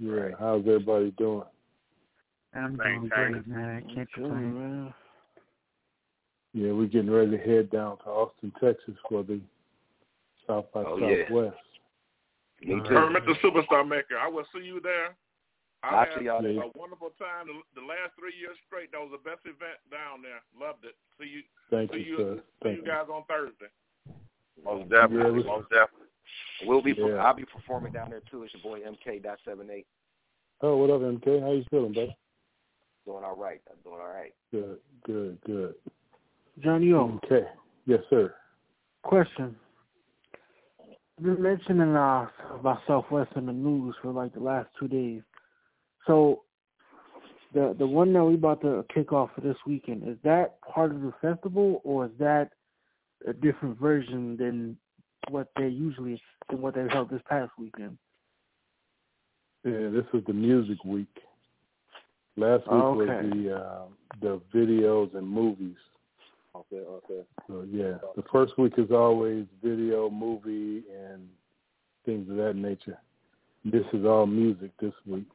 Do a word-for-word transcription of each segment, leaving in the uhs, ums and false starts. Yeah, how's everybody doing? I'm doing great, man. I can't complain. Yeah, we're getting ready to head down to Austin, Texas for the South by oh, Southwest. Yeah. Me too. I remember the Superstar Maker. I will see you there. I had y'all a there. wonderful time the, the last three years straight. That was the best event down there. Loved it. See you. Thank see you, sir. See Thank you guys you. on Thursday. Most definitely. Yeah, most definitely. We'll be. Yeah. I'll be performing down there too. It's your boy M K dot seventy-eight. Oh, what up, M K? How you feeling, buddy? Doing all right. I'm doing all right. Good, good, good. Johnny O. Okay. Yes, sir. Question. You're mentioning uh, about Southwest in the news for like the last two days. So the the one that we about to kick off for this weekend, is that part of the festival or is that a different version than what they usually than what they held this past weekend? Yeah, this is the music week. Last week oh, okay. was the uh, the videos and movies. Okay, okay. So yeah, the first week is always video, movie, and things of that nature. This is all music this week.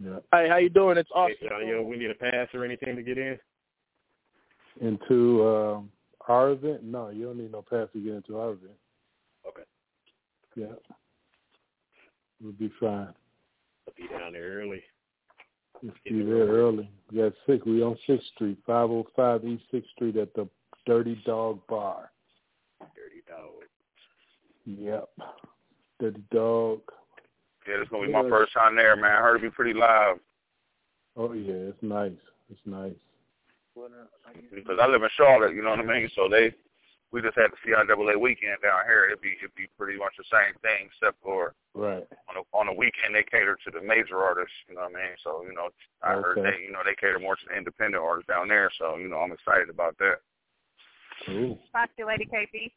Yeah. Hey, how you doing? It's Austin. Hey, John, you know, we need a pass or anything to get in? Into um, our event? No, you don't need no pass to get into our event. Okay. Yeah. We'll be fine. I'll be down there early. We'll be there early. We got six. We on sixth Street, five oh five East sixth Street at the Dirty Dog Bar. Dirty Dog. Yep. Dirty Dog. Yeah, it's going to be my first time there, man. I heard it be pretty live. Oh, yeah, it's nice. It's nice. Because I live in Charlotte, you know what I mean? So they, we just had the C I A A weekend down here. It'd be, it'd be pretty much the same thing, except for right. on a, on a weekend they cater to the major artists, you know what I mean? So, you know, I okay. heard they, you know, they cater more to the independent artists down there. So, you know, I'm excited about that. Ooh. Foxy Lady K V.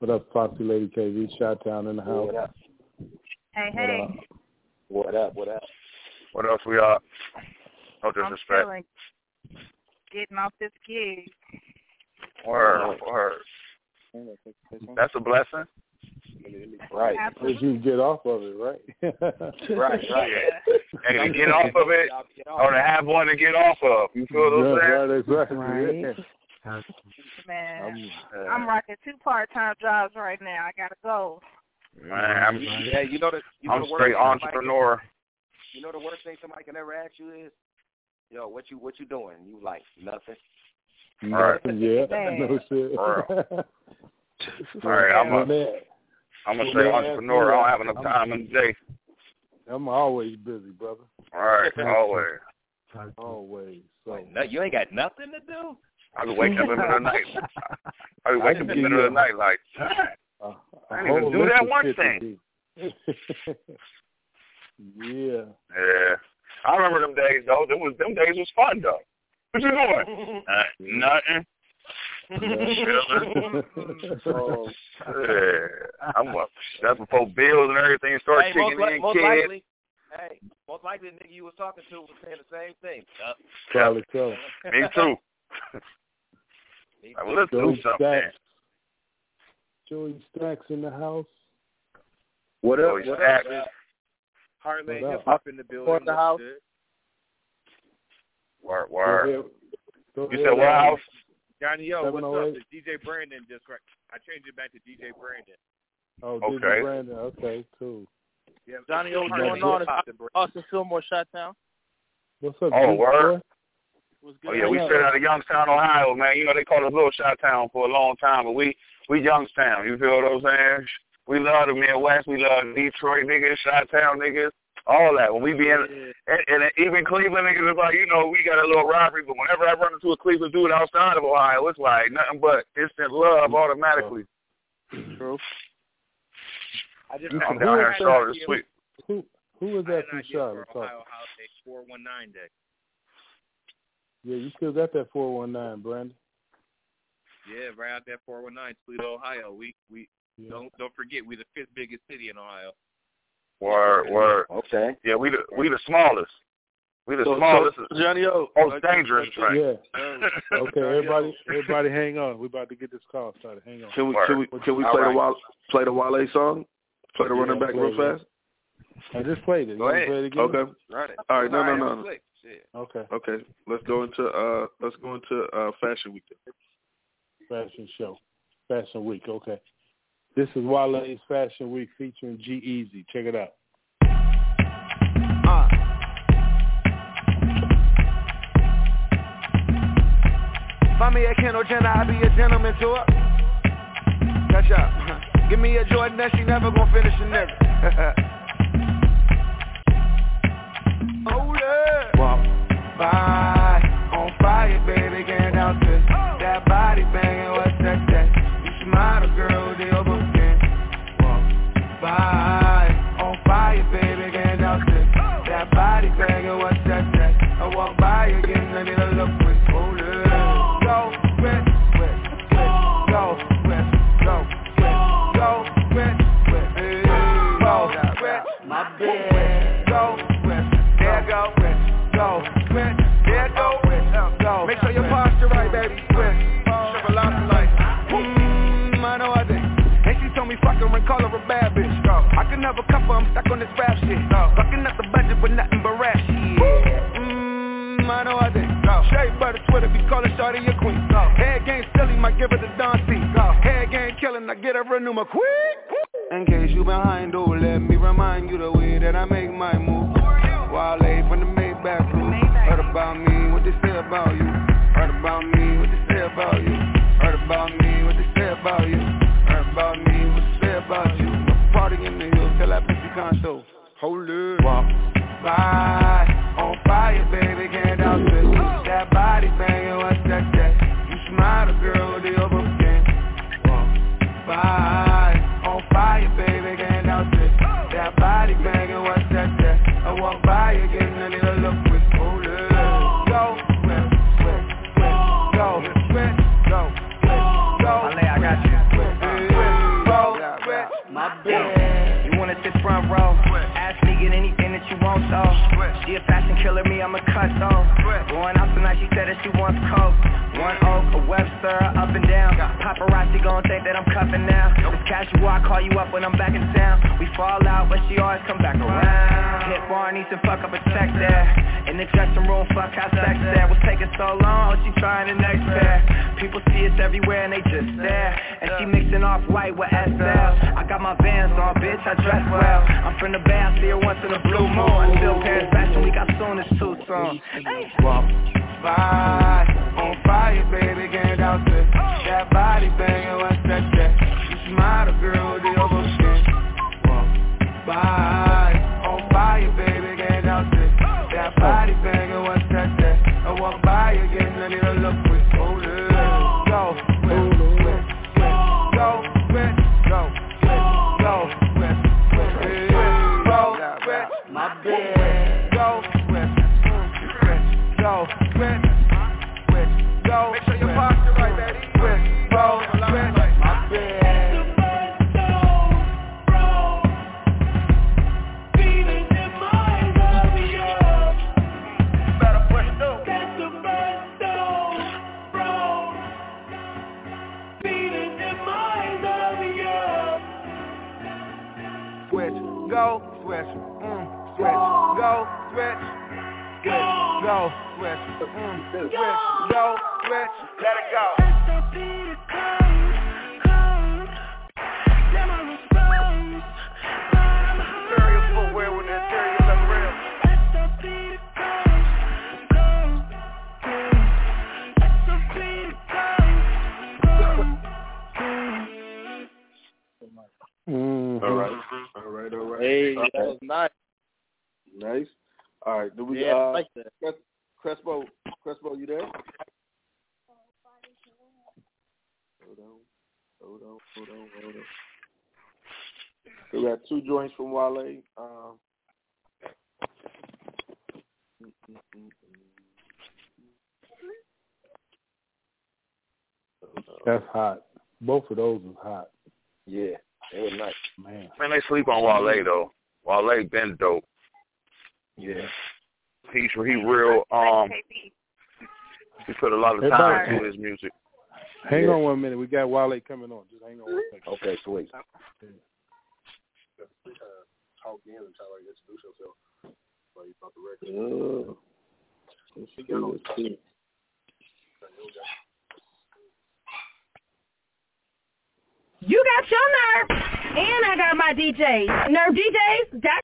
What up, Foxy Lady K V? Chi-Town in the house. What up? Hey, hey. What up? What up? What else we got? No disrespect. I'm getting off this gig. Word, word. That's a blessing. Right. Because you get off of it, right? right, right. And to get off of it, or to have one to get off of. You feel those things? Right, right, right. Yeah. Man, I'm, uh, I'm rocking two part-time jobs right now. I gotta go. Man, I'm, yeah, you know the, you know I'm the straight entrepreneur. Can, you know the worst thing somebody can ever ask you is, yo, what you what you doing? You like nothing. All right. Yeah. No shit. All right. I'm a, I'm a straight entrepreneur. I don't have enough time in the day. I'm always busy, brother. All right. Always. Always. So. Wait, no, you ain't got nothing to do? I be waking up in the middle of the night. I be waking up in the middle of the night like, Uh, I didn't even do that one thing. yeah. Yeah. I remember them days, though. Them, was, them days was fun, though. What you doing? uh, nothing. Chilling. oh, yeah. I'm up. That's before bills and everything started hey, kicking in, li- kids. Likely, hey, most likely the nigga you was talking to was saying the same thing. Yep. Probably so. Me too. Me too. Right, well, let's Don't do something. That. Joey Stacks in the house. What up? Joey what up? Heartland Hip Hop in the building. In the house. Word, word. You said what house? Johnny Yo, what's up? It's D J Brandon just right. I changed it back to D J Brandon. Oh, okay. D J Brandon. Okay, cool. Yeah, Johnny Yo, what's going on? Austin Fillmore, Chi-Town. What's up, Oh, word. What's good? Oh, yeah, we straight out of Youngstown, Ohio, man. You know, they called us Little Chi-Town for a long time, but we... We Youngstown, you feel what I'm saying? We love the Midwest, we love Detroit niggas, Chi-Town niggas, all that. When we be in, yeah. and, and even Cleveland niggas is like, you know, we got a little rivalry, but whenever I run into a Cleveland dude outside of Ohio, it's like nothing but instant love automatically. True. I just I'm down here in Charlotte this week. Who, who was that from Charlotte? Ohio House Day, four one nine Day. Yeah, you still got that four one nine, Brandon. Yeah, right out there, four one nine, Toledo, Ohio. We we yeah. don't don't forget, we the fifth biggest city in Ohio. Word, word. Okay. Yeah, we the we the smallest. We the so, smallest. So, Johnny O. Oh, it's dangerous, right? Yeah. Okay, everybody, everybody, hang on. We about to get this call started. Hang on. Can we word. can we can we play right. the Wale, play the Wale song? Play the running back real fast. I just played it. You want to play it again? Okay. Right. All right. No, no, no, no. Okay. Okay. Let's go into uh, let's go into uh, Fashion Week. Fashion show. Fashion Week. Okay. This is Wale's Fashion Week featuring G-Eazy. Check it out. Uh. Find me a Kendall Jenner, I be a gentleman to her. Catch up. Give me a Jordan that she never gon' finish a nigga. Hold up. Walk by. On fire, baby, can't out this. That body banging, what's that, that? You smile, girl, they overcan. Walk by. On fire, baby, can't out this. That body banging, what's that, that? I walk by again, I need a look with. Hold up. Never cuppa, I'm stuck on this rap shit. Fucking up the budget with nothing but rap shit. Mmm, I know I did. Shade butter Twitter be calling shawty a queen. Head game silly, might give her the Dante. Head game killing, I get her a new quick. In case you behind, oh, let me remind you the way that I make my move. Wale from the Maybach Blue. Heard about me, what they say about you. Heard about me, what they say about you. Heard about me, what they say about you. Heard about me, what they say about you. Party in the hills till I put the console. Hold up. Walk by. On fire, baby, can't out this. That body banging, what's that, that? You smile, girl, the overcan. Walk by. On fire, baby, can't out this. That body banging, what's that, that? I walk by again, a little look with. Hold up. Go, swim, swim, swim. Go, swim, go, swim, go. Wale, I got you. You wanna sit front row? Ask me, get anything that you want, so she a fashion killer, me, I'm a cutthroat. Going out tonight, she said that she wants coke. One oak, a Webster, up and down. Paparazzi gon' think that I'm cuffing now. It's casual, I call you up when I'm back in town. We fall out, but she always come back around. Hit Barney's and fuck up a check there. In the dressing room, fuck how sex there. What's taking so long, she trying the next pair. People see us everywhere and they just stare. And she mixing off white with S L. I got my Vans on, bitch, I dress well. I'm from the Bay, I see her once in a blue moon. Still Paris Fashion Week, I soon as too soon. Walk by, on fire, baby, get out there. That body banging, what's that, that? You smile, girl, the overskin. Walk by, on fire, baby, get out there. That body banging, what's that, that? I walk by again, I need a look with. Hold up, go, swim, swim, swim, go, swim, go. Go, switch, mm, switch, go, switch, switch, go, switch, mm, switch, go, switch, let it go. S O P to cold, cold, now my wrist blows, but I'm home. Serial footwear with the interior look real. S O P to cold, cold, cold, S O P to cold, cold, cold. All right. All right, all right. Hey, all that right. was nice. Nice. All right. Do we? Yeah, uh, I like that. Crespo, Crespo, you there? Hold on, hold on, hold on, hold on. So we got two joints from Wale. Um, That's hot. Both of those was hot. Yeah. They were nice. Man, Man they sleep on Wale, though. Wale been dope. Yeah. He's, he real, um, he put a lot of time into his music. Hang yeah. on one minute. We got Wale coming on. Just hang on one second. Okay, sweet. definitely kind of talk in and try to like introduce yourself. Like about the record. Oh. She got on the You got your Nerve, and I got my D Js. Nerve D Js, that.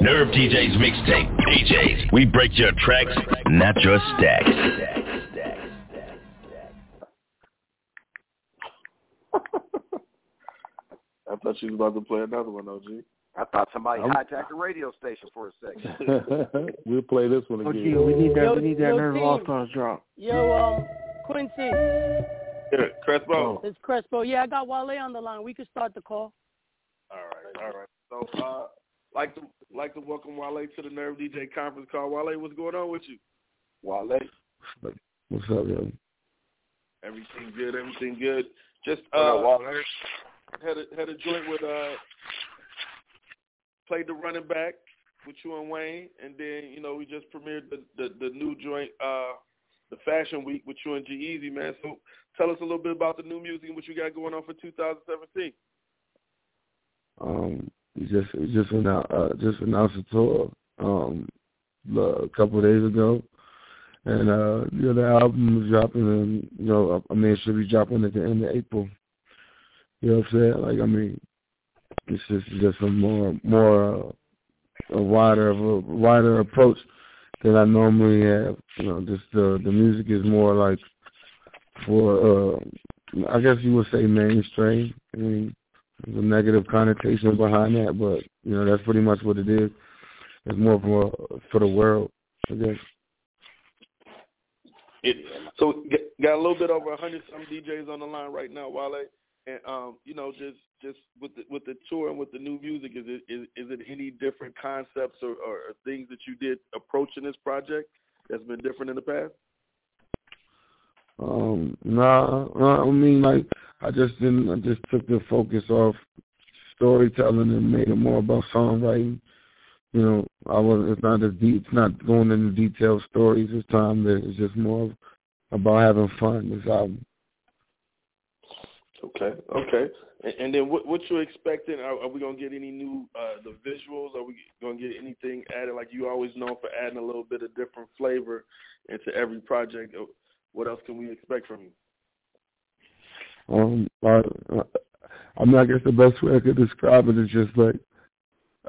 Nerve D Js mixtape, D Js. We break your tracks, not your stacks. I thought she was about to play another one, O G. I thought somebody hijacked a radio station for a second. We'll play this one again. O G, we need that, yo, we need that Nerve All Stars drop. Yo, um, Quincy. Yeah, Crespo. It's Crespo. Yeah, I got Wale on the line. We can start the call. All right, all right. So, uh, like to like to welcome Wale to the Nerve D J conference call. Wale, what's going on with you? Wale, what's up, yo? Everything good. Everything good. Just uh, Wale? had a had a joint with uh. Played the running back with you and Wayne, and then, you know, we just premiered the, the, the new joint, uh, the Fashion Week with you and G-Eazy, man. So tell us a little bit about the new music and what you got going on for two thousand seventeen. Um, we just we just announced, uh, just announced a tour um, a couple of days ago, and uh, you know, the album is dropping, and you know, I mean, it should be dropping at the end of April. You know what I'm saying? Like, I mean. It's just, just a more, more uh, a wider, a wider approach than I normally have. You know, just the the music is more like for, uh, I guess you would say mainstream. I mean, there's a negative connotation behind that, but you know, that's pretty much what it is. It's more for for the world, I guess. It, so got a little bit over a hundred some D Js on the line right now, Wale. And um, you know, just, just with the with the tour and with the new music, is it is, is it any different concepts or, or things that you did approaching this project that's been different in the past? Um, nah, nah I mean, like I just didn't. I just took the focus off storytelling and made it more about songwriting. You know, I wasn't. It's not as deep. It's not going into detailed stories this time. It's just more about having fun. This album. Okay, okay. And, and then what, what you expecting? Are, are we going to get any new uh, the visuals? Are we going to get anything added? Like you always know for adding a little bit of different flavor into every project. What else can we expect from you? Um, I, I mean, I guess the best way I could describe it is just like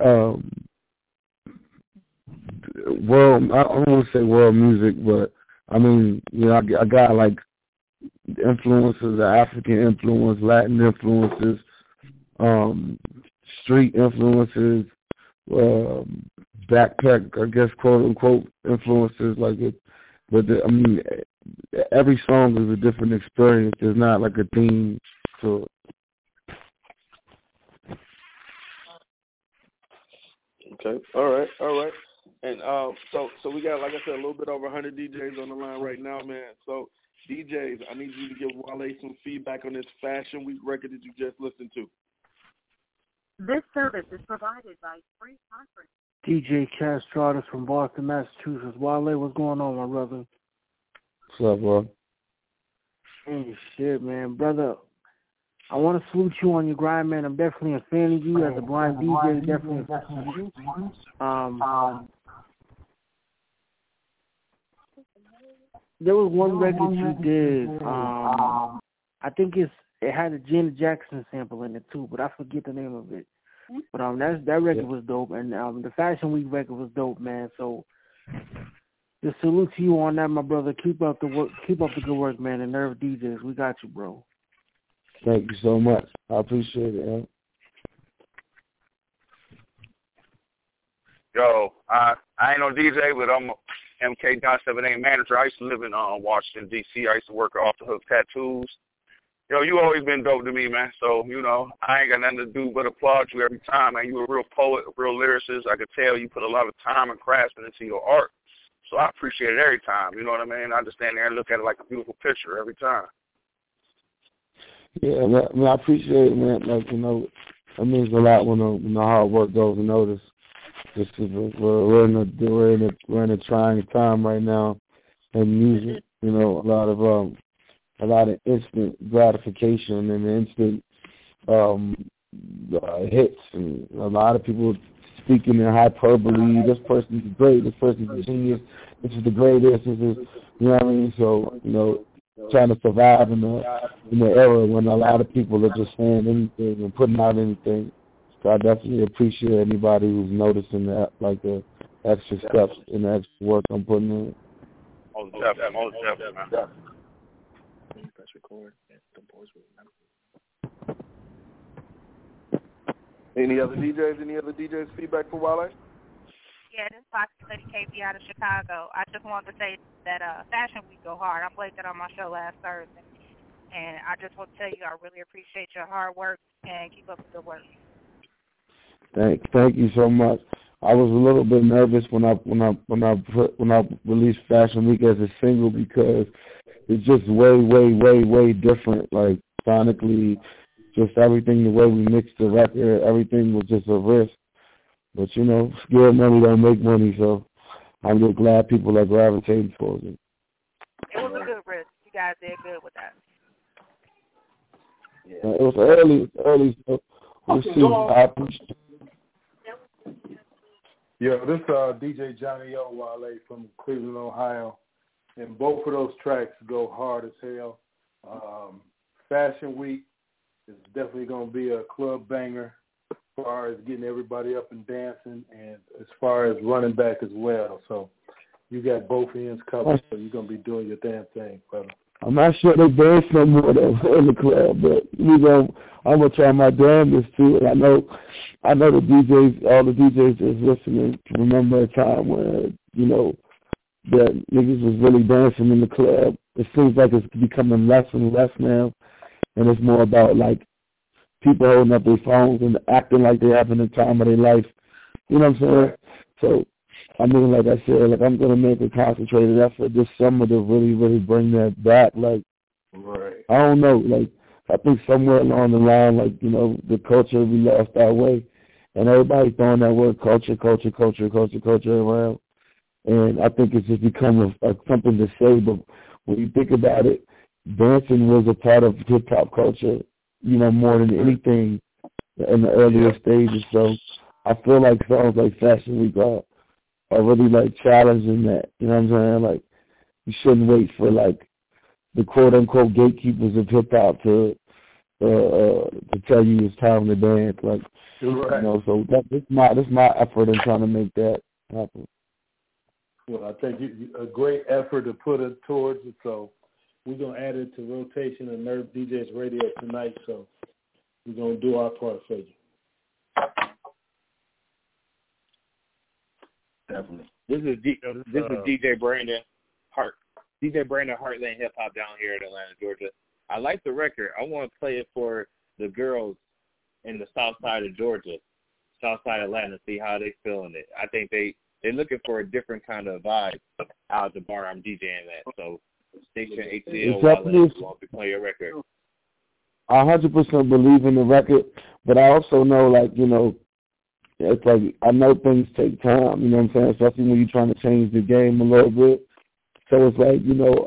um, world, I don't want to say world music, but I mean, you know, I, I got like influences, African influence, Latin influences, um, street influences, um, backpack, I guess, quote unquote, influences. Like, it, but the, I mean, every song is a different experience. There's not like a theme to it. Okay. All right. All right. And uh, so, so we got, like I said, a little bit over one hundred D Js on the line right now, man. So. D Js, I need you to give Wale some feedback on this Fashion Week record that you just listened to. This service is provided by Free Conference. D J Cash Charters from Boston, Massachusetts. Wale, what's going on, my brother? What's up, bro? Hey, shit, man. Brother, I want to salute you on your grind, man. I'm definitely a fan of you. As a blind D J, definitely a fan of you. Um... um There was one record you did. Um, I think it's it had a Janet Jackson sample in it too, but I forget the name of it. But um, that that record yeah. was dope, and um, the Fashion Week record was dope, man. So, just salute to you on that, my brother. Keep up the work, keep up the good work, man. And Nerve D Js, we got you, bro. Thank you so much. I appreciate it, man. Yo, I I ain't no D J, but I'm. A- M K dot seventy-eight manager. I used to live in uh, Washington, D C I used to work at Off the Hook Tattoos. Yo, you always been dope to me, man. So, you know, I ain't got nothing to do but applaud you every time, man. You a real poet, a real lyricist. I could tell you put a lot of time and craftsmanship into your art. So I appreciate it every time. You know what I mean? I just stand there and look at it like a beautiful picture every time. Yeah, man, I appreciate it, man. Like, you know, it means a lot when the, when the hard work goes unnoticed. This is, we're, we're, in a, we're, in a, we're in a trying time right now, in music. You know, a lot of um, a lot of instant gratification and instant um, uh, hits, and a lot of people speaking in hyperbole. This person's great. This person's a genius. This is the greatest. This is, you know what I mean. So, you know, trying to survive in the in the era when a lot of people are just saying anything and putting out anything. So I definitely appreciate anybody who's noticing that, like the extra steps and the extra work I'm putting in. Most definitely, most definitely, man. Press record. The boys will remember. Any other D Js? Any other D Js? Feedback for Wale? Yeah, this is Foxy Lady K B out of Chicago. I just wanted to say that uh, Fashion Week go hard. I played that on my show last Thursday. And I just want to tell you I really appreciate your hard work and keep up with the work. Thank, thank you so much. I was a little bit nervous when I when I when I put, when I released Fashion Week as a single, because it's just way way way way different. Like sonically, just everything, the way we mixed the record, everything was just a risk. But you know, skill money don't make money, so I'm just glad people are gravitating towards it. It was a good risk. You guys did good with that. Yeah. It was early, early. So we'll see. I appreciate it. Yeah, this uh, D J Johnny O. Wale from Cleveland, Ohio, and both of those tracks go hard as hell. Um, Fashion Week is definitely going to be a club banger as far as getting everybody up and dancing, and as far as running back as well. So you got both ends covered, so you're going to be doing your damn thing, brother. I'm not sure they dance no more in the club, but you know, I'm gonna try my damnedest too. And I know, I know the D Js, all the D Js that's listening, remember a time when, you know, that niggas was really dancing in the club. It seems like it's becoming less and less now, and it's more about like people holding up their phones and acting like they're having the time of their life. You know what I'm saying? So. I mean, like I said, like I'm gonna make a concentrated effort this summer to really, really bring that back. Like, right. I don't know. Like, I think somewhere along the line, like you know, the culture we lost our way, and everybody throwing that word culture, culture, culture, culture, culture around. And I think it's just become a, a, something to say. But when you think about it, dancing was a part of hip hop culture, you know, more than anything in the earlier stages. So I feel like songs like Fashion Week are. Are really like challenging that, you know what I'm saying? Like, you shouldn't wait for like the quote unquote gatekeepers of hip hop to uh, uh, to tell you it's time to dance. Like, right. You know, so that, that's my that's my effort in trying to make that happen. Well, I think you, a great effort to put it towards it. So we're gonna add it to rotation of Nerve D Js Radio tonight. So we're gonna do our part for you. Definitely. This is D, uh, this is D J Brandon Hart. D J Brandon Hartland Hip Hop down here in Atlanta, Georgia. I like the record. I want to play it for the girls in the South Side of Georgia, South Side Atlanta. See how they feeling it. I think they they're looking for a different kind of vibe out of the bar. I'm DJing that. So Station H C L will be playing your record. I one hundred percent believe in the record, but I also know, like you know. It's like, I know things take time, you know what I'm saying, especially when you're trying to change the game a little bit. So it's like, you know,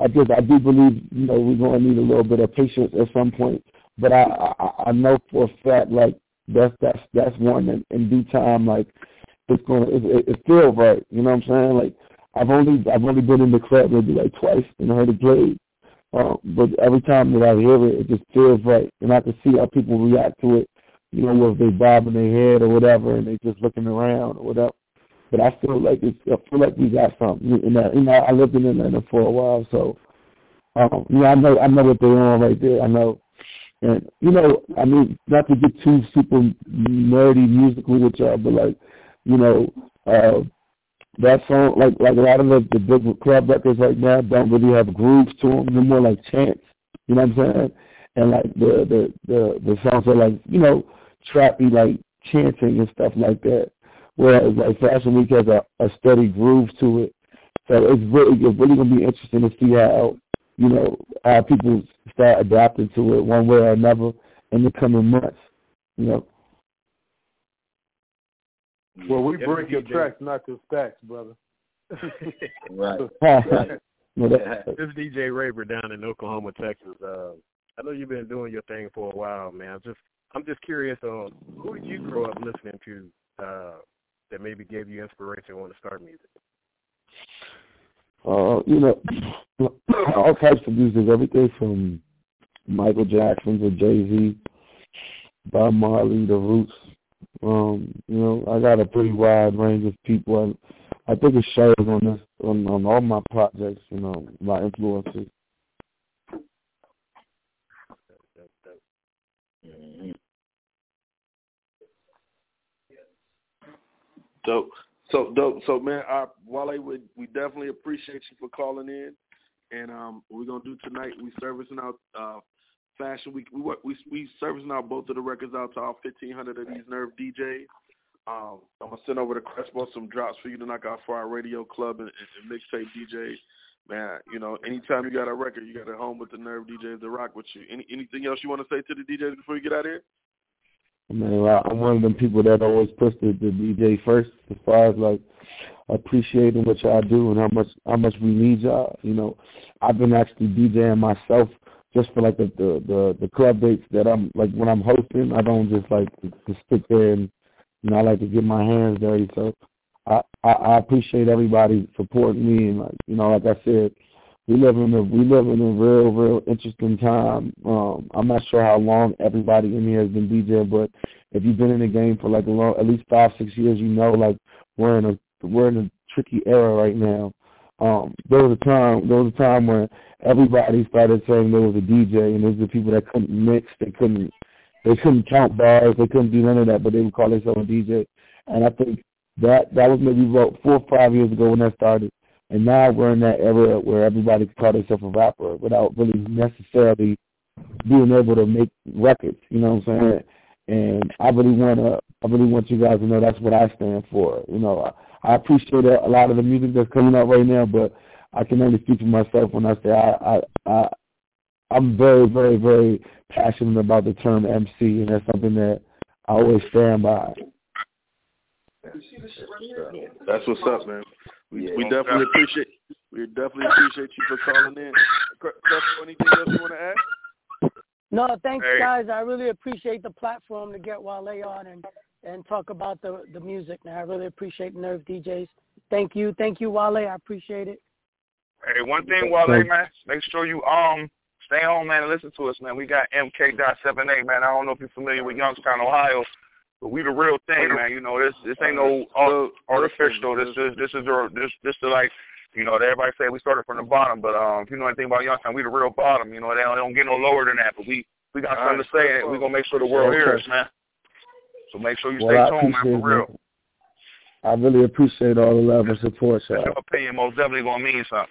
I, I just, I do believe, you know, we're going to need a little bit of patience at some point. But I, I, I know for a fact, like, that's, that's, that's one in, in due time, like, it's going to, it, it, it feels right, you know what I'm saying? Like, I've only, I've only been in the club maybe like twice and heard it played. Um, but every time that I hear it, it just feels right. And I can see how people react to it. You know, whether they bobbing their head or whatever, and they just looking around or whatever. But I feel like it's, I feel like we got something. You know, you know, I lived in Atlanta for a while, so um, you know, I know I know what they're on right there. I know, and you know, I mean, not to get too super nerdy musically with y'all, but like, you know, uh, that song, like like a lot of the, the big club records right now don't really have grooves to them. They're more like chants. You know what I'm saying? And like the the the, the songs are like, you know, trappy, like chanting and stuff like that, whereas like Fashion Week has a, a steady groove to it. So it's really it's really gonna be interesting to see how, you know, how people start adapting to it one way or another in the coming months, you know. Well, we break your tracks, not your stacks, brother. Right. Well, that, this is D J Raver down in Oklahoma, Texas. Uh, I know you've been doing your thing for a while, man. I'm just, I'm just curious on who did you grow up listening to uh, that maybe gave you inspiration on to start music? Uh, you know, all types of music, everything from Michael Jackson to Jay-Z, Bob Marley, The Roots. Um, you know, I got a pretty wide range of people. I, I think it shows on this, on, on all my projects, you know, my influences. Dope. So dope. So man, I, Wale, we, we definitely appreciate you for calling in, and um, what we're gonna do tonight, we servicing out uh, Fashion Week. We we we servicing out both of the records out to all fifteen hundred of these Nerve D Js. Um, I'm gonna send over to Crespo some drops for you to knock out for our radio club and, and mixtape D Js. Man, you know, anytime you got a record, you got a home with the Nerve D Js to rock with you. Any anything else you want to say to the D Js before you get out of here? Man, I'm one of them people that always puts the, the D J first, as far as like appreciating what y'all do and how much how much we need y'all. You know, I've been actually DJing myself just for like the the, the, the club dates that I'm like when I'm hosting. I don't just like to, to sit there and you know I like to get my hands dirty. So I, I, I appreciate everybody supporting me and like you know like I said, we live in a we live in a real, real interesting time. Um, I'm not sure how long everybody in here has been DJing, but if you've been in the game for like a long, at least five, six years, you know, like we're in a we're in a tricky era right now. Um, there was a time there was a time when everybody started saying there was a D J, and those were people that couldn't mix, they couldn't they couldn't count bars, they couldn't do none of that, but they would call themselves a D J. And I think that that was maybe about four or five years ago when that started. And now we're in that era where everybody can call themselves a rapper without really necessarily being able to make records. You know what I'm saying? And I really want to, I really want you guys to know that's what I stand for. You know, I, I appreciate a lot of the music that's coming out right now, but I can only speak for myself when I say I, I, I I'm very, very, very passionate about the term M C, and that's something that I always stand by. That's what's up, man. We, yeah. we definitely appreciate we definitely appreciate you for calling in. Crespo, anything else you want to add? No, thanks, hey. guys. I really appreciate the platform to get Wale on and, and talk about the, the music. Now, I really appreciate Nerve D Js. Thank you, thank you, Wale. I appreciate it. Hey, one thing, Wale, man. Make sure you um stay on, man, and listen to us, man. We got M K dot seventy-eight, man. I don't know if you're familiar with Youngstown, Ohio. But we the real thing, man. You know, this this ain't no uh, artificial. This is this is the this this is like, you know, everybody say we started from the bottom, but um, if you know anything about Youngstown, we the real bottom. You know, they don't, they don't get no lower than that. But we, we got something to say, and we gonna make sure the world hears, man. So make sure you well, stay tuned, man, for real. Man. I really appreciate all the love and support, sir. Your opinion most definitely gonna mean something.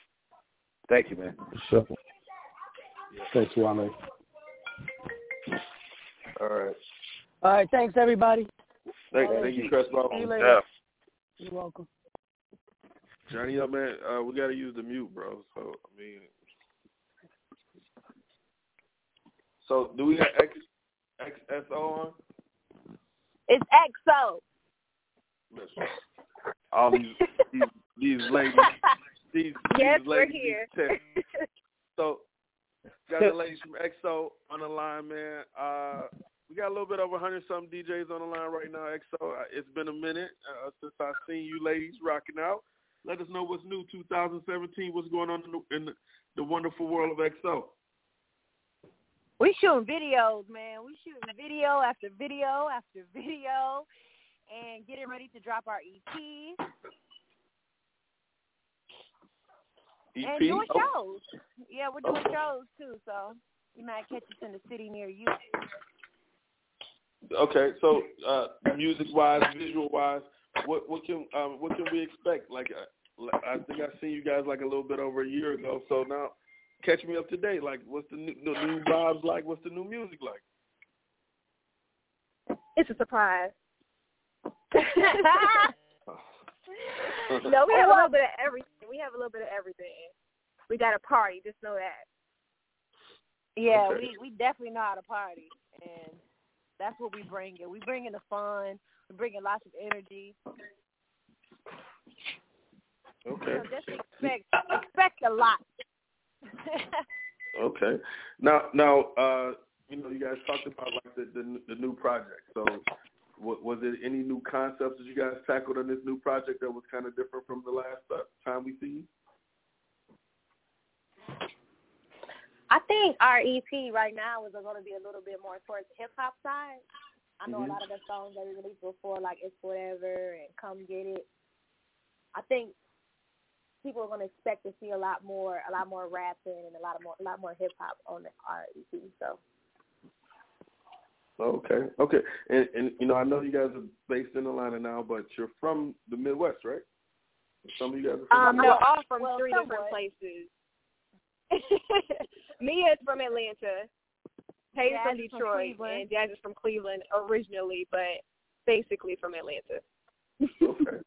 Thank you, man. Sure. Thanks, Wale. All right. All right, thanks, everybody. Thank, thank you, Crespo. See you later. Yeah. You're welcome. Johnny up, man. Uh, we got to use the mute, bro. So, I mean. So, do we have X, X S O on? It's X O. Listen, all these, these, these ladies. These, yes, these ladies, we're here. So, got the ladies from X O on the line, man. Uh... We got a little bit over one hundred something D Js on the line right now, X O. It's been a minute uh, since I've seen you ladies rocking out. Let us know what's new, two thousand seventeen, what's going on in the, in the, the wonderful world of X O. We shooting videos, man. We shooting video after video after video and getting ready to drop our E P. E P? And doing shows. Oh. Yeah, we're doing shows, too, so you might catch us in the city near you. Okay, so uh, music-wise, visual-wise, what, what can um, what can we expect? Like, uh, I think I seen you guys like a little bit over a year ago. So now, catch me up to date. Like, what's the new, the new vibes like? What's the new music like? It's a surprise. No, we have a little bit of everything. We have a little bit of everything. We got a party. Just know that. Yeah, okay. we we definitely know how to party and. That's what we bring in. We bring in the fun. We bring in lots of energy. Okay. So just expect expect a lot. Okay. Now, now, uh, you know, you guys talked about like the the, the new project. So, w- was there any new concepts that you guys tackled on this new project that was kind of different from the last uh, time we see you? I think our E P right now is going to be a little bit more towards the hip-hop side. I know mm-hmm. a lot of the songs that we released before, like It's Whatever and Come Get It, I think people are going to expect to see a lot more, a lot more rapping and a lot of more, a lot more hip-hop on the, our E P. So. Okay, okay. And, and, you know, I know you guys are based in Atlanta now, but you're from the Midwest, right? Some of you guys are from um, the Midwest. We're all from well, three somewhat. different places. Mia is from Atlanta, Hayes yeah, from Detroit, from and Jazz is from Cleveland originally, but basically from Atlanta. Okay,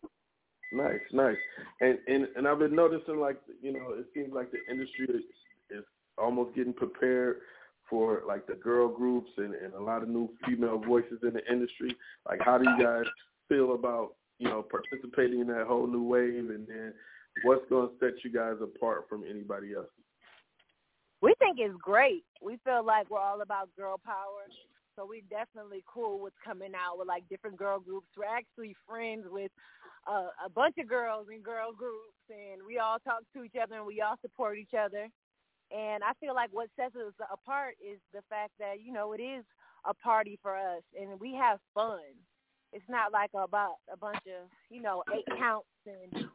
nice, nice. And, and and I've been noticing, like, you know, it seems like the industry is, is almost getting prepared for like the girl groups and, and a lot of new female voices in the industry. Like, how do you guys feel about, you know, participating in that whole new wave? And then what's going to set you guys apart from anybody else? We think it's great. We feel like we're all about girl power, so we're definitely cool with coming out with, like, different girl groups. We're actually friends with uh, a bunch of girls in girl groups, and we all talk to each other, and we all support each other. And I feel like what sets us apart is the fact that, you know, it is a party for us, and we have fun. It's not like about a bunch of, you know, eight counts and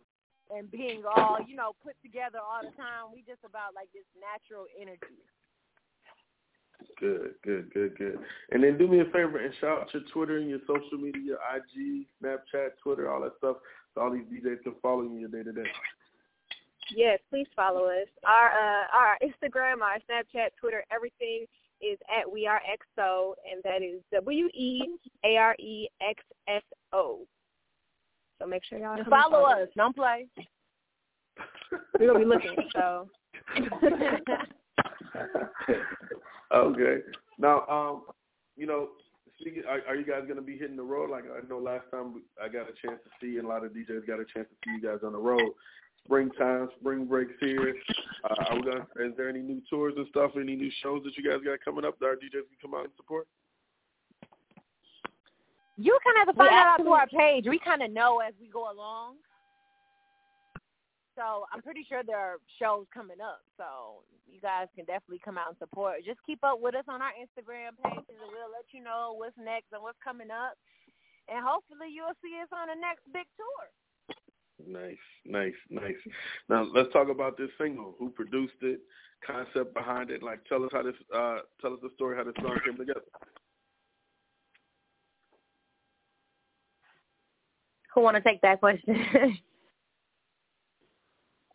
and being all, you know, put together all the time. We just about, like, this natural energy. Good, good, good, good. And then do me a favor and shout out your Twitter and your social media, I G, Snapchat, Twitter, all that stuff, so all these D Js can follow you in your day-to-day. Yes, please follow us. Our, uh, our Instagram, our Snapchat, Twitter, everything is at We Are X O, and that is W E A R E X S O. So make sure y'all follow us. Don't play. We're going to be looking, so. Okay. Now, um, you know, speaking, are, are you guys going to be hitting the road? Like, I know last time I got a chance to see, and a lot of D Js got a chance to see you guys on the road. Springtime, spring break's here. Uh, are we gonna, is there any new tours and stuff, any new shows that you guys got coming up that our D Js can come out and support? You kind of have to find out through our page. We kind of know as we go along. So I'm pretty sure there are shows coming up. So you guys can definitely come out and support. Just keep up with us on our Instagram pages, and we'll let you know what's next and what's coming up. And hopefully you'll see us on the next big tour. Nice, nice, nice. Now let's talk about this single. Who produced it? Concept behind it. Like, tell us how this. Uh, tell us the story how this song came together. Who want to take that question?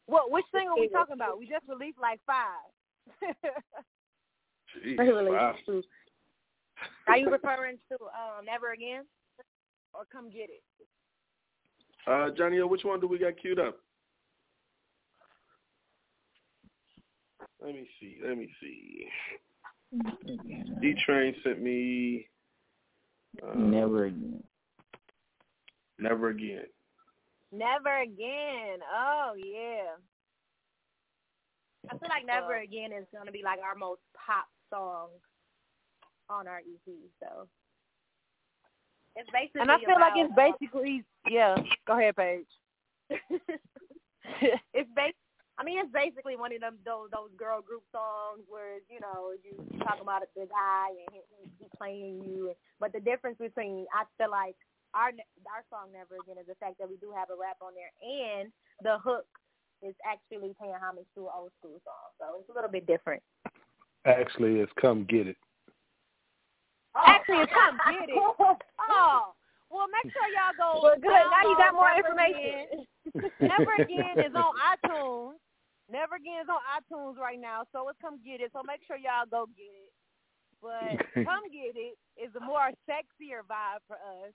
Well, which single are we talking about? We just released like five. Jeez, wow. Are you referring to um, Never Again or Come Get It? Uh, Johnny, which one do we got queued up? Let me see. Let me see. D-Train sent me. Um, Never Again. Never Again. Never Again. Oh, yeah. I feel like Never well, Again is going to be like our most pop song on our E P, so. It's basically And I feel about, like it's basically, yeah, go ahead, Paige. it's bas- I mean, it's basically one of them those, those girl group songs where, you know, you, you talk about the guy and he's playing you. But the difference between, I feel like, Our our song Never Again is the fact that we do have a rap on there, and the hook is actually paying homage to an old school song, so it's a little bit different. Actually, it's Come Get It. Oh. Actually, it's Come Get It. Oh, well, make sure y'all go. Well, good. Now you got more Never information. Again. Never Again is on iTunes. Never Again is on iTunes right now, so it's Come Get It. So make sure y'all go get it. But Come Get It is a more sexier vibe for us.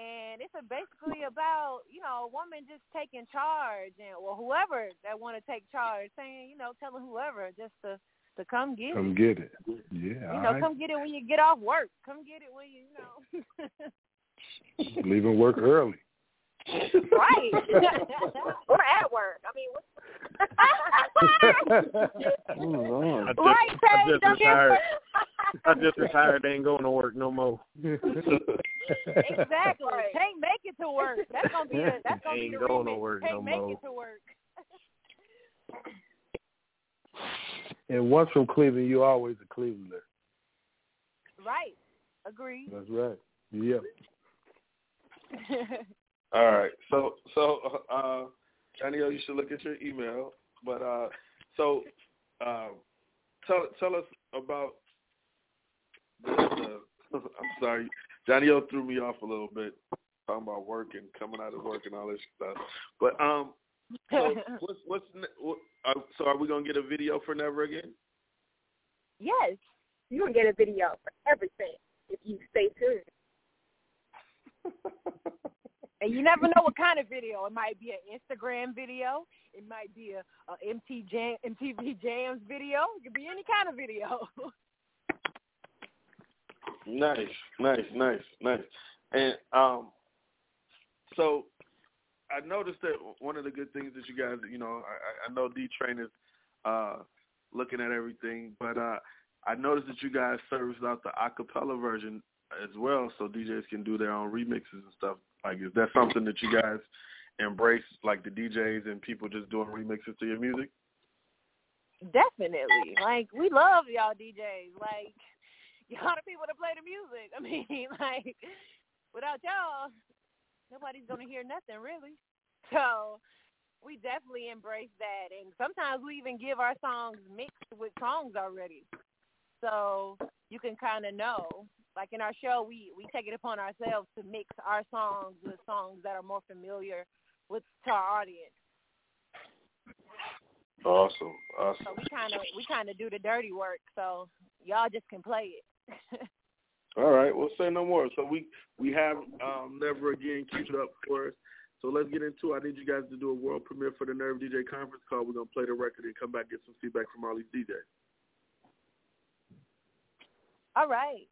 And it's basically about, you know, a woman just taking charge, and or whoever that want to take charge, saying, you know, telling whoever just to, to come get come it. Come get it. Yeah. You know, right. Come get it when you get off work. Come get it when you, you know. Leaving work early. Right. Or at work. I mean, what's oh, I just, right, I just retired. I just retired. Ain't going to work no more. Exactly. Can't make it to work. That's gonna be. A, that's gonna ain't be the going remit. To work Can't no make more. It to work. And once from Cleveland, you're always a Clevelander. Right. Agreed. That's right. Yep. All right. So, so. uh I know you should look at your email, but uh, so uh, tell tell us about. The, the, I'm sorry, Johnny O threw me off a little bit talking about work and coming out of work and all this stuff. But um, so what's what's what, uh, so are we gonna get a video for Never Again? Yes, you're gonna get a video for everything if you stay tuned. And you never know what kind of video. It might be an Instagram video. It might be a, a M T Jam, M T V Jams video. It could be any kind of video. Nice, nice, nice, nice. And um, so I noticed that one of the good things that you guys, you know, I, I know D-Train is uh, looking at everything, but uh, I noticed that you guys serviced out the acapella version as well, so D Js can do their own remixes and stuff. Like, is that something that you guys embrace, like the D Js and people just doing remixes to your music? Definitely. Like, we love y'all D Js. Like, y'all the people that play the music. I mean, like, without y'all, nobody's going to hear nothing, really. So we definitely embrace that. And sometimes we even give our songs mixed with songs already. So you can kind of know. Like in our show, we, we take it upon ourselves to mix our songs with songs that are more familiar with to our audience. Awesome, awesome. So we kind of we kind of do the dirty work, so y'all just can play it. All right, well, say no more. So we we have um, Never Again queued up for us. So let's get into it. I need you guys to do a world premiere for the Nerve D J conference call. We're gonna play the record and come back and get some feedback from all these D Js. All right.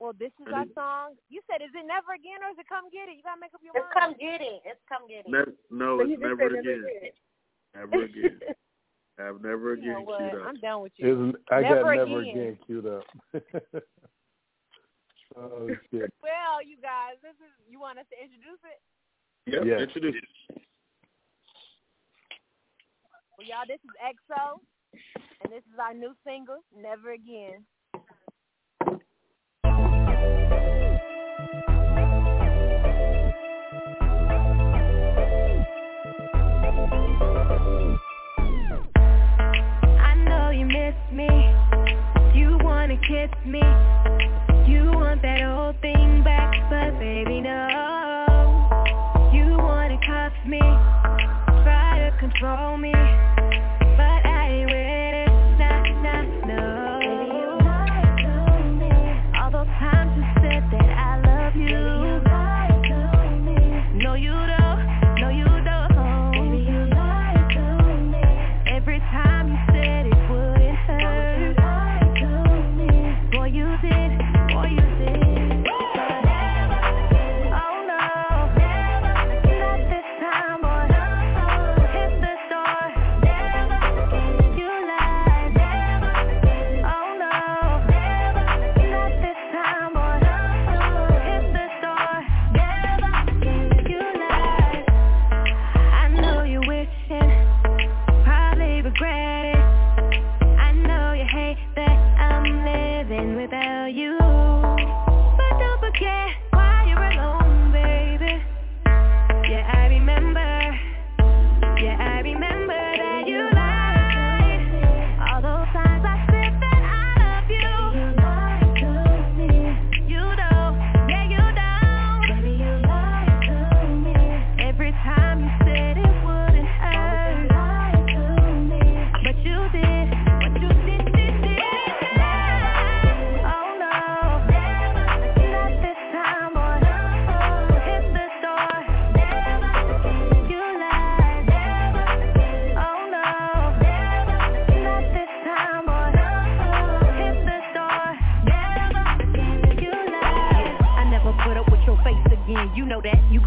Well, this is our song. You said, is it Never Again or is it Come Get It? You got to make up your mind. It's Come Get It. It's Come Get It. Ne- no, so it's never again. never again. I've Never Again you know queued up. I'm done with you. It's, I never got again. Never Again queued up. Oh, shit. Well, you guys, this is. You want us to introduce it? Yep, yeah, introduce it. Well, y'all, this is X O, and this is our new single, Never Again. Kiss me, you want that old thing back, but baby no, you wanna cuff me, try to control me, but I ain't with it, nah, nah, no, baby you're not doing me, all those times you said that I love you, baby you're not doing me, no you don't, no you don't, baby you're not doing me, every time you said it wouldn't hurt. You did, boy, you did. But never, oh no, never, not this time, boy. Hit the door,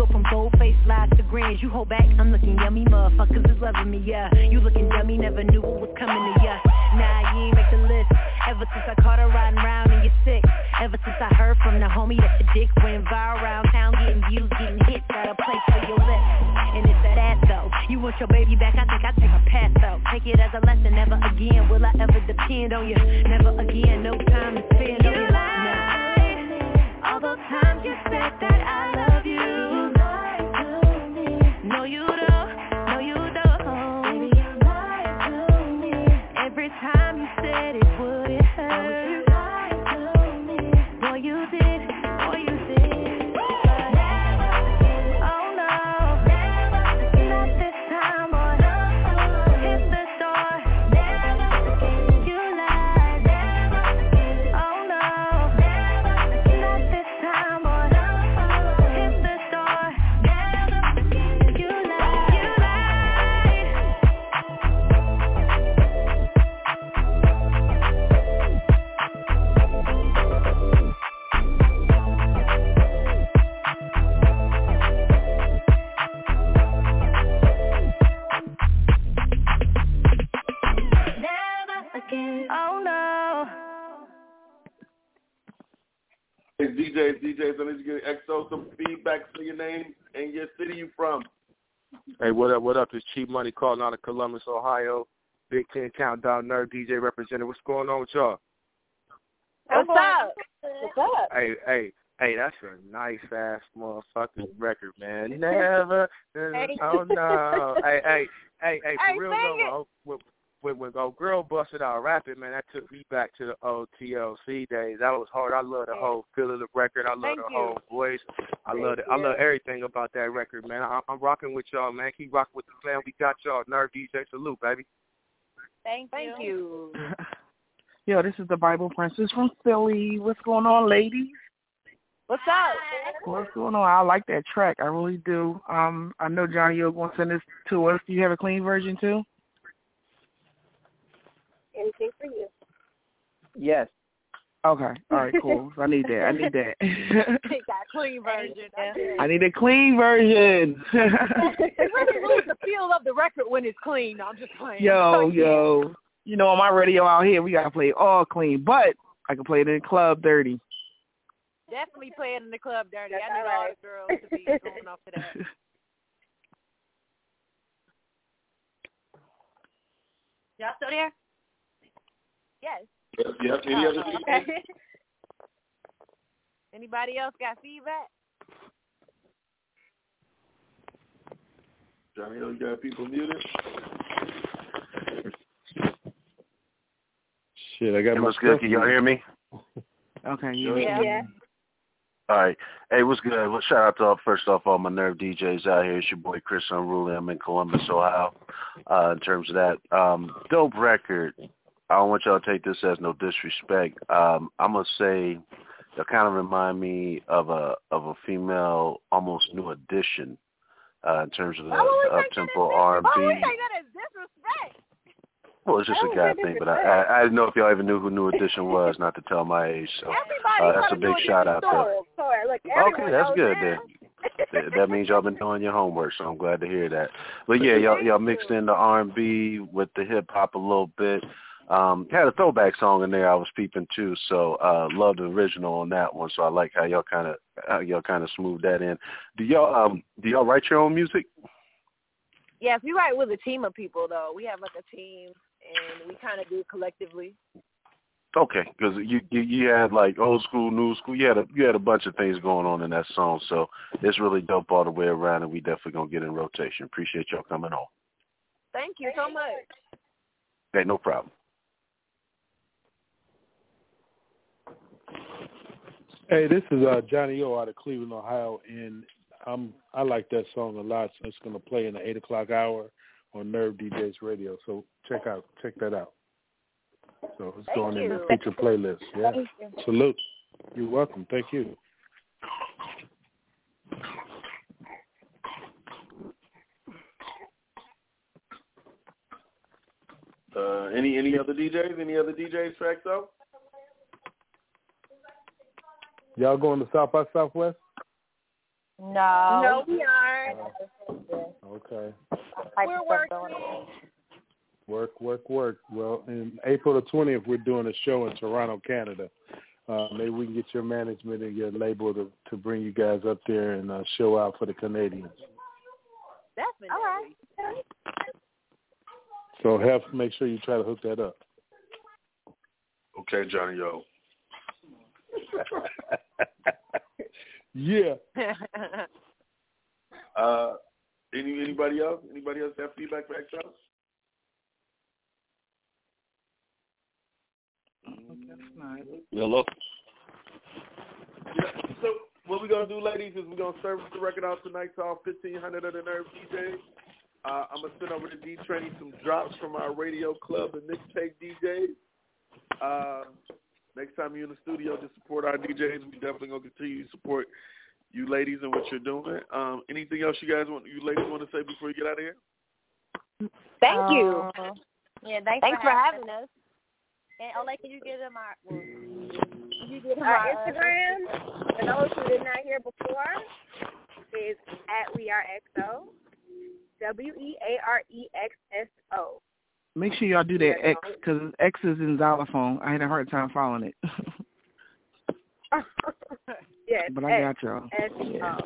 go from bold-faced lies to grands. You hold back, I'm looking yummy, motherfuckers is loving me, yeah. You looking dummy, never knew what was coming to ya. Nah, you ain't make the list. Ever since I caught her riding round and you're sick. Ever since I heard from the homie that your dick went viral around town, getting views, getting hits, got a place for your lips. And it's that ass though. You want your baby back, I think I take a pass though. Take it as a lesson, never again will I ever depend on you. Never again, no time to spend on you. You lied, all those times you said that I love you. You lied to me. No, you don't, no, you don't. Baby, you lied to me. Every time you said it would, it hurt. D Js, D Js, I need to get X O some feedback for your name and your city you from. Hey, what up, what up? It's Cheap Money calling out of Columbus, Ohio. Big Ten Countdown, Nerve D J representative. What's going on with y'all? What's up? What's up? Hey, hey, hey, that's a nice-ass motherfucking record, man. Never. Hey. Oh, no. Hey, hey, hey, hey, for hey, real, though, no, When, when old girl busted out rapping, man, that took me back to the old T L C days. That was hard. I love the whole feel of the record. I love Thank the you. whole voice. I Thank love it. I love everything about that record, man. I, I'm rocking with y'all, man. Keep rocking with the fam. We got y'all. Nerve D J, salute, baby. Thank, Thank you. you. Yo, this is the Bible Princess from Philly. What's going on, ladies? What's up? What's going on? I like that track. I really do. Um, I know Johnny, you're going to send this to us. Do you have a clean version, too? Anything for you? Yes. Okay. All right, cool. I need that. I need that. Take that clean version. I need a clean version. It really ruins the feel of the record when it's clean. No, I'm just playing. Yo, okay. yo. You know, on my radio out here, we got to play all clean, but I can play it in the club dirty. Definitely play it in the club dirty. That's I need all, right. all the girls to be going off to that. Y'all still there? Yes. Yep, yep. Any other feedback? Okay. Anybody else got feedback? Johnny, you got people muted? Shit, I got hey, my what's good? Can y'all hear me? Okay. You yeah. yeah. All right. Hey, what's good? Well, shout out to all, first off, all my Nerve D Js out here. It's your boy Chris Unruly. I'm in Columbus, Ohio. Uh, in terms of that, um, dope record. I don't want y'all to take this as no disrespect. Um, I'm gonna say they kind of remind me of a of a female almost new edition uh, in terms of the up tempo R and B. Why would we take that as disrespect? Well, it's just a guy thing, but I, I I didn't know if y'all even knew who New Edition was. Not to tell my age, so uh, that's a big shout out though. Okay, that's good then. That means y'all been doing your homework, so I'm glad to hear that. But yeah, y'all y'all mixed in the R and B with the hip hop a little bit. Um, had a throwback song in there I was peeping too, so uh, loved the original on that one. So I like how y'all kind of y'all kind of smoothed that in. Do y'all um, do y'all write your own music? Yes, we write with a team of people though. We have like a team, and we kind of do it collectively. Okay, because you, you you had like old school, new school. You had a, you had a bunch of things going on in that song, so it's really dope all the way around, and we definitely gonna get in rotation. Appreciate y'all coming on. Thank you so much. Hey, no problem. Hey, this is uh, Johnny O out of Cleveland, Ohio, and I'm, I like that song a lot. So it's going to play in the eight o'clock hour on Nerve D Js Radio. So check out, check that out. So it's Thank going you. in the feature playlist. Yeah, you. salute. You're welcome. Thank you. Uh, any any other D Js? Any other D Js tracks out? Y'all going to South by Southwest? No. No, we aren't. Okay. We're working. Work, work, work. Well, in April the twentieth, we're doing a show in Toronto, Canada. Uh, maybe we can get your management and your label to, to bring you guys up there and uh, show out for the Canadians. Definitely. All right. So, Hef, make sure you try to hook that up. Okay, Johnny, yo. Yeah. uh, any anybody else? Anybody else have feedback for X O? Hello. Yeah, so what we're going to do, ladies, is we're going to service the record out tonight to all fifteen hundred of the Nerve D Js. Uh, I'm going to send over to D-Trainee some drops from our radio club and mixtape D Js. Uh, next time you're in the studio to support our D Js, we definitely going to continue to support you ladies and what you're doing. Um, anything else you guys want, you ladies want to say before you get out of here? Thank you. Uh, yeah, thanks, thanks for having, for having us. us. And Ole, can you give them our, well, you give them our, our Instagram? Uh, for those who did not hear before, is at We Are X O, W E A R E X S O. Make sure y'all do that X, because X is in xylophone. I had a hard time following it. Yes, but I X, got y'all. Yeah.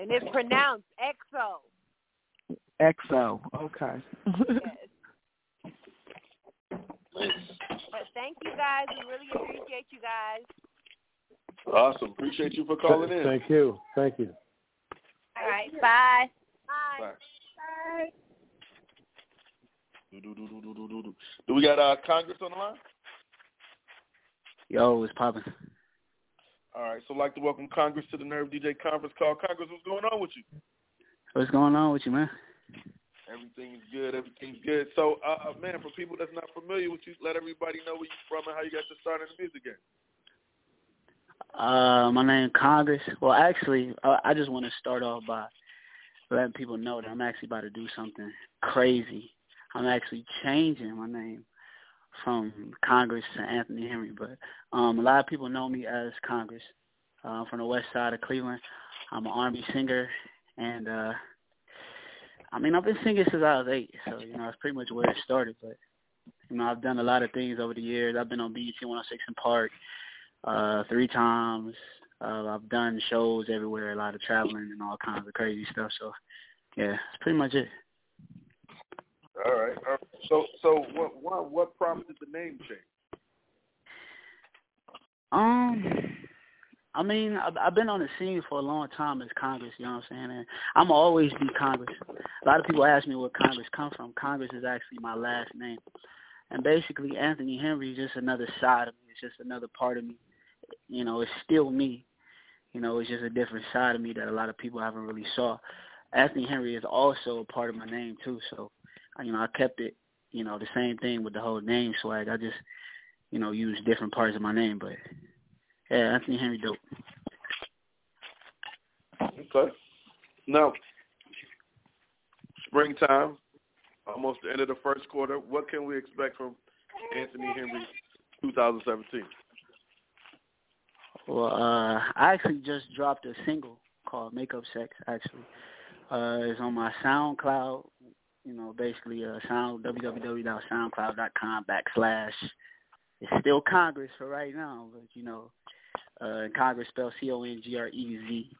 And it's pronounced X O. X O, okay. Yes. But thank you guys. We really appreciate you guys. Awesome. Appreciate you for calling in. Thank you. Thank you. All right. Bye. Bye. Bye. Bye. Do, do, do, do, do, do. do we got uh, Congrez on the line? Yo, it's popping. All right. So I'd like to welcome Congrez to the Nerve D J conference call. Congrez, what's going on with you? What's going on with you, man? Everything's good. Everything's good. So, uh, man, for people that's not familiar with you, let everybody know where you're from and how you got your start in the music game. Uh, my name is Congrez. Well, actually, uh, I just want to start off by letting people know that I'm actually about to do something crazy. I'm actually changing my name from Congrez to Anthony Henry, but um, a lot of people know me as Congrez. Uh, I'm from the west side of Cleveland. I'm an R and B singer, and uh, I mean, I've been singing since I was eight, so, you know, that's pretty much where it started. But, you know, I've done a lot of things over the years. I've been on B E T one oh six in Park uh, three times. Uh, I've done shows everywhere, a lot of traveling and all kinds of crazy stuff. So, yeah, that's pretty much it. All right. All right. So so what, what, what prompted the name change? Um... I mean, I've been on the scene for a long time as Congrez, you know what I'm saying? And I'm always be Congrez. A lot of people ask me where Congrez come from. Congrez is actually my last name. And basically, Anthony Henry is just another side of me. It's just another part of me. You know, it's still me. You know, it's just a different side of me that a lot of people haven't really saw. Anthony Henry is also a part of my name, too. So, you know, I kept it, you know, the same thing with the whole name swag. I just, you know, use different parts of my name, but... yeah, Anthony Henry dope. Okay. Now, springtime, almost the end of the first quarter. What can we expect from Anthony Henry twenty seventeen? Well, uh, I actually just dropped a single called Makeup Sex, actually. Uh, it's on my SoundCloud, you know, basically uh, sound, www.soundcloud.com backslash. It's still Congrez for right now, but, you know, Uh, Congrez spelled C O N G R E Z,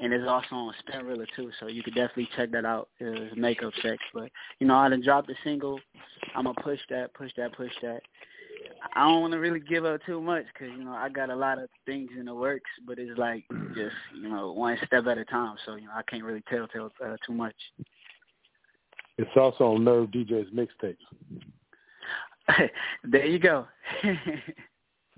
and it's also on Spinrilla too, so you could definitely check that out. It's Makeup Sex, but you know, I done dropped the single. I'm gonna push that, push that, push that. I don't want to really give up too much because you know I got a lot of things in the works, but it's like just you know one step at a time, so you know I can't really tell tell uh, too much. It's also on Nerve D Js mixtapes. There you go.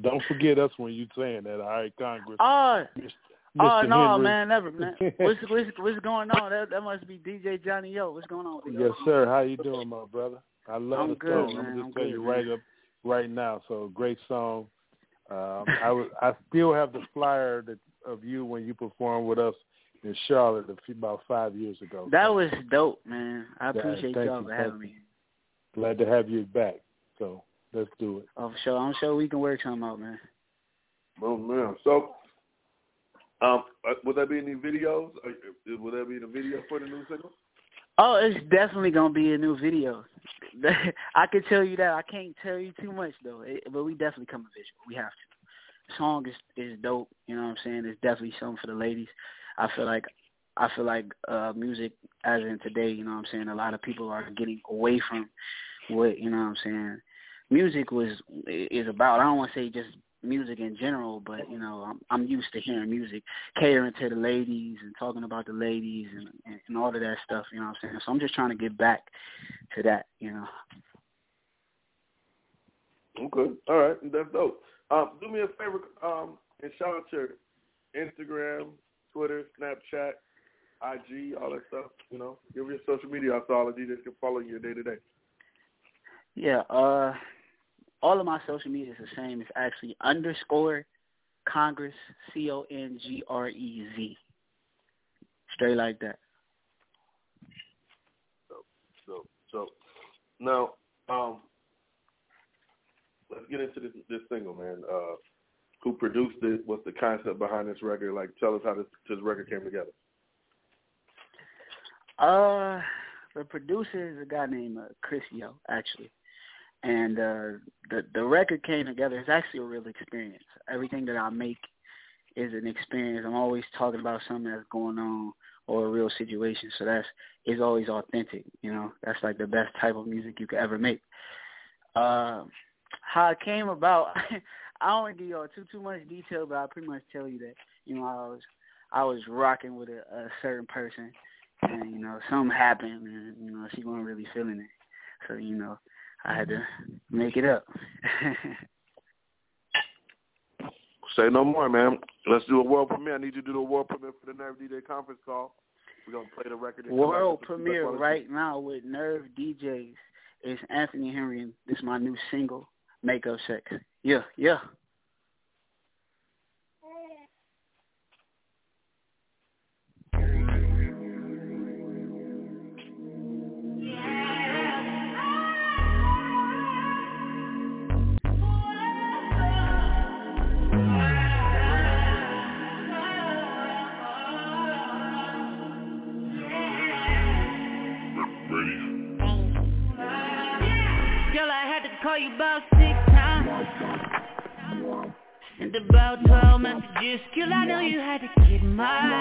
Don't forget us when you saying that, all right, Congrez. Oh, Mister oh no, Henry. Man, never, man. What's, what's, what's going on? That, that must be D J Johnny Yo. What's going on? Yes, sir. How you doing, my brother? I love I'm the good, song. Man. I'm just I'm telling good, you right man. up, right now. So great song. Um, I was, I still have the flyer that, of you when you performed with us in Charlotte a few, about five years ago. That so. was dope, man. I appreciate yeah, y'all you, for having me. Glad to have you back. So. Let's do it. I'm sure, I'm sure we can work something out, man. Oh, man. So, Um, will there be any videos? Will there be a video for the new single? Oh, it's definitely gonna be a new video. I can tell you that. I can't tell you too much though. It, but we definitely come a visual. We have to. The song is is dope. You know what I'm saying? It's definitely something for the ladies. I feel like I feel like uh, music as in today. You know what I'm saying? A lot of people are getting away from what you know what I'm saying. Music was is about. I don't want to say just music in general, but you know, I'm, I'm used to hearing music catering to the ladies and talking about the ladies and, and, and all of that stuff, you know what I'm saying? So I'm just trying to get back to that, you know. Okay. All right. That's dope. Um, do me a favor um, and shout out your Instagram, Twitter, Snapchat, I G, all that stuff, you know. Give your social media out so all the D Js can follow you day to day. Yeah, uh... all of my social media is the same. It's actually underscore Congrez, C O N G R E Z. Straight like that. So, so, so. Now, um, let's get into this, this single, man. Uh, who produced it? What's the concept behind this record? Like, tell us how this, this record came together. Uh, the producer is a guy named uh, Chris Yo, actually. And uh, the the record came together. It's actually a real experience. Everything that I make is an experience. I'm always talking about something that's going on or a real situation. So that's it's always authentic. You know, that's like the best type of music you could ever make. Uh, how it came about, I don't want to give y'all too too much detail, but I pretty much tell you that you know I was I was rocking with a, a certain person, and you know something happened, and you know she wasn't really feeling it. So you know. I had to make it up. Say no more, man. Let's do a world premiere. I need you to do a world premiere for the Nerve D J conference call. We're going to play the record. World premiere right now with Nerve D Js is Anthony Henry. This is my new single, Make Up Sex. Yeah, yeah. About six times, and about twelve messages. Girl, I know you had to get my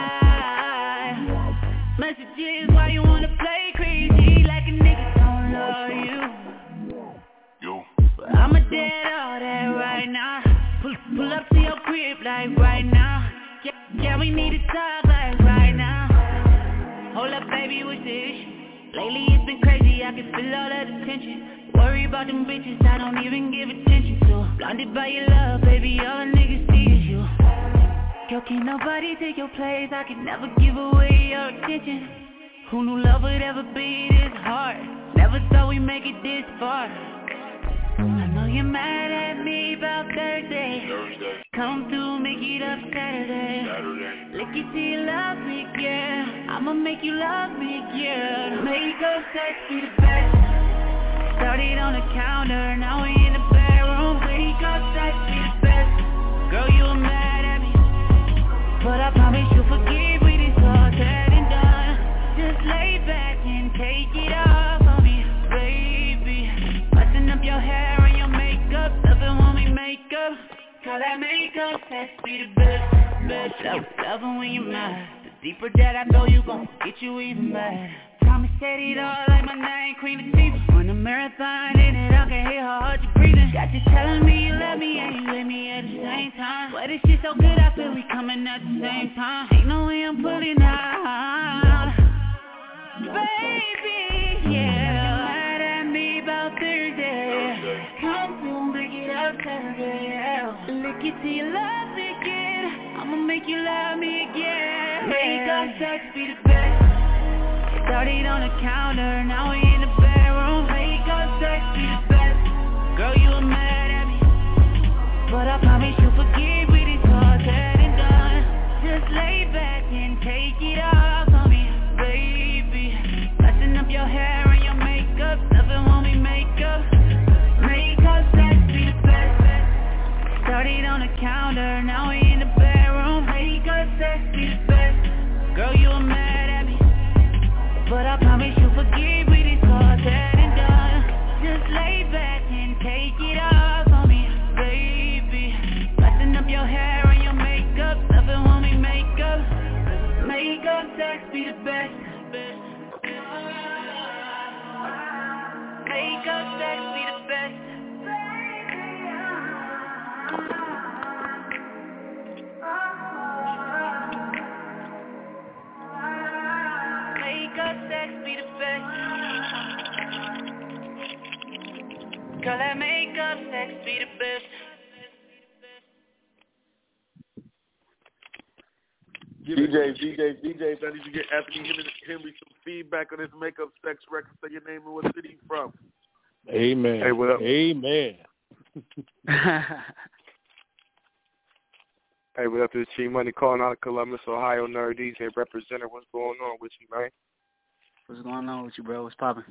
messages. Why you wanna play crazy like a nigga don't love you? Yo, but I'ma dead all that right now. Pull, pull up to your crib like right now. Yeah, yeah, we need to talk like right now. Hold up, baby, what's the issue? Lately it's been crazy. I can feel all that attention. Worry about them bitches, I don't even give attention to. Blinded by your love, baby, all a nigga see is you. Girl, can't nobody take your place, I can never give away your attention. Who knew love would ever be this hard? Never thought we'd make it this far. I know you're mad at me about Thursday, Thursday. Come through, make it up Saturday, Saturday. Lick it till you love me, yeah. I'ma make you love me, yeah. Make up sex be the best. Started on the counter, now we in the bedroom. Wake up, sex is best. Girl, you were mad at me, but I promise you'll forgive when it's all said and done. Just lay back and take it off on me, baby. Messing up your hair and your makeup, loving when we make up. Call that makeup, sex be the best, best. Love, loving when you're mad. The deeper that I go, you gon' get you even mad. Promise said it all like my name, Queen of Thieves. A marathon in it, I can hear how hard you're breathing. Got you telling me you love me and you hate me at the same time. But it's just so good, I feel we coming at the same time. Ain't no way I'm pulling out, baby, yeah. Mad at me about Thursday, come through, make it up Saturday. Lick it till you love me again, I'ma make you love me again. Make up sex be the best. Started on the counter, now we in the bedroom. Make up sex be the best. Girl, you were mad at me, but I promise you'll forgive when it's all said and done. Just lay back and take it off on me, baby. Messing up your hair and your makeup, loving when we make up. Make up sex be the best. Started on the counter, now we in the bedroom. Make up sex sex be the best. Make up sex be the best. Make up sex be the best. Girl, that make up sex be the best. D Js, D Js, D Js, I need you to get Anthony Henry some feedback on his Makeup Sex record. Say your name and what city you're from. Amen. Hey, what up? Amen. Hey, what up? This is G Money calling out of Columbus, Ohio. Nerve D J representative. What's going on with you, man? What's going on with you, bro? What's popping?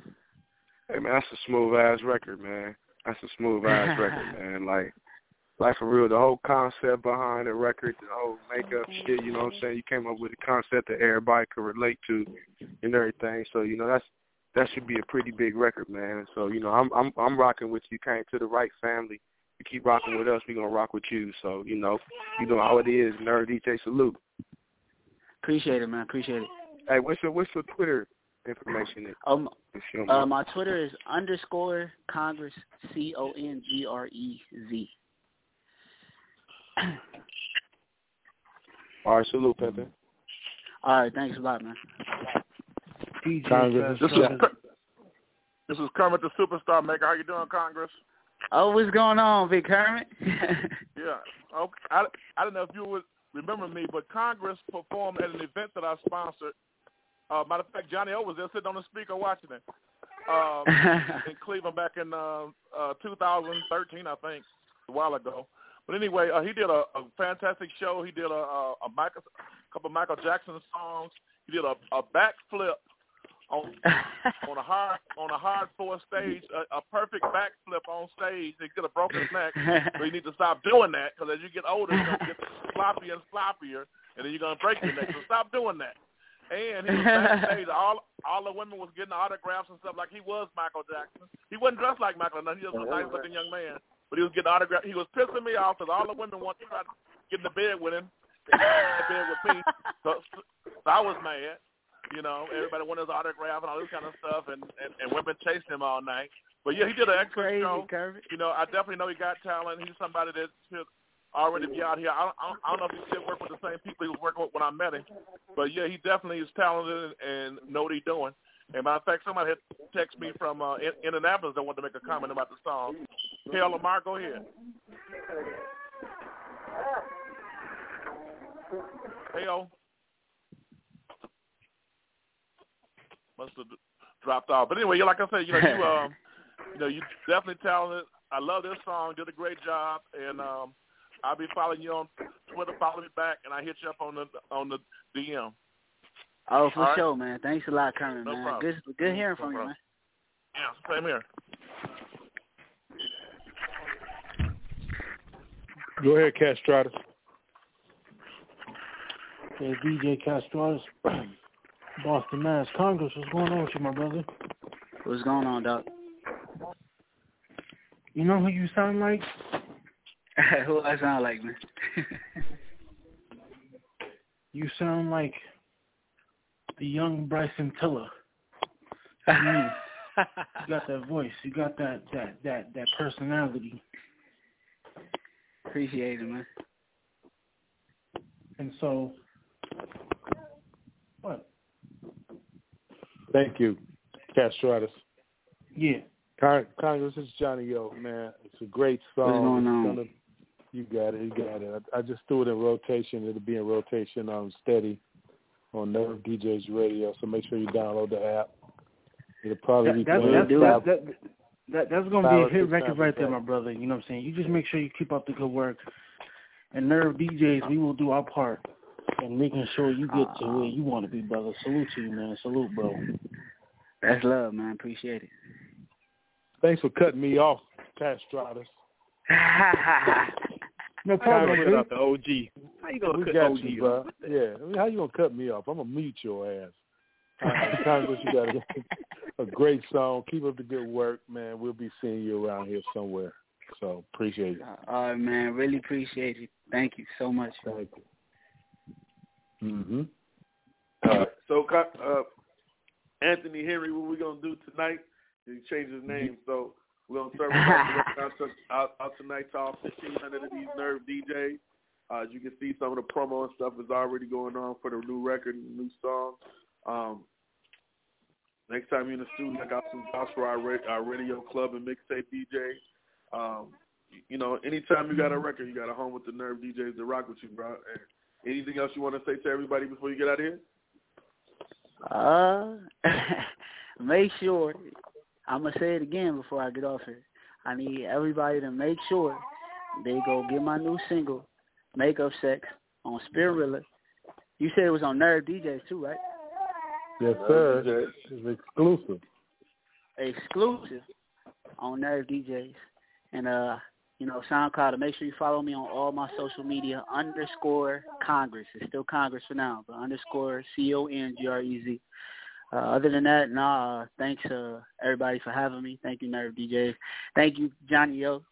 Hey, man, that's a smooth-ass record, man. That's a smooth-ass record, man. Like... Like, for real, the whole concept behind the record, the whole makeup shit, you know what I'm saying? You came up with a concept that everybody could relate to and everything. So, you know, that's that should be a pretty big record, man. So, you know, I'm I'm, I'm rocking with you. Came to the right family. You keep rocking with us, we're going to rock with you. So, you know, you know how it is. Nerve D J, salute. Appreciate it, man. Appreciate it. Hey, what's your, what's your Twitter information? Um, uh, my Twitter is underscore Congrez, C O N G R E Z. All right, salute, Pepe. All right, thanks a lot, man. D J, this, is, this is Kermit the Superstar Maker. How you doing, Congrez? Oh, what's going on, Big Kermit? Yeah, okay. I, I don't know if you would remember me, but Congrez performed at an event that I sponsored. Uh, matter of fact, Johnny O was there sitting on the speaker watching it um, in Cleveland back in uh, uh, two thousand thirteen, I think, a while ago. But anyway, uh, he did a, a fantastic show. He did a, a, a, Michael, a couple of Michael Jackson songs. He did a, a backflip on on a hard on a hard floor stage, a, a perfect backflip on stage. He could have broken his neck, but you need to stop doing that because as you get older, you're going to get sloppier and sloppier, and then you're going to break your neck. So stop doing that. And he was backstage. All all the women was getting autographs and stuff like he was Michael Jackson. He wasn't dressed like Michael. No, he was a nice-looking young man. But he was getting autographed. He was pissing me off because all the women wanted to try to get in the bed with him. They got in the bed with me. So, so I was mad. You know, everybody wanted his autograph and all this kind of stuff, and, and, and women chased him all night. But, yeah, he did an excellent show. Curvy. You know, I definitely know he got talent. He's somebody that should already be out here. I don't, I don't, I don't know if he still work with the same people he was working with when I met him. But, yeah, he definitely is talented and know what he's doing. And matter of fact, somebody had text me from uh, in- Indianapolis that wanted to make a comment about the song. Hell, Lamar, go ahead. Hell. Must have dropped off. But anyway, like I said, you know, you, um, you know, you're definitely talented. I love this song. Did a great job. And um, I'll be following you on Twitter. Follow me back, and I hit you up on the on the D M. Oh, for right. Sure, man. Thanks a lot, Kermit, no man. Problem. Good, good hearing no from problem. You, man. Yeah, same here. Go ahead, Castratus. Hey, D J Castratus, Boston, Mass. Congrez, what's going on with you, my brother? What's going on, Doc? You know who you sound like? Who I sound like, man? You sound like... the young Bryson Tiller. Mm. You got that voice. You got that, that, that, that personality. Appreciate it, man. And so, what? Thank you, Castratus. Yeah. Con- Congrez, this is Johnny O, man. It's a great song. What's going on? Gonna, you got it. You got it. I, I just threw it in rotation. It'll be in rotation um, steady on Nerve D Js Radio, so make sure you download the app. It'll probably that, be that's, that's, that, that, that, that's going to be a hit record right there, my brother. You know what I'm saying? You just make sure you keep up the good work. And Nerve D Js, we will do our part in making sure you get to where you want to be, brother. Salute to you, man. Salute, bro. That's love, man. Appreciate it. Thanks for cutting me off, Castratus. No problem. It out the O G. How you gonna we cut O G you, bro? Yeah, I mean, how you gonna cut me off? I'm gonna mute your ass. Right, Congrez, you got a, a great song. Keep up the good work, man. We'll be seeing you around here somewhere. So appreciate it. All right, man. Really appreciate it. Thank you so much. Thank you. Mhm. All right. So, uh, Anthony Henry, what we're going to do tonight, he changed his name, so we're going to start with out, out tonight to all fifteen hundred of these Nerve D Js. Uh, as you can see, some of the promo and stuff is already going on for the new record and new song. Um, next time you're in the studio, I got some thoughts for our radio club and mixtape D J. Um, you know, anytime you got a record, you got a home with the Nerve D Js that rock with you, bro. And anything else you want to say to everybody before you get out of here? Uh, make sure, I'm going to say it again before I get off here. I need everybody to make sure they go get my new single, Makeup Sex, on Spinrilla. You said it was on Nerve D Js too, right? Yes, sir. It's exclusive. Exclusive on Nerve D Js. And, uh, you know, SoundCloud, make sure you follow me on all my social media, underscore Congrez. It's still Congrez for now, but underscore C O N G R E Z. Uh, other than that, nah, thanks, uh, everybody for having me. Thank you, Nerve D Js. Thank you, Johnny Yo.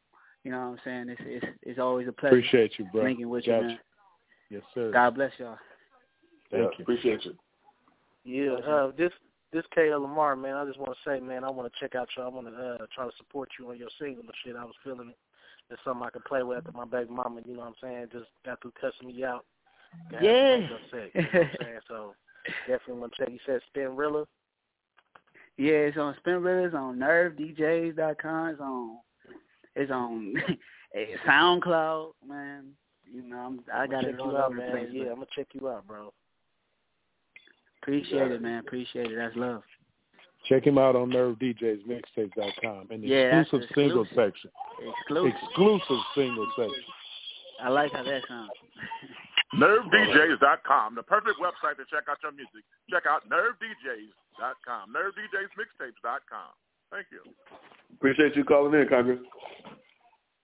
You know what I'm saying? It's it's, it's always a pleasure. Appreciate you, bro. Linking with Got you, man. You. Yes, sir. God bless y'all. Thank yeah, you. Appreciate you. Yeah, uh, this this K L Lamar, man, I just want to say, man, I want to check out y'all. I want to uh, try to support you on your single and shit. I was feeling it. It's something I could play with after my baby mama, you know what I'm saying, just got through cussing me out. God, yeah. You know what I'm saying? So definitely want to check. You said Spinrilla? Yeah, it's on Spinrilla. It's on nerve d js dot com. It's on, it's on SoundCloud, man. You know, I'm, I got to check you out, man. Place, yeah, I'm going to check you out, bro. Appreciate it, man. Appreciate it. That's love. Check him out on nerve d js mixtape dot com in the yeah, exclusive, exclusive single section. Exclusive. Exclusive single section. I like how that sounds. nerve d js dot com, the perfect website to check out your music. Check out nerve d js dot com, nerve d js mixtapes dot com. Thank you. Appreciate you calling in, Congrez.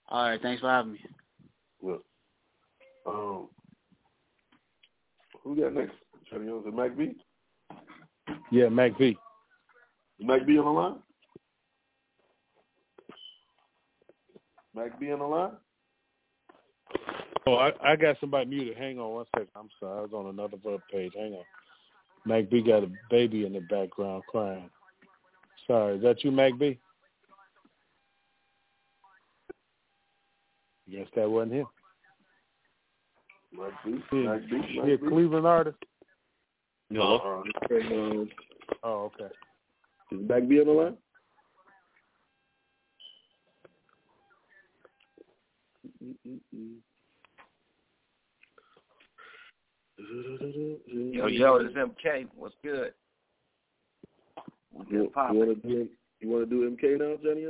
All right, thanks for having me. Well, um, who got next? Is it Mac B? Yeah, Mac B. You Mac B on the line? Mac B on the line? Oh, I, I got somebody muted. Hang on one second. I'm sorry. I was on another web page. Hang on. Mac B got a baby in the background crying. Sorry. Is that you, Mac B? I guess that wasn't him. Mac B? Mac B? Mac B? You're a Cleveland artist? No. Uh-uh. Oh, okay. Is Mac B on the line? Yo, yo, it's M K. What's good? What's you, you want to do, you want to do M K now, Johnny?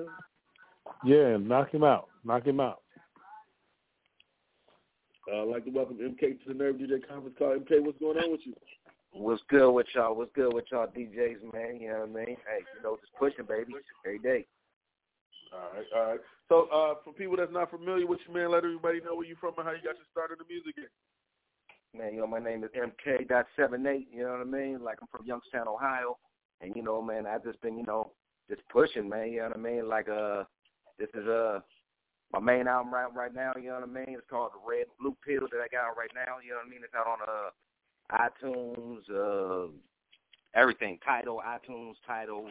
Yeah, knock him out. Knock him out. Uh, I'd like to welcome M K to the Nerve D J conference call. M K, what's going on with you? What's good with y'all? What's good with y'all D Js, man? You know what I mean? Hey, you know, just pushing, baby, every day. All right, all right. So, uh, for people that's not familiar with you, man, let everybody know where you from and how you got your start in the music game. Man, you know, my name is M K dot seventy-eight, you know what I mean? Like, I'm from Youngstown, Ohio. And, you know, man, I've just been, you know, just pushing, man, you know what I mean? Like, uh, this is uh, my main album right, right now, you know what I mean? It's called the Red Blue Pill that I got out right now, you know what I mean? It's out on, uh, iTunes, uh, everything, Tidal, iTunes, Tidal,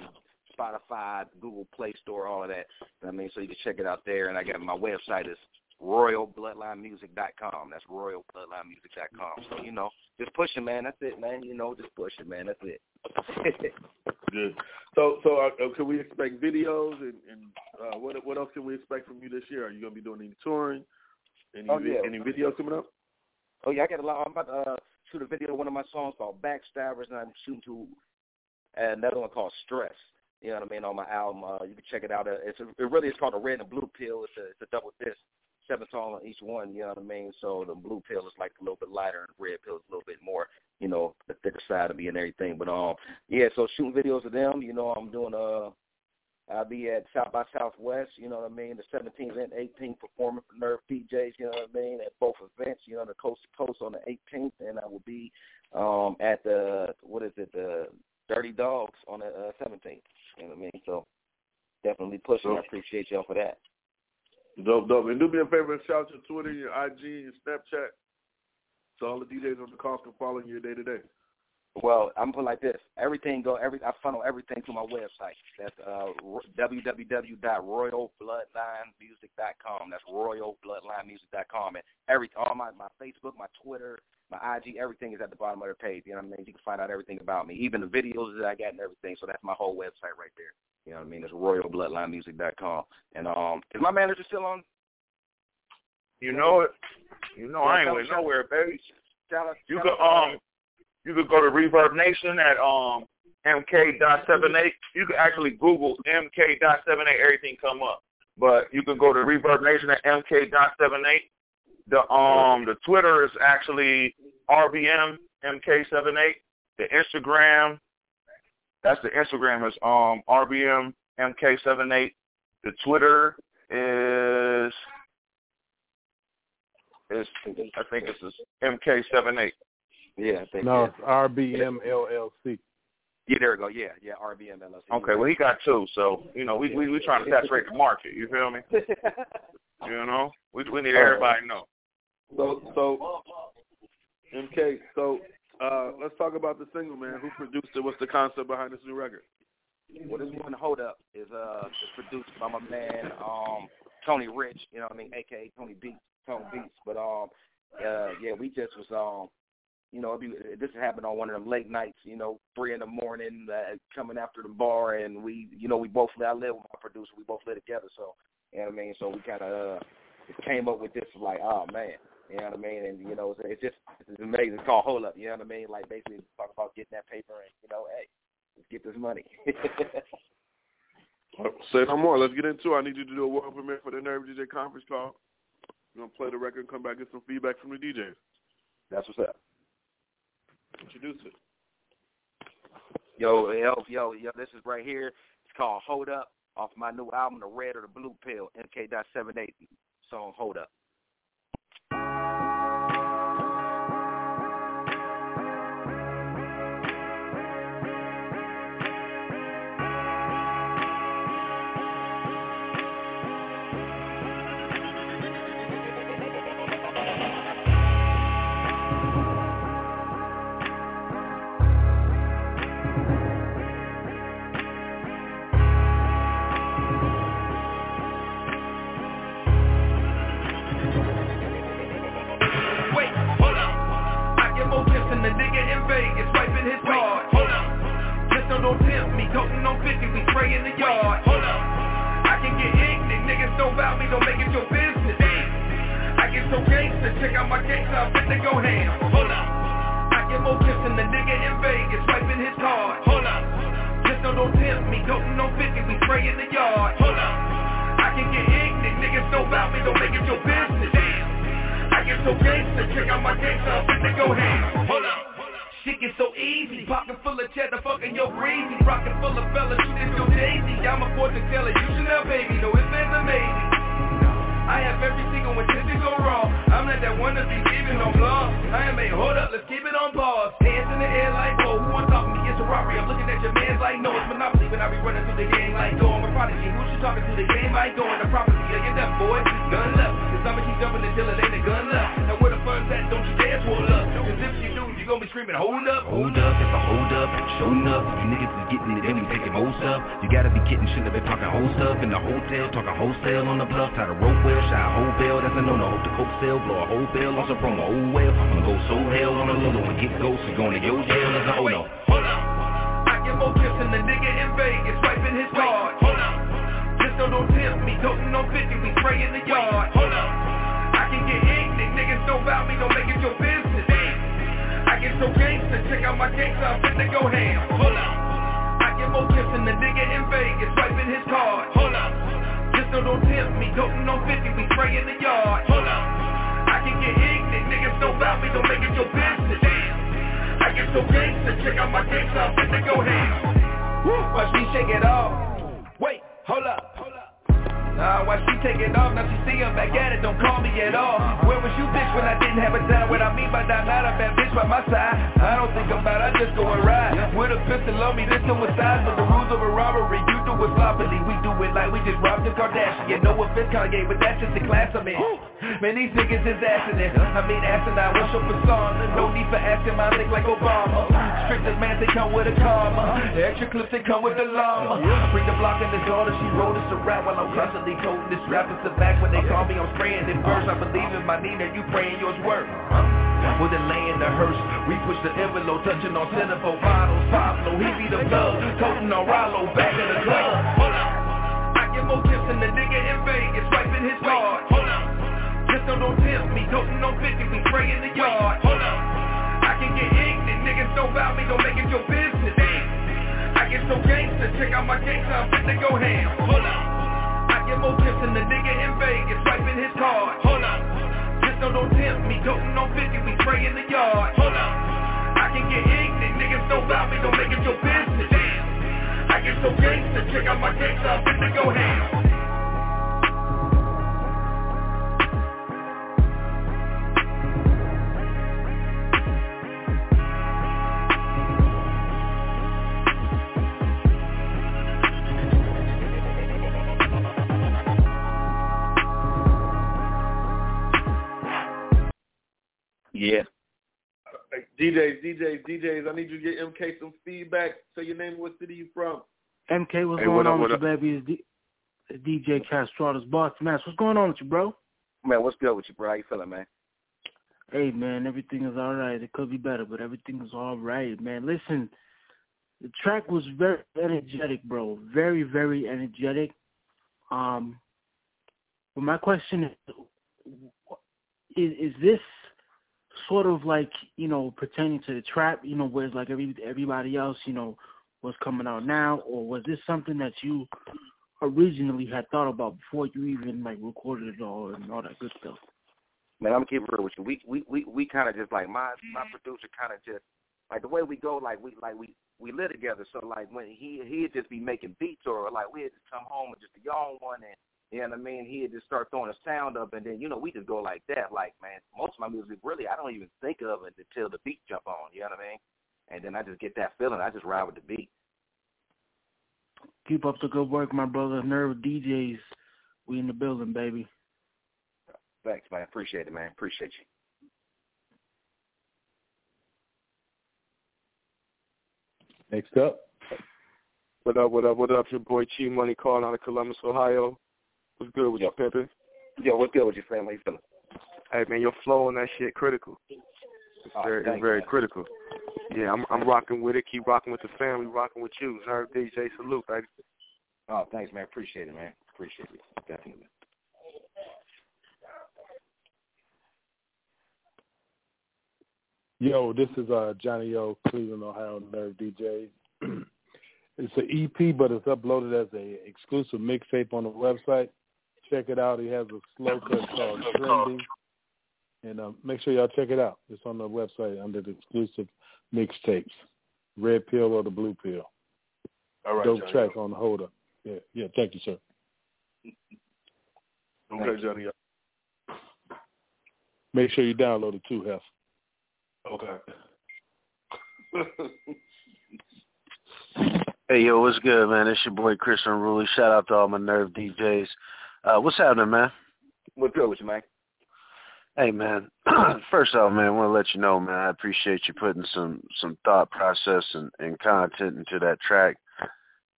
Spotify, Google Play Store, all of that. I mean, so you can check it out there. And I got my website is royal bloodline music dot com. That's royal bloodline music dot com. So, you know, just pushing, man. That's it, man. You know, just pushing, man. That's it. Good. So, so uh, can we expect videos? And, and uh, what what else can we expect from you this year? Are you going to be doing any touring? Any, oh, yeah. any videos coming up? Oh, yeah, I got a lot. I'm about to... Uh, shoot a video of one of my songs called Backstabbers, and I'm shooting to another one called Stress, you know what I mean, on my album. Uh, you can check it out. It's a, it really is called a Red and Blue Pill. It's a, it's a double disc, seven songs on each one, you know what I mean? So the blue pill is like a little bit lighter, and the red pill is a little bit more, you know, the thicker side of me and everything. But, um, yeah, so shooting videos of them, you know, I'm doing uh, I'll be at South by Southwest, you know what I mean, the seventeenth and eighteenth performing for Nerve D Js, you know what I mean, at both events, you know, the coast to coast on the eighteenth, and I will be um, at the, what is it, the Dirty Dogs on the uh, seventeenth, you know what I mean, so definitely pushing. I appreciate y'all for that. Dope, dope. And do me a favor and shout your Twitter, your I G, your Snapchat, so all the D Js on the call can follow you day to day. Well, I'm put like this. Everything go every I funnel everything to my website. That's uh, w w w dot royal bloodline music dot com. That's royal bloodline music dot com. And every all my, my Facebook, my Twitter, my I G, everything is at the bottom of the page. You know what I mean? You can find out everything about me, even the videos that I got and everything. So that's my whole website right there. You know what I mean? It's royal bloodline music dot com. And um, is my manager still on? You know it. You know yeah, I ain't going nowhere, baby. Tell us, you tell can um. You could go to Reverb Nation at um, M K dot seventy-eight. You could actually Google M K dot seventy-eight. Everything come up. But you can go to Reverb Nation at M K dot seventy-eight. The um the Twitter is actually R B M M K seventy-eight. The Instagram, that's the Instagram is um R B M M K seventy-eight. The Twitter is is I think it's M K seventy-eight. Yeah, I think no, it's R B M L L C. Yeah, there we go. Yeah, yeah, R B M L L C. Okay, well, he got two, so, you know, we we, we trying to saturate the market. You feel me? You know? We we need everybody to know. So, so M K, so uh, let's talk about the single, man. Who produced it? What's the concept behind this new record? Well, this one, Hold Up, is uh is produced by my man um Tony Rich, you know what I mean, a k a. Tony Beats. Tony Beats. But, um, uh, yeah, we just was... um. You know, be, this happened on one of them late nights, you know, three in the morning, uh, coming after the bar, and we, you know, we both, I live with my producer, we both live together, so, you know what I mean, so we kind of uh, came up with this, like, oh, man, you know what I mean, and, you know, it's, it's just, it's amazing, it's called Hold Up, you know what I mean, like, basically, talk about getting that paper, and, you know, hey, let's get this money. Say no more, let's get into it. I need you to do a world premiere for the Nerve D J conference call. We're going to play the record and come back and get some feedback from the D Js. That's what's up. Introduce it. Yo, yo, yo, yo, this is right here. It's called Hold Up off my new album, The Red or the Blue Pill, M K dot seventy-eight, song Hold Up. But the rules of a robbery, you do a sloppy really, we do it like we just robbed the Kardashian. No offense, Kanye, but that's just the class I'm in. Man, these niggas is assin' it. I mean, assin' I what's your persona? No need for asking my lick like Obama. Strictest man, they come with a karma. Extra clips, they come with the llama. Bring the block and the daughter, she wrote us a rap while I'm constantly coding this rap. It's the back when they call me, I'm spraying it first. I believe in my Nina, you praying yours work. With the lay in the hearse, we push the envelope, touching on centerfold bottles. Pablo, he be the thug, toting on Rollo, back in the club. Hold up, I get more tips than the nigga in Vegas, swiping his card. Hold up, just don't, don't tempt me, toting on fifty, we spray in the yard. Hold up, I can get ignorant, niggas don't about me, don't make it your business. I get so gangster, check out my gangster, I'm fit to go ham. Hold up, I get more tips than the nigga in Vegas, swiping his card. Hold up. No, don't tempt me, toting on fifty, we spray in the yard. Hold up, I can get ignorant, niggas know about me, don't make it your business. Damn, I get so gangster, check out my gangster, I'm finna go ham. Yeah. D Js, D Js, D Js, I need you to get M K some feedback. Say your name and what city you from. M K, what's hey, going what on up, with you, up? baby? It's D- DJ Castratus, Boston, Mass. What's going on with you, bro? Man, what's good with you, bro? How you feeling, man? Hey, man, everything is all right. It could be better, but everything is all right, man. Listen, the track was very energetic, bro. Very, very energetic. Um, but my question is, is, is this... sort of like, you know, pertaining to the trap, you know, whereas like every everybody else, you know, was coming out now, or was this something that you originally had thought about before you even like recorded it all and all that good stuff? Man, I'm keeping real with you. We we we, we kind of just like my my producer kind of just like the way we go, like we like we we live together. So like when he he'd just be making beats, or like we'd just come home with just a young one and. You know what I mean? He'd just start throwing a sound up, and then, you know, we just go like that. Like, man, most of my music, really, I don't even think of it until the beat jump on, you know what I mean? And then I just get that feeling. I just ride with the beat. Keep up the good work, my brother. Nerve D Js, we in the building, baby. Thanks, man. Appreciate it, man. Appreciate you. Next up. What up, what up, what up? Your boy Chi Money calling out of Columbus, Ohio. What's good with Yo. you, Pimpin? Yo, what's good with you, fam? How you feeling? Hey, man, your flow on that shit critical. It's oh, very, it's very critical. Yeah, I'm I'm rocking with it. Keep rocking with the family. Rocking with you. Nerve D J, salute, baby. Oh, thanks, man. Appreciate it, man. Appreciate it. Definitely. Yo, this is uh, Johnny O, Cleveland, Ohio, Nerve D J. It's an E P, but it's uploaded as an exclusive mixtape on the website. Check it out. He has a slow cut called Trendy. And uh, make sure y'all check it out. It's on the website under the exclusive mixtapes, Red Pill or the Blue Pill. All right, Dope Johnny. Track on the Hold Up. Yeah, yeah. Thank you, sir. Okay, Johnny. Make sure you download it too, Hef. Okay. Hey, yo, what's good, man? It's your boy, Chris Unruly. Shout out to all my Nerve D Js. Uh, what's happening, man? What's good with you, man? Hey, man. First off, man, I want to let you know, man, I appreciate you putting some, some thought process and, and content into that track.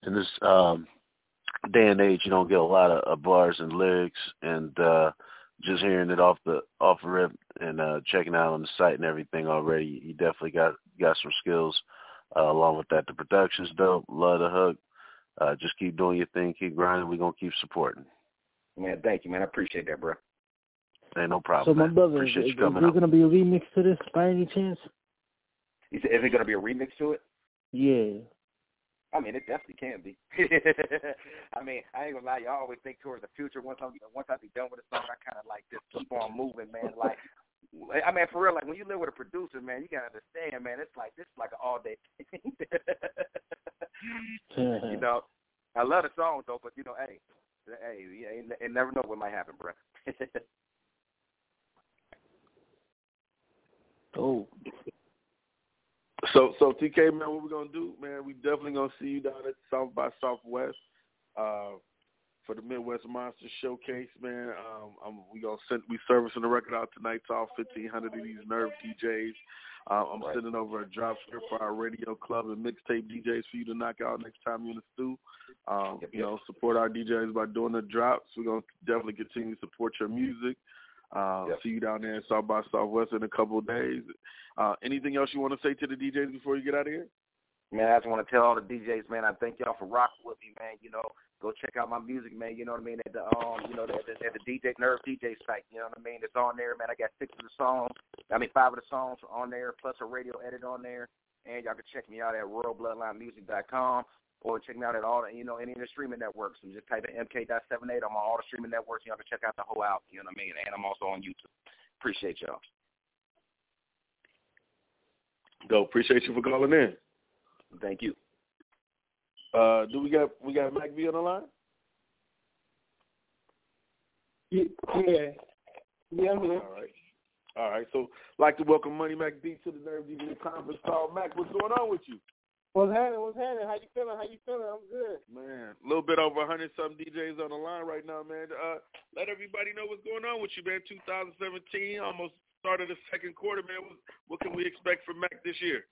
In this um, day and age, you don't get a lot of uh, bars and lyrics, and uh, just hearing it off the off the rip and uh, checking out on the site and everything already, you definitely got, got some skills. Uh, along with that, the production's dope. Love the hook. Uh, just keep doing your thing. Keep grinding. We're going to keep supporting. Man, thank you, man. I appreciate that, bro. Hey, no problem. So, my brother, is, is there going to be a remix to this by any chance? You said, is it going to be a remix to it? Yeah. I mean, it definitely can be. I mean, I ain't going to lie. Y'all always think towards the future. Once I'm, once I be done with the song, I kind of like just keep on moving, man. Like, I mean, for real, like, when you live with a producer, man, you got to understand, man, it's like, this is like an all-day thing. mm-hmm. You know, I love the song, though, but, you know, hey, hey, you, you never know what might happen, bro. oh. So, so T K, man, what we're going to do, man, we definitely going to see you down at South by Southwest. uh, for the Midwest Monster Showcase, man. Um, I'm, we gonna send, we servicing the record out tonight to all fifteen hundred of these Nerve D Js. Uh, I'm right. sending over a drop here for our radio club and mixtape D Js for you to knock out next time you're in the stew. Um, yep, you yep. know, support our D Js by doing the drops. We're gonna definitely continue to support your music. Uh, yep. See you down there in South by Southwest in a couple of days. Uh, anything else you want to say to the D Js before you get out of here? Man, I just want to tell all the D Js, man, I thank y'all for rocking with me, man. You know, go check out my music, man. You know what I mean? At the um, you know, at the, at the D J Nerve D J site. You know what I mean? It's on there, man. I got six of the songs. I mean, five of the songs are on there, plus a radio edit on there. And y'all can check me out at royal bloodline music dot com. Or check me out at all the, you know, any of the streaming networks. So just type in M K dot seventy-eight on all the streaming networks. Y'all can check out the whole out. You know what I mean? And I'm also on YouTube. Appreciate y'all. Go. Appreciate you for calling in. Thank you. Uh, do we got we got Mac B on the line? Yeah. Yeah, I'm here. All right. All right. So I'd like to welcome Money Mac B to the Nerve D J conference call. Mac, what's going on with you? What's happening? What's happening? How you feeling? How you feeling? I'm good. Man, a little bit over one hundred something D Js on the line right now, man. Uh, let everybody know what's going on with you, man. twenty seventeen, almost started the second quarter, man. What, what can we expect from Mac this year?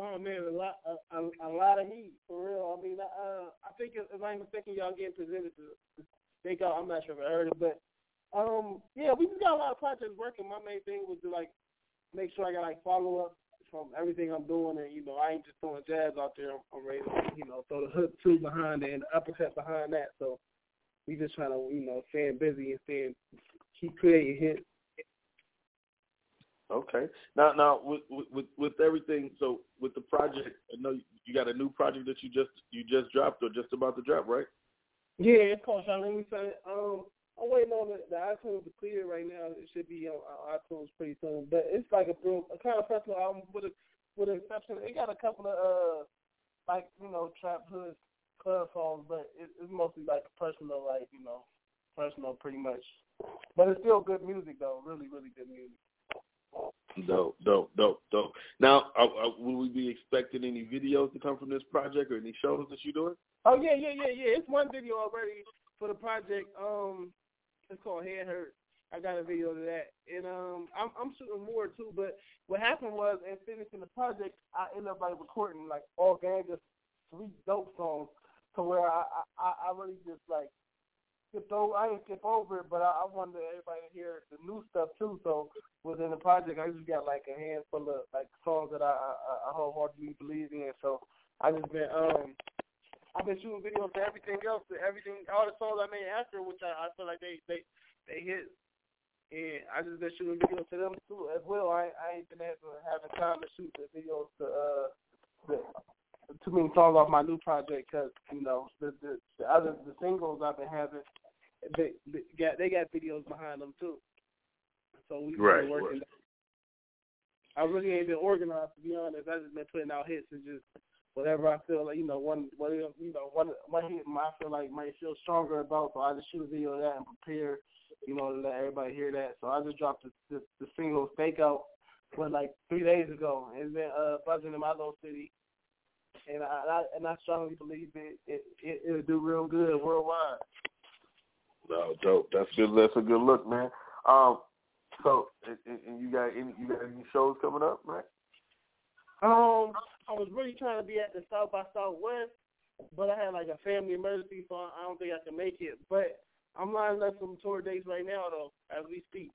Oh, man, a lot a, a, a lot of heat, for real. I mean, uh, I think if I'm mistaken, y'all getting presented to, to think out. I'm not sure if I heard it, but, um, yeah, we just got a lot of projects working. My main thing was to, like, make sure I got, like, follow-up from everything I'm doing, and, you know, I ain't just throwing jabs out there. I'm, I'm ready to, you know, throw the hook two behind it and the uppercut behind that. So we just trying to, you know, staying busy and staying, keep creating hits. Okay. Now, now with, with with everything, so with the project, I know you got a new project that you just you just dropped or just about to drop, right? Yeah, it's called Charlene. Um, I'm waiting on the, the iTunes to clear right now. It should be on, on iTunes pretty soon. But it's like a, a kind of personal album with a with an exception. It got a couple of uh like you know trap hood club songs, but it, it's mostly like personal, like you know personal pretty much. But it's still good music though. Really, really good music. Dope, dope, dope, dope. Now, uh, uh, will we be expecting any videos to come from this project or any shows that you're doing? Oh, yeah, yeah, yeah, yeah. It's one video already for the project. Um, It's called Head Hurt. I got a video of that. And um, I'm, I'm shooting more, too. But what happened was, in finishing the project, I ended up, like, recording, like, all gang of three dope songs to where I, I, I really just, like, skipped over. I didn't skip over it, but I, I wanted everybody to hear the new stuff, too, so... within the project, I just got like a handful of like songs that I I, I wholeheartedly believe in. So I just been um I've been shooting videos to everything else, to everything, all the songs I made after, which I, I feel like they, they they hit, and I just been shooting videos to them too as well. I I ain't been having time to shoot the videos to uh the, too many songs off my new project because you know the, the the other the singles I've been having they, they got they got videos behind them too. So we've been right, working. Right. I really ain't been organized, to be honest. I've just been putting out hits and just whatever I feel like, you know, one, one you know, one, one hit I feel like might feel stronger about, so I just shoot a video of that and prepare, you know, to let everybody hear that. So I just dropped the, the, the single Fake Out, but like three days ago. It's been uh, buzzing in my little city, and I, I and I strongly believe it, it, it it'll do real good worldwide. No, dope. That's good. That's a good look, man. Um. So, and you got any you got any shows coming up, right? Um, I was really trying to be at the South by Southwest, but I had like a family emergency, so I don't think I can make it. But I'm lining up some tour dates right now, though, as we speak.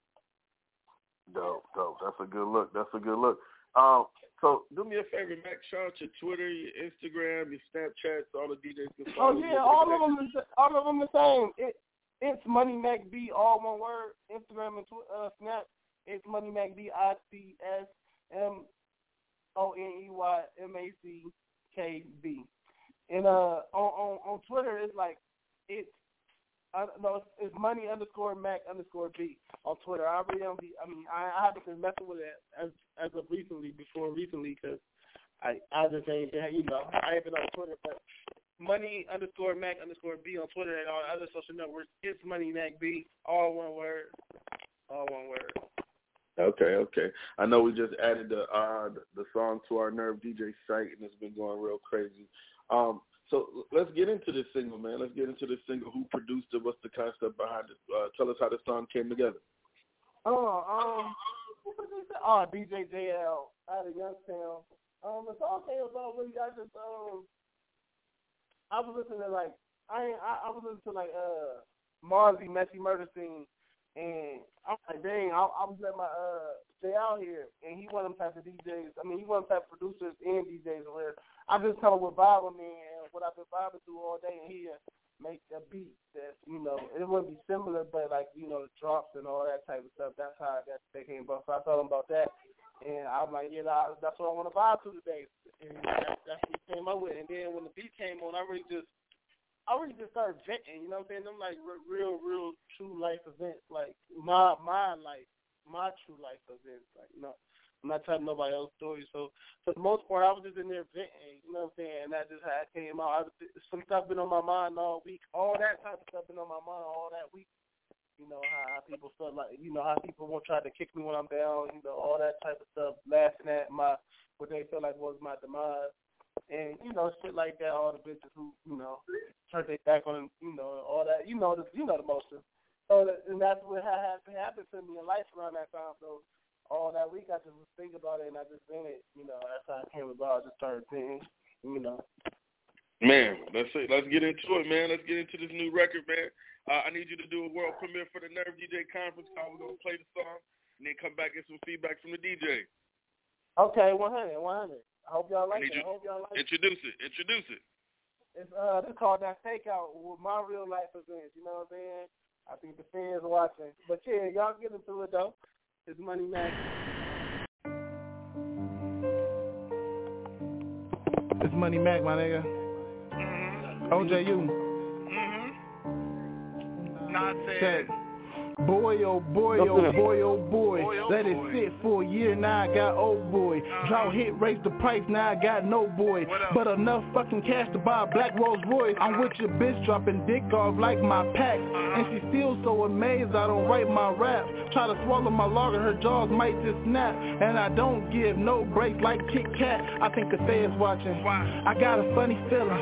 Dope, dope. That's a good look. That's a good look. Um, so do me a favor, Mac. Shout out your Twitter, your Instagram, your Snapchats, all the D Js. Can follow. Oh yeah, all of them. Is, all of them the same. It, It's Money Mac B, all one word. Instagram and Twitter, uh, Snap. It's Money Mac B, I C S M O N E Y M A C K B. And uh, on, on on Twitter, it's like it's I don't know, it's, it's Money underscore Mac underscore B on Twitter. I really don't be, I mean, I, I haven't been messing with it as as of recently, before recently, because I I just ain't been, you know, I ain't been on Twitter, but. Money underscore Mac underscore B on Twitter and all the other social networks. It's Money Mac B, all one word, all one word. Okay, okay. I know we just added the uh, the song to our Nerve D J site, and it's been going real crazy. Um, So let's get into this single, man. Let's get into this single. Who produced it? What's the concept behind it? Uh, tell us how the song came together. Oh, um, who produced it? Oh, D J J L out of Youngstown. Um, the song came about really. I just um, I was listening to like I ain't, I, I was listening to like uh Marley Messy Murder Scene, and I was like, dang, I, I was at my uh J L here, and he one of them type of D Js. I mean, he one of them type of producers and D Js where I just come up with vibing me and what I've been vibing through all day, and he make a beat that's, you know, it wouldn't be similar, but like, you know, the drops and all that type of stuff. That's how I got they came about. So I told him about that, and I was like, yeah, that's what I want to vibe to today, and that's, that's what he came up with. And then when the beat came on, I really just, I really just started venting. You know what I'm saying? Them like real, real true life events, like my my life. my true life events, like, you know, I'm not telling nobody else's story, so for the most part, I was just in there venting, you know what I'm saying, and that's just how it came out. I, some stuff been on my mind all week, all that type of stuff been on my mind all that week, you know, how people felt like, you know, how people won't try to kick me when I'm down, you know, all that type of stuff, laughing at my, what they felt like was my demise, and, you know, shit like that, all the bitches who, you know, turned their back on, you know, all that, you know, the, you know the motion. So that, and that's what had happened to me in life around that time. So all that week, I just was thinking about it, and I just did it. You know, that's how it came about. I just started thinking, you know. Man, that's it. Let's get into it, man. Let's get into this new record, man. Uh, I need you to do a world premiere for the Nerve D J conference call. We're going to play the song, and then come back and get some feedback from the D J. Okay, one hundred, one hundred. I hope y'all like it. I hope y'all like it. Introduce it. Introduce it. It's uh, it's called That Takeout with my real life events, you know what I'm saying? I think the fans are watching. But, yeah, y'all get into it, though. It's Money Mac. It's Money Mac, my nigga. Mm-hmm. O J U. Mm-hmm. Not sad. Boy, oh boy, oh boy, oh boy, boy oh let it boy. Sit for a year, now I got old boy. Drought hit, raised the price, now I got no boy. But enough fucking cash to buy a black Rolls Royce. I'm with your bitch, dropping dick off like my pack. And she's still so amazed I don't write my raps. Try to swallow my lager, her jaws might just snap. And I don't give no breaks like Kit Kat. I think the fans watching, I got a funny feeling.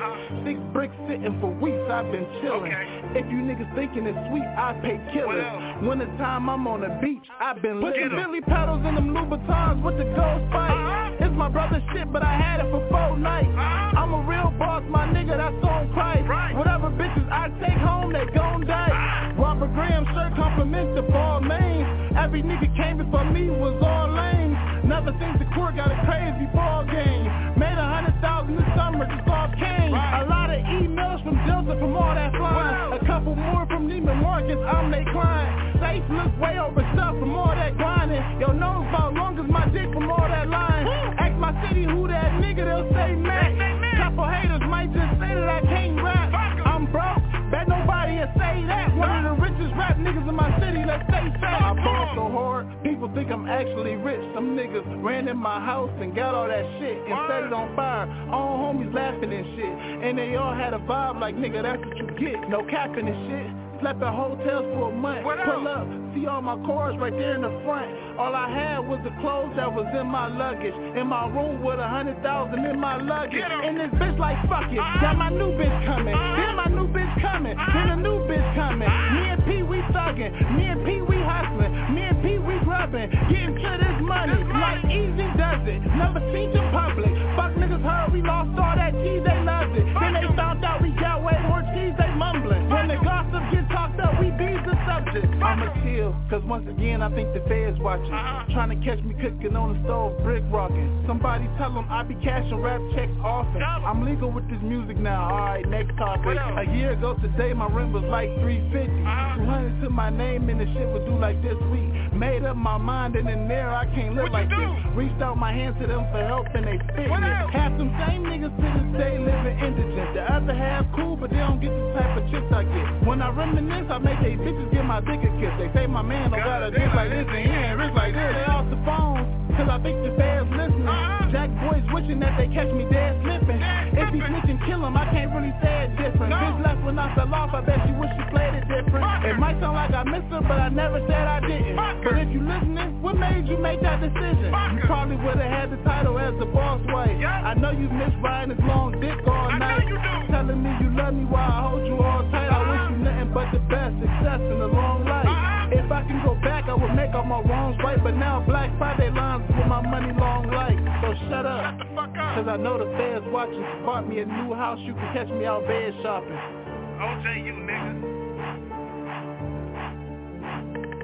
Six bricks sitting for weeks, I've been chilling. If you niggas thinking it's sweet, I pay killers. Winter time, I'm on the beach, I've been living. Billy pedals in them Louboutins with the gold spike. Uh-huh. It's my brother's shit, but I had it for four nights. Uh-huh. I'm a real boss, my nigga, that's on price. Right. Whatever bitches I take home, they gon' die. Uh-huh. Robert Graham's shirt compliments the ball main. Every nigga came before me was all lame. Never since the court got a crazy ball game. Made a hundred thousand this summer, just all came. Right. A lot of emails from Delta, from all that flying. Wow. A couple more from Neiman Marcus, I'm they client. Safe look way over stuff from all that grinding. Your nose about long as my dick from all that lying. Ask my city who that nigga, they'll say Mac. Couple haters might just say that I can't rap. I'm broke, bet nobody will say that. One of the richest rap niggas in my city, let's say fat. I ball so hard, people think I'm actually rich. Some niggas ran in my house and got all that shit and set it on fire. All homies laughing and shit. And they all had a vibe like, nigga, that's what you get. No capping and shit. Slept at hotels for a month. Pull up, see all my cars right there in the front. All I had was the clothes that was in my luggage. In my room with a hundred thousand in my luggage. And this bitch like, fuck it. Uh-huh. Got my new bitch coming. Uh-huh. Then my new bitch coming. Uh-huh. Then a new bitch coming. Uh-huh. Me and P, we thugging. Me and P, we hustling. Me and P, we grubbing. Getting to this money. This money. Like easy does it. Never seen in public. Fuck niggas heard we lost all that cheese. They loved it. Fuck then they found out we got way more cheese. They mumbling. Fuck when the gossip gets talked up, we be the subject. I'ma chill, cause once again I think the feds watching. Uh-huh. Trying to catch me cooking on the stove, brick rocking. Somebody tell them I be cashing rap checks often. Double. I'm legal with this music now, alright, next topic. A year ago today my rent was like three fifty. Uh-huh. two hundred to my name and the shit was due like this week. Made up my mind and in there I can't live what like this. Reached out my hand to them for help and they fit me. Half them same niggas to this day living indigent. The other half cool but they don't get the type of chips I get. When I rem- I make they bitches get my dick a kiss. They say my man don't got a dick like this and he ain't rich like this. They off the phone, till I think the fans listening. Uh-huh. Jack boys wishing that they catch me dead slipping. If he snitching, kill him, I can't really say it different. No. Bitch left when I fell off, I bet she wish she played it different. Fucker. It might sound like I missed her, but I never said I didn't. Fucker. But if you listening, what made you make that decision? Fucker. You probably would've had the title as the boss wife. Yep. I know you miss riding his long dick all I night. Know you do. telling me you love me while I hold you all tight. I wish you nothing but the best, success and a long life. If I can go back, I would make all my wrongs right. But now Black Friday lines with my money long life. So shut up, shut the fuck up. Cause I know the feds watching. Bought me a new house, you can catch me out bed shopping. O J, you nigga.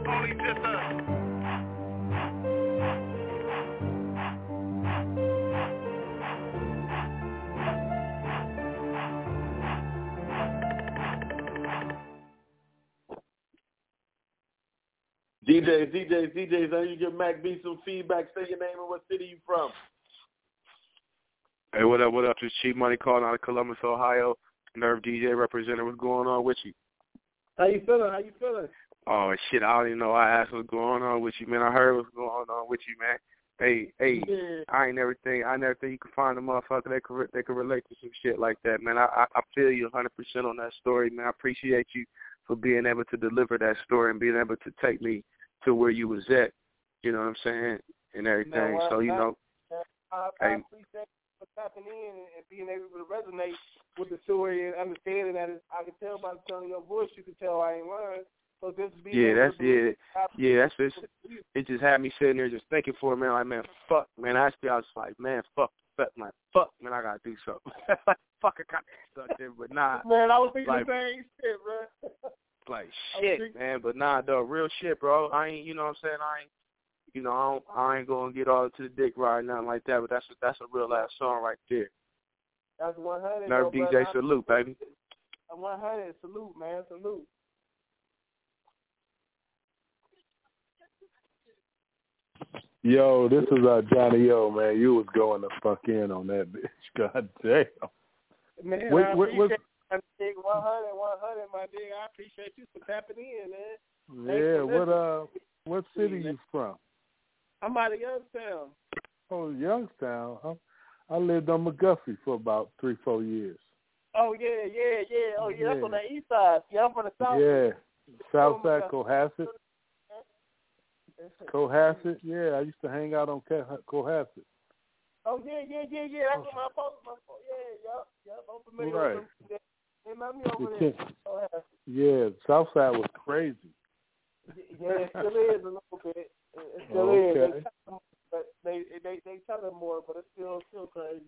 Only just us. D Js, D Js, D Js, how you give Mac B some feedback? Say your name and what city you from. Hey, what up, what up? This is Chief Money calling out of Columbus, Ohio. Nerve D J representative, what's going on with you? How you feeling? How you feeling? Oh, shit, I don't even know. I asked what's going on with you, man. I heard what's going on with you, man. Hey, hey, yeah. I ain't never think, I never think you could find a motherfucker that could, that could relate to some shit like that, man. I, I, I feel you one hundred percent on that story, man. I appreciate you for being able to deliver that story and being able to take me to where you was at, you know what I'm saying, and everything. You know what, so, you I, know. I, I hey. appreciate you for tapping in and being able to resonate with the story and understanding that it's, I can tell by the tone of your voice, you can tell I ain't lying. So this be yeah, that's it. Yeah, that's it. It just had me sitting there just thinking for a minute, like, man, fuck, man. I still I was like, man, fuck, fuck, man, fuck, man, I got to do something. Like, fuck, I got to do something, but nah. Man, I was thinking like, the same shit, bro. Like shit, man, but nah, though, real shit, bro. I ain't, you know what I'm saying? I ain't, you know, I, don't, I ain't gonna get all to the dick ride, nothing like that. But that's a, that's a real ass song right there. That's one hundred. Nerve though, D J, salute, baby. one hundred, salute, man, salute. Yo, this is uh, Johnny O, man. You was going to fuck in on that bitch. God damn. Man, what, I what, what, one hundred, one hundred, my nigga. I appreciate you for tapping in, man. Thanks yeah, what uh, what city you from? I'm out of Youngstown. Oh, Youngstown, huh? I lived on McGuffey for about three, four years. Oh, yeah, yeah, yeah. Oh, yeah, yeah. That's on the east side. Yeah, I'm from the south. Yeah, south side, Cohasset. Cohasset, yeah. I used to hang out on Cohasset. Oh, yeah, yeah, yeah, yeah. That's oh. What my post was. Yeah, yup, yup. I'm familiar right. with them. Hey, mommy over there. Yeah, Southside was crazy. Yeah, it still is a little bit. It still okay. is. But they they they tell them more, but it's still still crazy.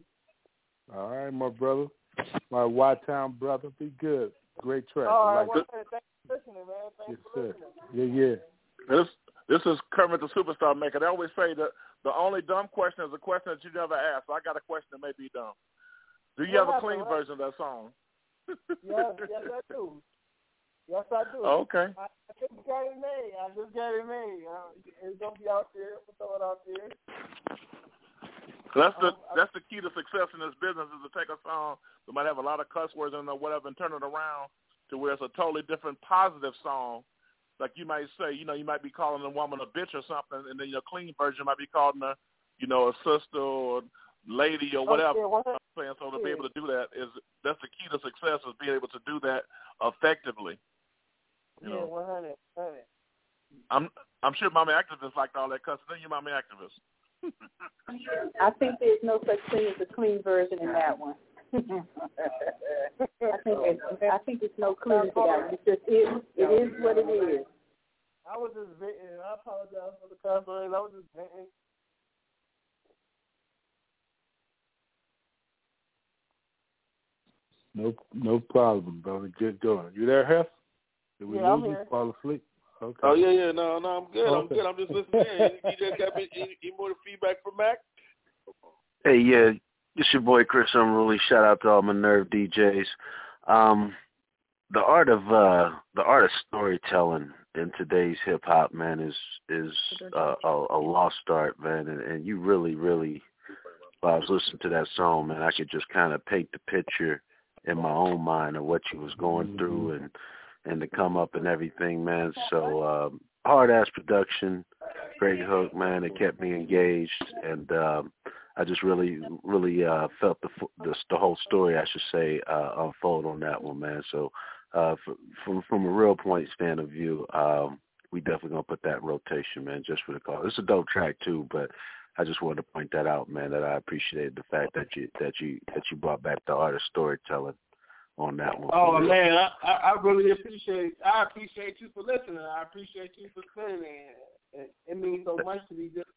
All right, my brother, my Y-Town brother, be good. Great track. All right, like thanks for listening, man. Thanks yes, for listening. Sir. Yeah, yeah. This this is Kermit the Superstar Maker. They always say that the only dumb question is a question that you never asked. So I got a question that may be dumb. Do you yeah, have a clean right. version of that song? yes, yes, I do. Yes, I do. Okay. I, I just got it made. I just got it made. Uh, it's gonna be out there. We'll throw it out there. That's the um, that's I, the key to success in this business is to take a song that might have a lot of cuss words in it or whatever and turn it around to where it's a totally different positive song. Like you might say, you know, you might be calling a woman a bitch or something, and then your clean version might be calling her, you know, a sister or lady or whatever. Oh, yeah, saying so to be able to do that is that's the key to success is being able to do that effectively. You yeah, know? one hundred, one hundred. I'm I'm sure mommy activists liked all that cussing. Then you mommy activists. I think there's no such thing as a clean version in that one. I think it's, I think it's no clean for that one. It's just it, it is what it is. I was just venting. I apologize for the cuss words. I was just venting. No, no problem, brother. Get going. You there, Hef? Did we yeah, lose you? Fall asleep? Okay. Oh yeah, yeah. No, no, I'm good. I'm okay. good. I'm just listening. You just got me, any, any more feedback from Mac? Hey, yeah, it's your boy Chris Unruly. Shout out to all my Nerve D Js. Um, the art of uh, the art of storytelling in today's hip hop, man, is is uh, a, a lost art, man, and, and you really, really. While I was listening to that song, man, I could just kind of paint the picture in my own mind of what you was going through and, and to come up and everything, man. So um, hard-ass production, great hook, man. It kept me engaged, and um, I just really, really uh, felt the, the the whole story, I should say, uh, unfold on that one, man. So uh, for, from from a real point stand of view, um, we definitely going to put that in rotation, man, just for the call. It's a dope track, too, but I just wanted to point that out, man, that I appreciated the fact that you that you that you brought back the art of storytelling on that one. Oh man, I, I really appreciate I appreciate you for listening. I appreciate you for listening. It, it means so much to me, just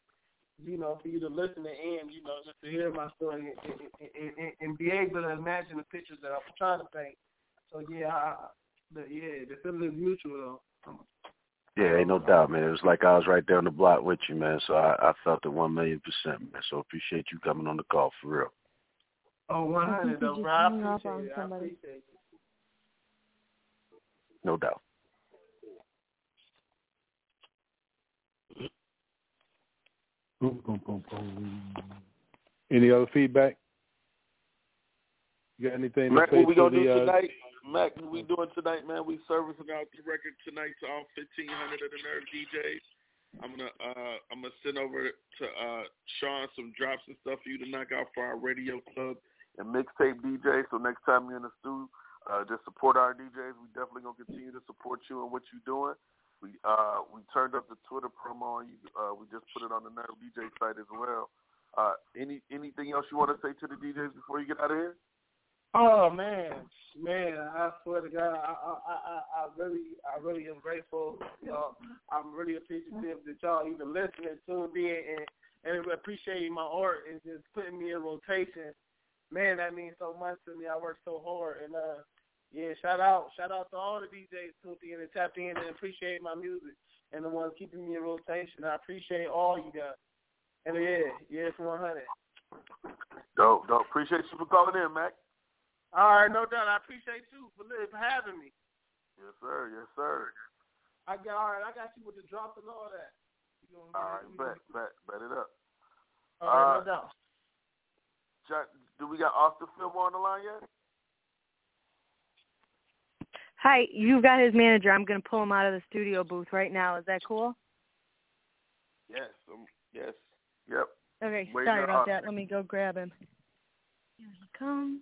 you know, for you to listen to and you know, just to hear my story and, and, and, and be able to imagine the pictures that I was trying to paint. So yeah, I, the, yeah, the feeling is mutual though. Yeah, ain't no doubt, man. It was like I was right there on the block with you, man. So I, I felt it one million percent, man. So appreciate you coming on the call for real. Oh, one hundred though, bro. I appreciate it. I appreciate it. No doubt. Boom, boom, boom, boom. Any other feedback? You got anything Mac, to say what we to gonna the, do tonight? Uh, Mac, what we doing tonight, man? We servicing out the record tonight to all fifteen hundred of the Nerve D Js. I'm gonna uh, I'm gonna send over to uh, Sean some drops and stuff for you to knock out for our radio club and mixtape D J. So next time you're in the studio, uh, just support our D Js. We definitely gonna continue to support you and what you're doing. We uh, we turned up the Twitter promo. And you, uh, we just put it on the Nerve D J site as well. Uh, any anything else you want to say to the D Js before you get out of here? Oh man, man! I swear to God, I I I, I really I really am grateful. Uh, I'm really appreciative that y'all even listening, tuned in, and and appreciating my art and just putting me in rotation. Man, that means so much to me. I work so hard, and uh, yeah, shout out, shout out to all the D Js tuned in and tapped in and appreciate my music and the ones keeping me in rotation. I appreciate all you guys, and yeah, yeah, it's one hundred. Dope, dope. Appreciate you for calling in, Mac. All right, no doubt. I appreciate you for having me. Yes, sir. Yes, sir. I got all right. I got you with the drop and all that. You know, all right, you bet, bet, bet it up. All right, uh, no doubt. Jack, do we got Austin Fillmore on the line yet? Hi, you got his manager. I'm going to pull him out of the studio booth right now. Is that cool? Yes. Um, yes. Yep. Okay. Wait, sorry about Austin. That. Let me go grab him. Here he comes.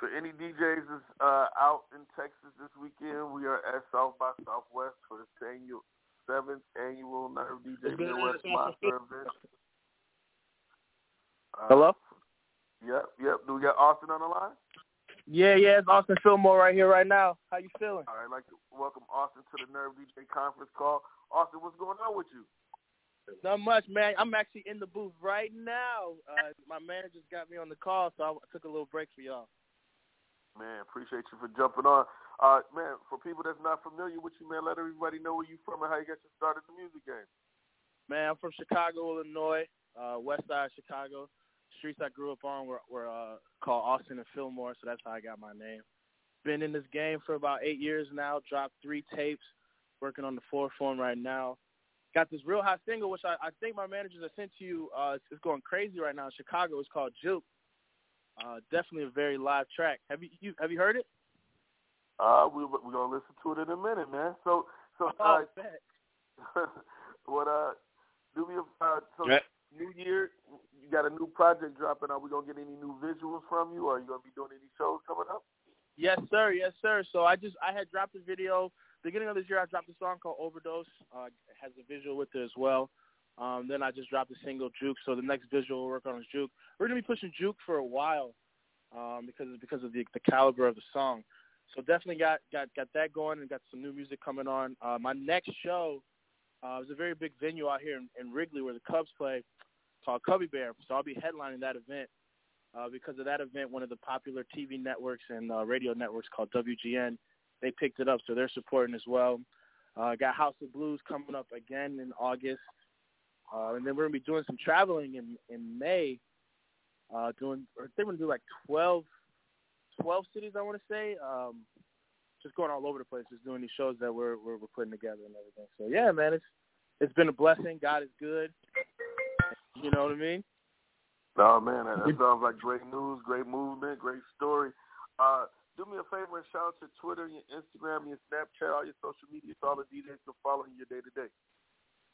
So any D Js is uh, out in Texas this weekend, we are at South by Southwest for the annual, seventh annual Nerve D J Midwest Monster event. Uh, Hello? Yep, yep. Do we got Austin on the line? Yeah, yeah. It's Austin Fillmore right here right now. How you feeling? All right, I'd like to welcome Austin to the Nerve D J conference call. Austin, what's going on with you? Not much, man. I'm actually in the booth right now. Uh, my manager's got me on the call, so I took a little break for y'all. Man, appreciate you for jumping on. Uh, man, for people that's not familiar with you, man, let everybody know where you from and how you got your start in the music game. Man, I'm from Chicago, Illinois, uh, west side of Chicago. Streets I grew up on were, were uh, called Austin and Fillmore, so that's how I got my name. Been in this game for about eight years now, dropped three tapes, working on the fourth one right now. Got this real hot single, which I, I think my managers have sent to you. Uh, it's, it's going crazy right now in Chicago. It's called Juke. Uh, definitely a very live track. Have you, you have you heard it? Uh, we we're gonna listen to it in a minute, man. So so uh, oh, what uh do we have, uh, so yeah. New Year? You got a new project dropping. Are we gonna get any new visuals from you? Or are you gonna be doing any shows coming up? Yes, sir. Yes, sir. So I just I had dropped a video beginning of this year. I dropped a song called Overdose. Uh, it has a visual with it as well. Um, then I just dropped a single, Juke. So the next visual we'll work on is Juke. We're going to be pushing Juke for a while um, because because of the, the caliber of the song. So definitely got, got, got that going and got some new music coming on. Uh, my next show uh, is a very big venue out here in, in Wrigley where the Cubs play called Cubby Bear. So I'll be headlining that event. Uh, because of that event, one of the popular T V networks and uh, radio networks called W G N, they picked it up, so they're supporting as well. Uh, got House of Blues coming up again in August. Uh, and then we're going to be doing some traveling in, in May. Uh, doing, I think we're going to do like twelve, twelve cities, I want to say. Um, just going all over the place, just doing these shows that we're, we're we're putting together and everything. So, yeah, man, it's it's been a blessing. God is good. You know what I mean? Oh, man, that, that sounds like great news, great movement, great story. Uh, do me a favor and shout out your Twitter, your Instagram, your Snapchat, all your social media, all the D Js to follow in your day-to-day.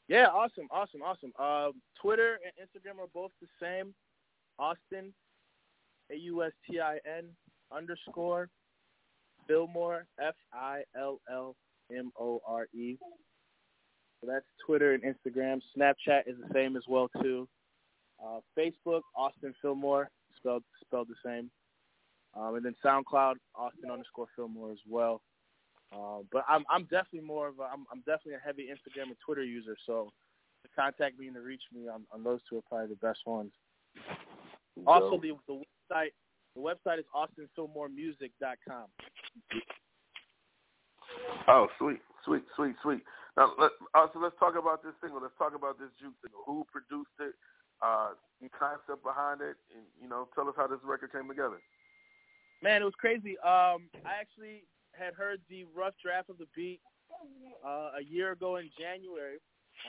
Yeah, awesome, awesome, awesome. Uh, Twitter and Instagram are both the same. Austin, A U S T I N, underscore, Fillmore, F I L L M O R E. So that's Twitter and Instagram. Snapchat is the same as well, too. Uh, Facebook, Austin Fillmore, spelled spelled the same. Um, and then SoundCloud, Austin underscore Fillmore as well. Uh, but I'm I'm definitely more of a, I'm, I'm definitely a heavy Instagram and Twitter user, so to contact me and to reach me on, on those two are probably the best ones. Also, the, the website the website is Austin Fillmore Music dot com. Oh, sweet, sweet, sweet, sweet. Now, let, also, let's talk about this single. Let's talk about this Juke single. Who produced it? Uh, concept behind it, and you know, tell us how this record came together. Man, it was crazy. Um, I actually had heard the rough draft of the beat uh, a year ago in January.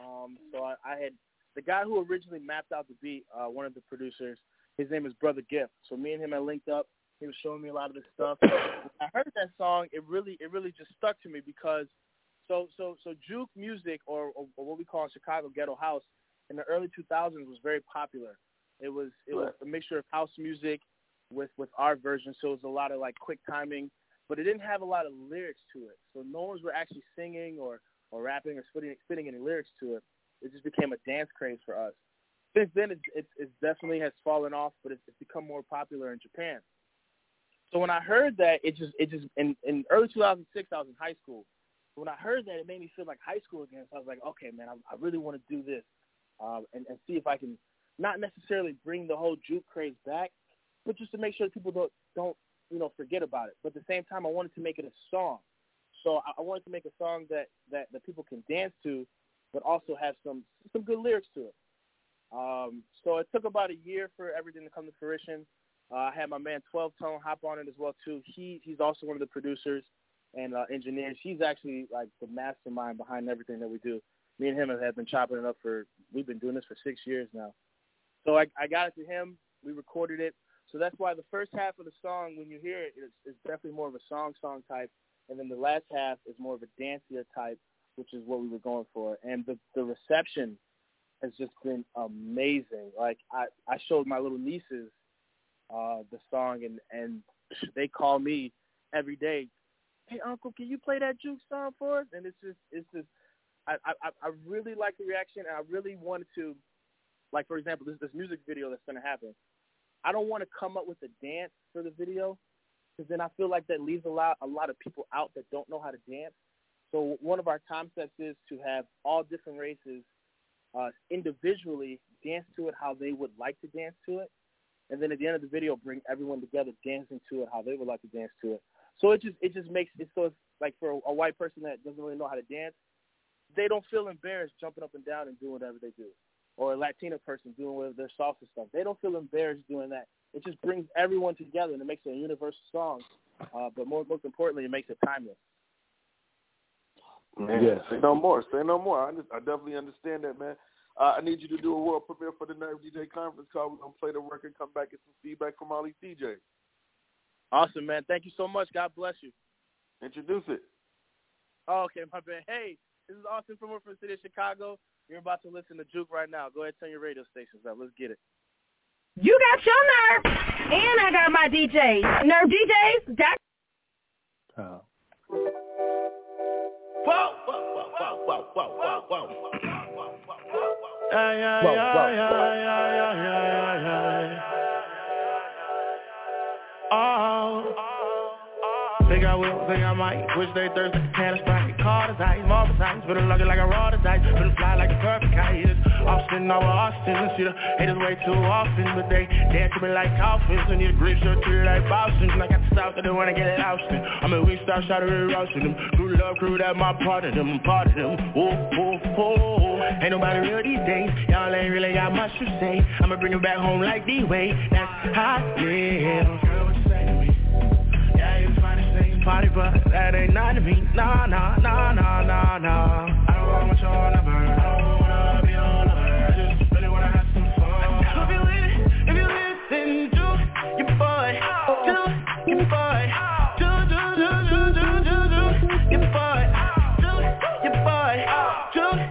Um, so I, I had the guy who originally mapped out the beat, uh, one of the producers. His name is Brother Gift. So me and him, I linked up. He was showing me a lot of this stuff. When I heard that song, it really, it really just stuck to me because, so, so, so Juke music, or, or, or what we call in Chicago ghetto house, in the early two thousands was very popular. It was, it was a mixture of house music with, with our version. So it was a lot of like quick timing, but it didn't have a lot of lyrics to it. So no one's were actually singing or, or rapping or spitting, spitting any lyrics to it. It just became a dance craze for us. Since then, it, it, it definitely has fallen off, but it's, it's become more popular in Japan. So when I heard that, it just, it just, in, in early two thousand six, I was in high school. When I heard that, it made me feel like high school again. So I was like, okay, man, I, I really want to do this um, and, and see if I can not necessarily bring the whole Juke craze back, but just to make sure that people don't, don't, you know, forget about it. But at the same time, I wanted to make it a song. So I, I wanted to make a song that, that, that people can dance to, but also have some, some good lyrics to it. Um, so it took about a year for everything to come to fruition. Uh, I had my man twelve Tone hop on it as well too. He he's also one of the producers and uh, engineers. He's actually like the mastermind behind everything that we do. Me and him have been chopping it up for, we've been doing this for six years now. So I, I got it to him. We recorded it. So that's why the first half of the song, when you hear it, it's, it's definitely more of a song song type, and then the last half is more of a dancier type, which is what we were going for. And the the reception has just been amazing. Like I, I showed my little nieces Uh, the song, and, and they call me every day, hey, Uncle, can you play that Juke song for us? And it's just, it's just, I, I, I really like the reaction, and I really wanted to, like, for example, this this music video that's going to happen, I don't want to come up with a dance for the video, because then I feel like that leaves a lot, a lot of people out that don't know how to dance. So one of our concepts is to have all different races uh, individually dance to it how they would like to dance to it. And then at the end of the video, bring everyone together, dancing to it how they would like to dance to it. So it just it just makes it so it's like for a, a white person that doesn't really know how to dance, they don't feel embarrassed jumping up and down and doing whatever they do. Or a Latina person doing whatever their salsa stuff, they don't feel embarrassed doing that. It just brings everyone together and it makes it a universal song. Uh, but more, most importantly, it makes it timeless. Man, yeah. Say no more. Say no more. I, just, I definitely understand that, man. Uh, I need you to do a world premiere for the Nerve D J conference call. We're going to play the record, come back, get some feedback from all these D Js. Awesome, man. Thank you so much. God bless you. Introduce it. Oh, okay, my bad. Hey, this is Austin from the city of Chicago. You're about to listen to Juke right now. Go ahead and turn your radio stations up. Let's get it. You got your Nerve, and I got my D Js. Nerve D Js, that... Oh. Whoa, whoa, whoa, whoa, whoa, whoa, whoa, whoa, whoa. Ay, ay, whoa, ay, whoa. Ay, ay, ay, ay, ay, ay, ay. Oh, oh, oh. Think I will, think I might. Wish they thirsty, had a strike, caught his eyes, marble times. Better lucky like a raw dice, better fly like a perfect eye. Austin, over Austin, and see the haters way too often. But they dance to me like coffins, and these grips are treated like Boston. I got the South, they don't wanna get lost in. I mean, we start shouting, we roasting them. True love crew, that my part of them, part of them. Whoa, whoa, whoa. Ain't nobody real these days. Y'all ain't really got much to say. I'ma bring you back home like D-Way. That's how I feel. Girl, what you say to me? Yeah, you trying to say you party, but that ain't nothing to me. Nah, nah, nah, nah, nah, nah. I don't want what you on the burn. I don't wanna be on the burn. I just really wanna have some fun. I hope you listen, if you listen to your boy, to your boy, to, to, to, to, to, to, to your boy, to your boy, to your boy. No, no.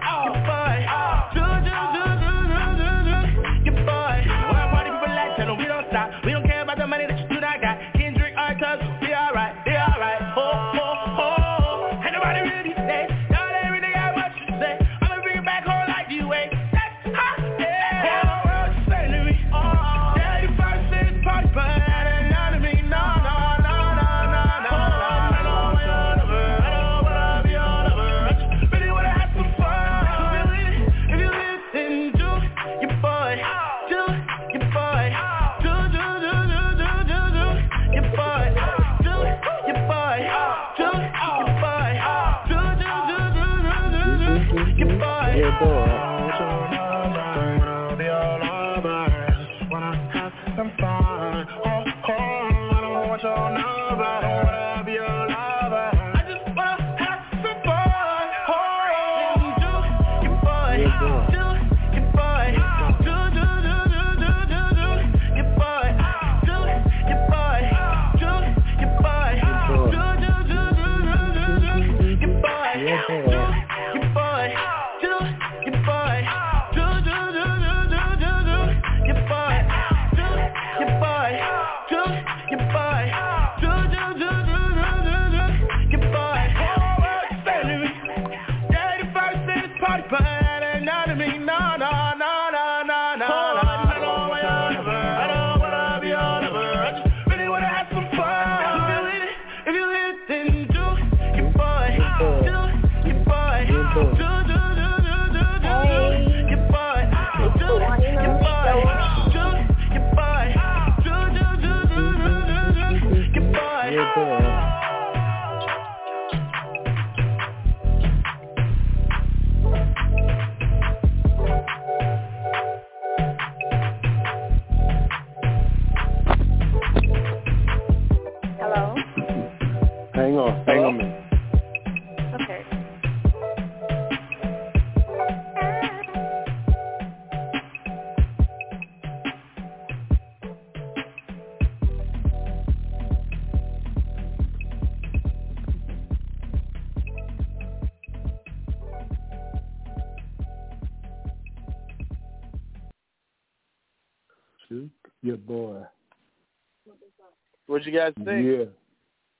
What you guys think? Yeah,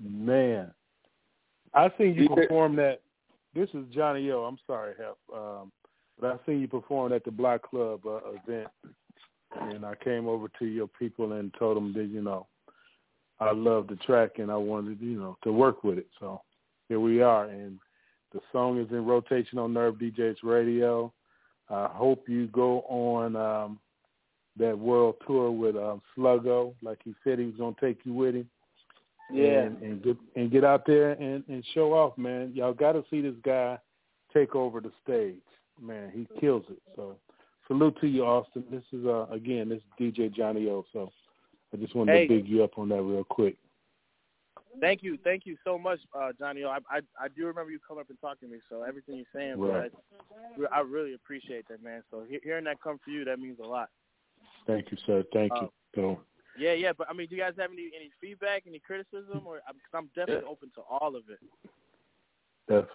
man. I seen you perform that. This is Johnny O. I'm sorry, Hef, um, but I seen you perform at the Block Club uh, event, and I came over to your people and told them that, you know, I love the track and I wanted, you know, to work with it. So here we are, and the song is in rotation on Nerve D Js Radio. I hope you go on um, – that world tour with um, Sluggo, like he said he was gonna take you with him. Yeah, and, and get and get out there and, and show off, man. Y'all got to see this guy take over the stage, man. He kills it. So salute to you, Austin. This is uh, again, this is D J Johnny O. So I just wanted hey. to big you up on that real quick. Thank you, thank you so much, uh, Johnny O. I, I I do remember you coming up and talking to me. So everything you're saying, right. bro, I, I really appreciate that, man. So he, hearing that come from you, that means a lot. Thank you, sir. Thank you. So, yeah, yeah, but I mean, do you guys have any, any feedback, any criticism, or because I'm definitely yeah. open to all of it. That's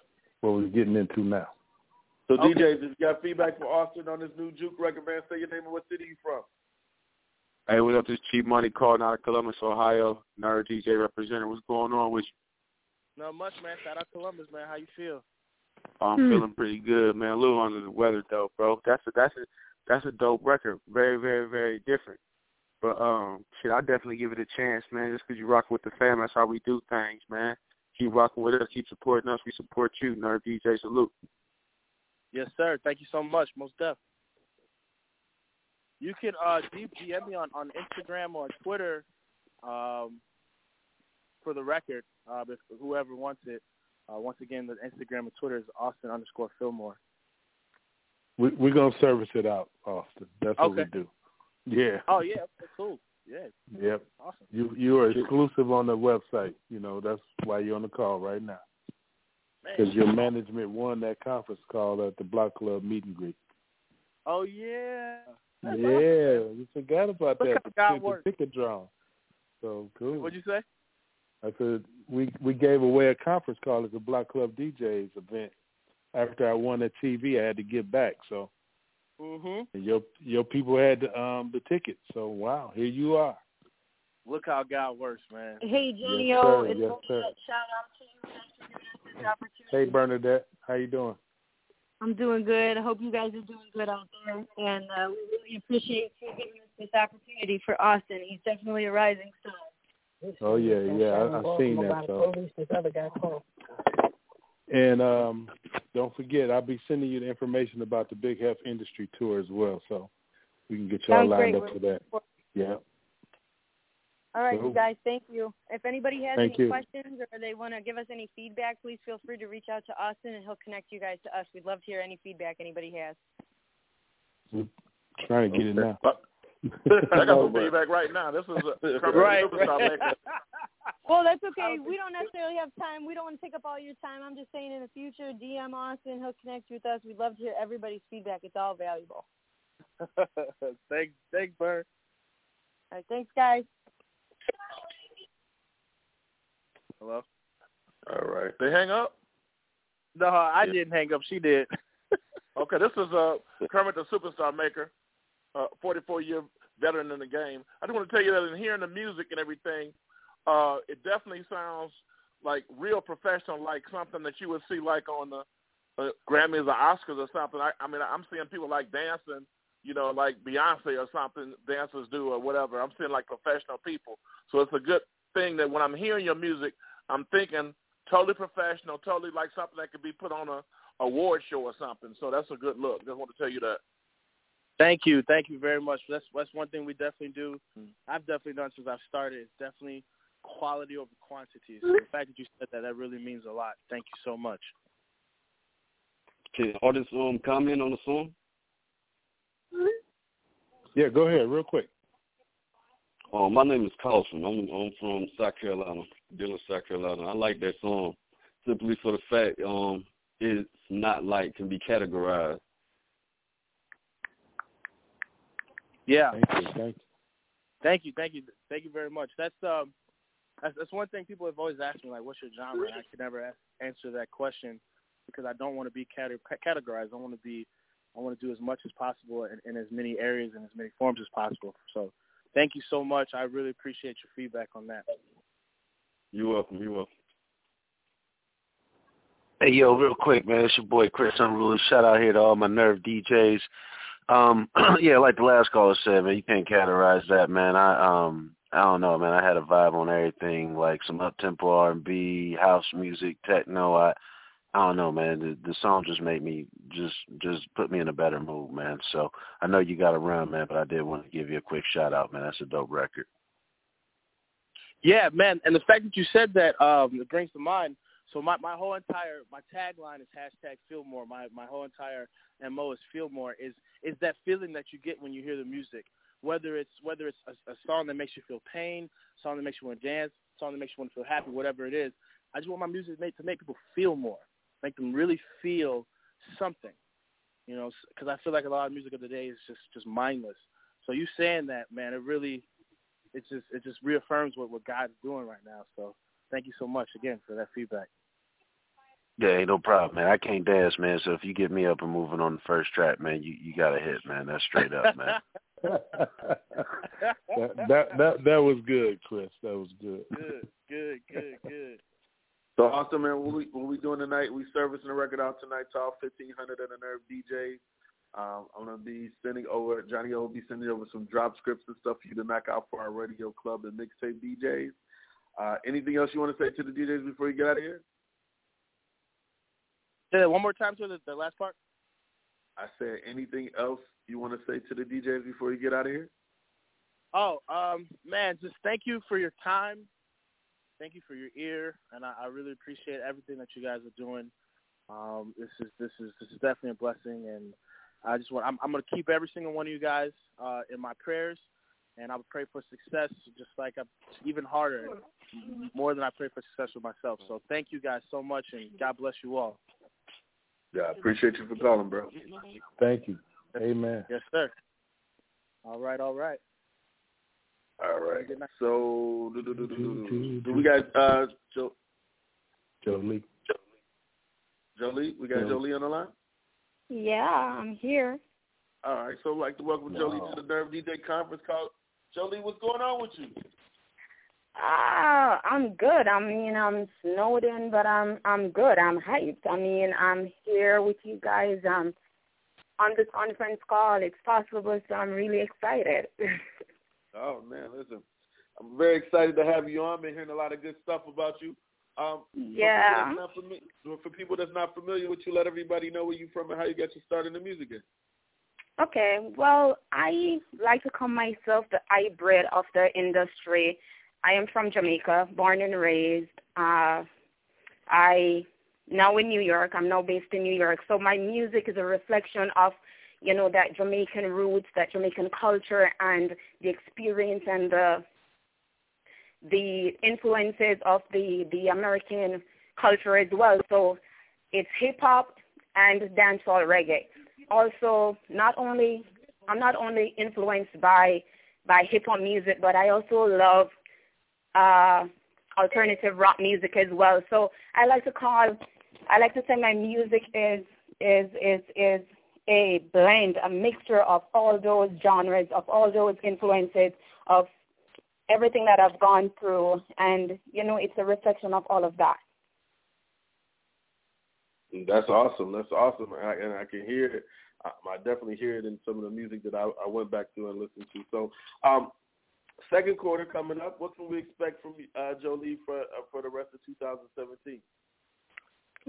what we're getting into now. So, okay. D Js, if you got feedback for Austin on this new Juke record, man, say your name and what city you from. Hey, what's up? This Cheap Money calling out of Columbus, Ohio. Nerve D J representative. What's going on with you? Not much, man. Shout out Columbus, man. How you feel? Oh, I'm hmm. feeling pretty good, man. A little under the weather, though, bro. That's a, that's a. That's a dope record. Very, very, very different. But, um, shit, I definitely give it a chance, man, just because you rock with the fam. That's how we do things, man. Keep rocking with us. Keep supporting us. We support you. Nerve D J, salute. Yes, sir. Thank you so much. Most definitely. You can uh, D M me on, on Instagram or Twitter um, for the record, uh, if whoever wants it. Uh, once again, the Instagram and Twitter is Austin underscore Fillmore. We, we're going to service it out, Austin. That's okay. what we do. Yeah. Oh, yeah. That's cool. Yeah. Yep. Awesome. You you are exclusive on the website. You know, that's why you're on the call right now. Because your management won that conference call at the Block Club meet and greet. Oh, yeah. That's yeah. Awesome. You forgot about Look that. God the ticket draw. So cool. What'd you say? I said, we, we gave away a conference call at the Block Club D Js event. After I won the T V, I had to give back. So mm-hmm. and your your people had um, the ticket. So, wow, here you are. Look how God works, man. Hey, Johnny O. Yes, yes, shout out to you. Thank you for this opportunity. Hey, Bernadette. How you doing? I'm doing good. I hope you guys are doing good out there. And uh, we really appreciate you giving us this opportunity for Austin. He's definitely a rising star. Oh, yeah, yeah. I, I've seen that. So. This other guy called. And um, don't forget, I'll be sending you the information about the Big Hef Industry Tour as well, so we can get y'all Sounds lined great. up for that. Yeah. All right, so, you guys, thank you. If anybody has any you. questions or they want to give us any feedback, please feel free to reach out to Austin, and he'll connect you guys to us. We'd love to hear any feedback anybody has. We're trying to get it now. I got some feedback right now. This is a right, superstar right. maker. Well, that's okay. We don't necessarily have time. We don't want to take up all your time. I'm just saying in the future, D M Austin. He'll connect you with us. We'd love to hear everybody's feedback. It's all valuable. Thanks, thanks, Bird. All right, thanks, guys. Hello? All right. They hang up? No, I yeah. didn't hang up. She did. Okay, this is uh, Kermit the Superstar Maker, uh, forty-four-year veteran in the game. I just want to tell you that in hearing the music and everything, uh, it definitely sounds like real professional, like something that you would see like on the uh, Grammys or Oscars or something. I, I mean, I'm seeing people like dancing, you know, like Beyonce or something dancers do or whatever. I'm seeing like professional people. So it's a good thing that when I'm hearing your music, I'm thinking totally professional, totally like something that could be put on a award show or something. So that's a good look. Just want to tell you that. Thank you. Thank you very much. That's, that's one thing we definitely do. Mm-hmm. I've definitely done since I've started. It's definitely quality over quantity. So the fact that you said that, that really means a lot. Thank you so much. Okay. Artists, um, comment on the song? Yeah, go ahead real quick. Oh, my name is Carlson. I'm, I'm from South Carolina, Dillon, South Carolina. I like that song simply for the fact um, it's not like can be categorized. Yeah. Thank you. Thank you. Thank you. Thank you, thank you very much. That's um, that's, that's one thing people have always asked me, like, what's your genre? And I can never ask, answer that question because I don't want to be cate- categorized. I want to be. I want to do as much as possible in, in as many areas and as many forms as possible. So. Thank you so much. I really appreciate your feedback on that. You're welcome. You're welcome. Hey, yo, real quick, man. It's your boy, Chris Unruly. Shout out here to all my Nerve D Js. Um, yeah, like the last caller said, man, you can't categorize that, man. I um, I don't know, man. I had a vibe on everything, like some up-tempo R and B, house music, techno. I, I don't know, man. The, the song just made me, just just put me in a better mood, man. So I know you got to run, man, but I did want to give you a quick shout-out, man. That's a dope record. Yeah, man, and the fact that you said that, um, it brings to mind. So my, my whole entire, my tagline is hashtag Fillmore. My, my whole entire M O is Fillmore, is, is that feeling that you get when you hear the music, whether it's whether it's a, a song that makes you feel pain, a song that makes you want to dance, a song that makes you want to feel happy, whatever it is. I just want my music made to make people feel more. Make them really feel something, you know, because I feel like a lot of music of the day is just, just mindless. So you saying that, man, it really, it just it just reaffirms what, what God's doing right now. So thank you so much again for that feedback. Yeah, ain't no problem, man. I can't dance, man. So if you get me up and moving on the first track, man, you, you got a hit, man. That's straight up, man. that, that that that was good, Chris. That was good. Good, good, good, good. So, Austin, man, what we what we doing tonight? We servicing the record out tonight to all fifteen hundred of the Nerve D Js. Um, I'm gonna be sending over Johnny O will be sending over some drop scripts and stuff for you to knock out for our radio club and mixtape D Js. Uh, anything else you want to say to the D Js before you get out of here? Say that one more time to the, the last part. I said, anything else you want to say to the D Js before you get out of here? Oh, um, man, just thank you for your time. Thank you for your ear, and I, I really appreciate everything that you guys are doing. Um, this is this is this is definitely a blessing, and I just want I'm, I'm going to keep every single one of you guys uh, in my prayers, and I would pray for success, just like I'm, even harder, more than I pray for success with myself. So thank you guys so much, and God bless you all. Yeah, I appreciate you for calling, bro. Thank you. Amen. Yes, sir. All right. All right. All right. So, do, do, do, do, do. do we got uh, jo- Jolie. Jolie, we got Jolie. Jolie on the line? Yeah, I'm here. All right. So, I'd like to welcome no. Jolie to the Nerve D J conference call. Jolie, what's going on with you? Ah, uh, I'm good. I mean, I'm snowed in, but I'm I'm good. I'm hyped. I mean, I'm here with you guys um, on this conference call. It's possible, so I'm really excited. Oh, man, listen, I'm very excited to have you on. I've been hearing a lot of good stuff about you. Um, yeah. For people, fami- for people that's not familiar with you, let everybody know where you're from and how you got your start in the music game. Okay, well, I like to call myself the hybrid of the industry. I am from Jamaica, born and raised. Uh, I now in New York. I'm now based in New York. So my music is a reflection of you know, that Jamaican roots, that Jamaican culture, and the experience and the the influences of the, the American culture as well. So it's hip-hop and dancehall reggae. Also, not only I'm not only influenced by, by hip-hop music, but I also love uh, alternative rock music as well. So I like to call, I like to say my music is is is is a blend, a mixture of all those genres, of all those influences, of everything that I've gone through, and, you know, it's a reflection of all of that. That's awesome. That's awesome. And I, and I can hear it. I, I definitely hear it in some of the music that I, I went back to and listened to. So, um, second quarter coming up, what can we expect from uh, Jolie for, uh, for the rest of twenty seventeen?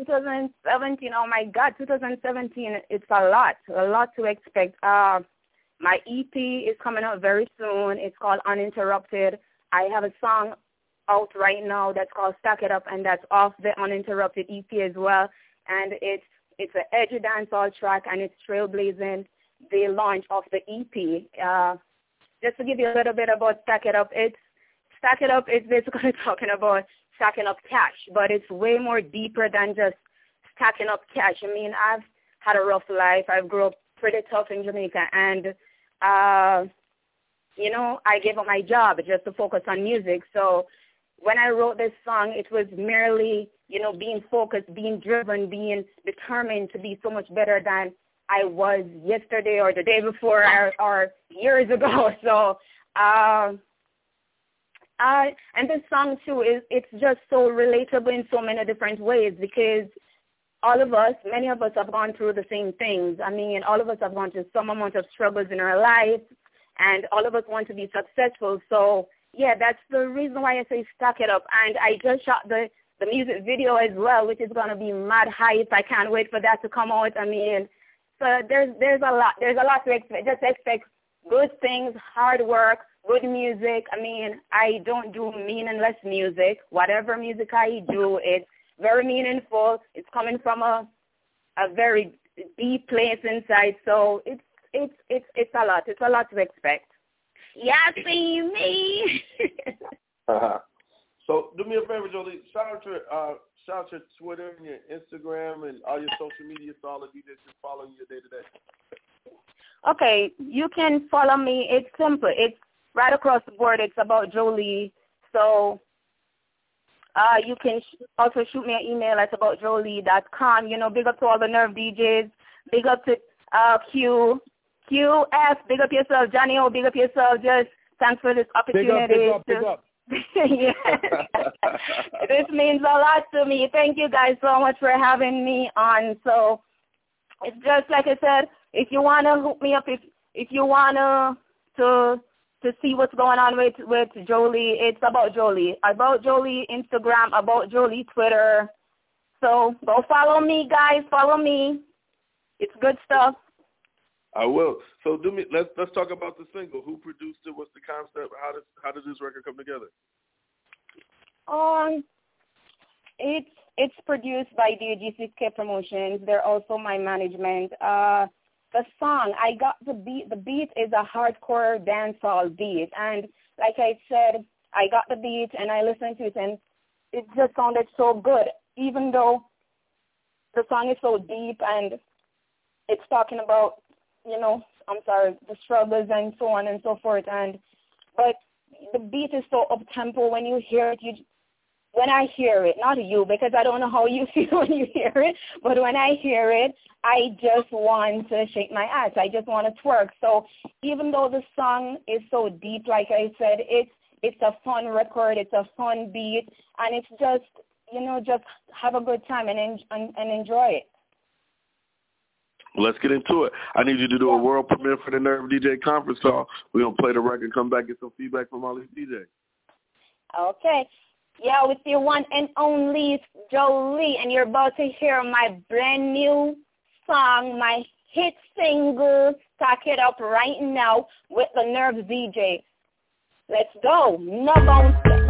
twenty seventeen, oh, my God, twenty seventeen, it's a lot, a lot to expect. Uh, my E P is coming out very soon. It's called Uninterrupted. I have a song out right now that's called Stack It Up, and that's off the Uninterrupted E P as well. And it's it's an edgy dancehall track, and it's trailblazing the launch of the E P. Uh, just to give you a little bit about Stack It Up, it's Stack It Up is basically talking about stacking up cash, but it's way more deeper than just stacking up cash. I mean, I've had a rough life. I've grown up pretty tough in Jamaica, and, uh, you know, I gave up my job just to focus on music. So when I wrote this song, it was merely, you know, being focused, being driven, being determined to be so much better than I was yesterday or the day before or, or years ago. So, uh, uh, and this song, too, is it's just so relatable in so many different ways because all of us, many of us have gone through the same things. I mean, all of us have gone through some amount of struggles in our life, and all of us want to be successful. So, yeah, that's the reason why I say stack it up. And I just shot the the music video as well, which is going to be mad hype. I can't wait for that to come out. I mean, so there's there's a lot. There's a lot to expect. Just expect good things, hard work, good music. I mean, I don't do meaningless music. Whatever music I do, it's very meaningful. It's coming from a a very deep place inside. So it's it's it's it's a lot. It's a lot to expect. Yeah, see me. uh-huh. So do me a favor, Jolie. Shout out your uh, shout out your Twitter and your Instagram and all your social media to all of you that you're following your day to day. Okay, you can follow me. It's simple. It's right across the board. It's about Jolie. So uh, you can sh- also shoot me an email at about jolie dot com. You know, big up to all the Nerve D Js. Big up to uh, Q. Q F, big up yourself. Johnny O, big up yourself. Just thanks for this opportunity. Big up, big up, big up. This means a lot to me. Thank you guys so much for having me on. So it's just like I said, if you want to hook me up, if if you want to to to see what's going on with, with Jolie, it's About Jolie. About Jolie Instagram, About Jolie Twitter. So go follow me, guys. Follow me. It's good stuff. I will. So do me. Let's let's talk about the single. Who produced it? What's the concept? How does how did this record come together? Um, it's it's produced by J G Promotions. They're also my management. Uh, the song I got the beat. The beat is a hardcore dancehall beat, and like I said, I got the beat and I listened to it, and it just sounded so good. Even though the song is so deep and it's talking about, you know, I'm sorry, the struggles and so on and so forth. And but the beat is so up-tempo. When you hear it, you when I hear it, not you, because I don't know how you feel when you hear it, but when I hear it, I just want to shake my ass. I just want to twerk. So even though the song is so deep, like I said, it's it's a fun record. It's a fun beat. And it's just, you know, just have a good time and and, and enjoy it. Let's get into it. I need you to do a world premiere for the Nerve D J conference call. We're going to play the record, come back, get some feedback from all these D Js. Okay. Yeah, with your one and only Jolie, and you're about to hear my brand new song, my hit single, Stack It Up, right now with the Nerve D J. Let's go. No bones. Hey.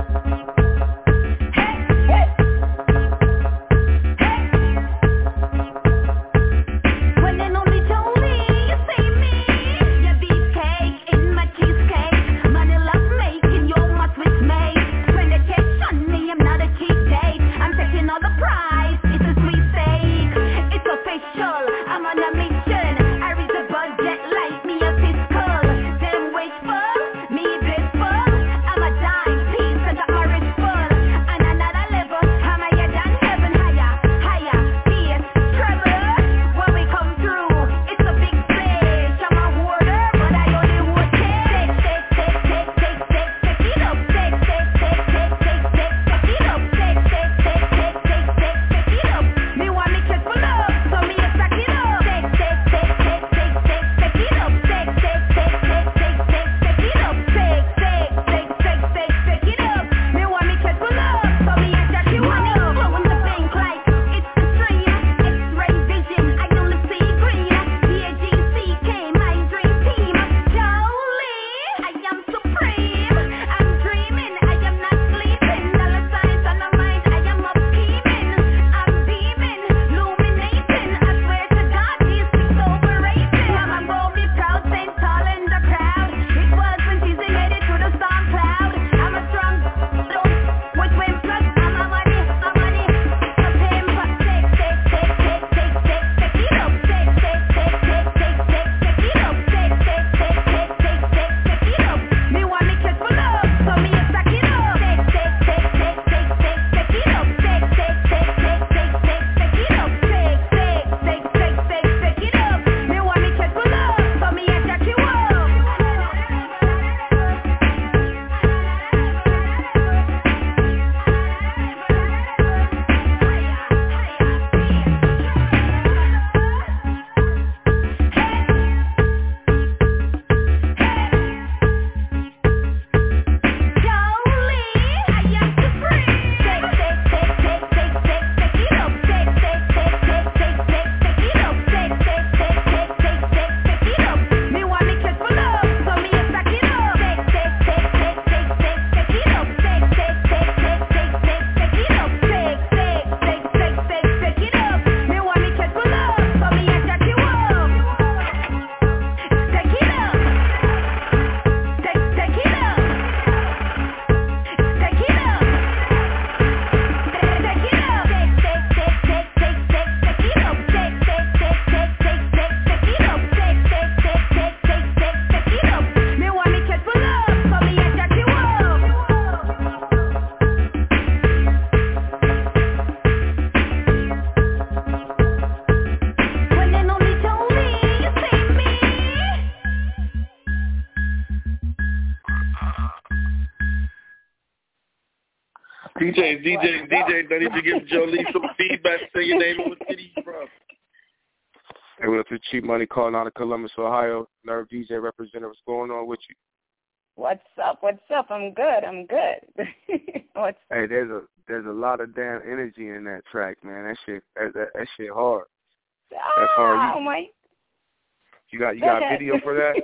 You see? D J, D J, D J, don't need to give Jolie some feedback. Say your name and what city you from. Hey, what up, it's Cheap Money calling out of Columbus, Ohio. Nerve D J representative, what's going on with you? What's up? What's up? I'm good. I'm good. What's hey, there's a there's a lot of damn energy in that track, man. That shit that, that, that shit hard. That's ah, hard. You, my. You got you got a video for that?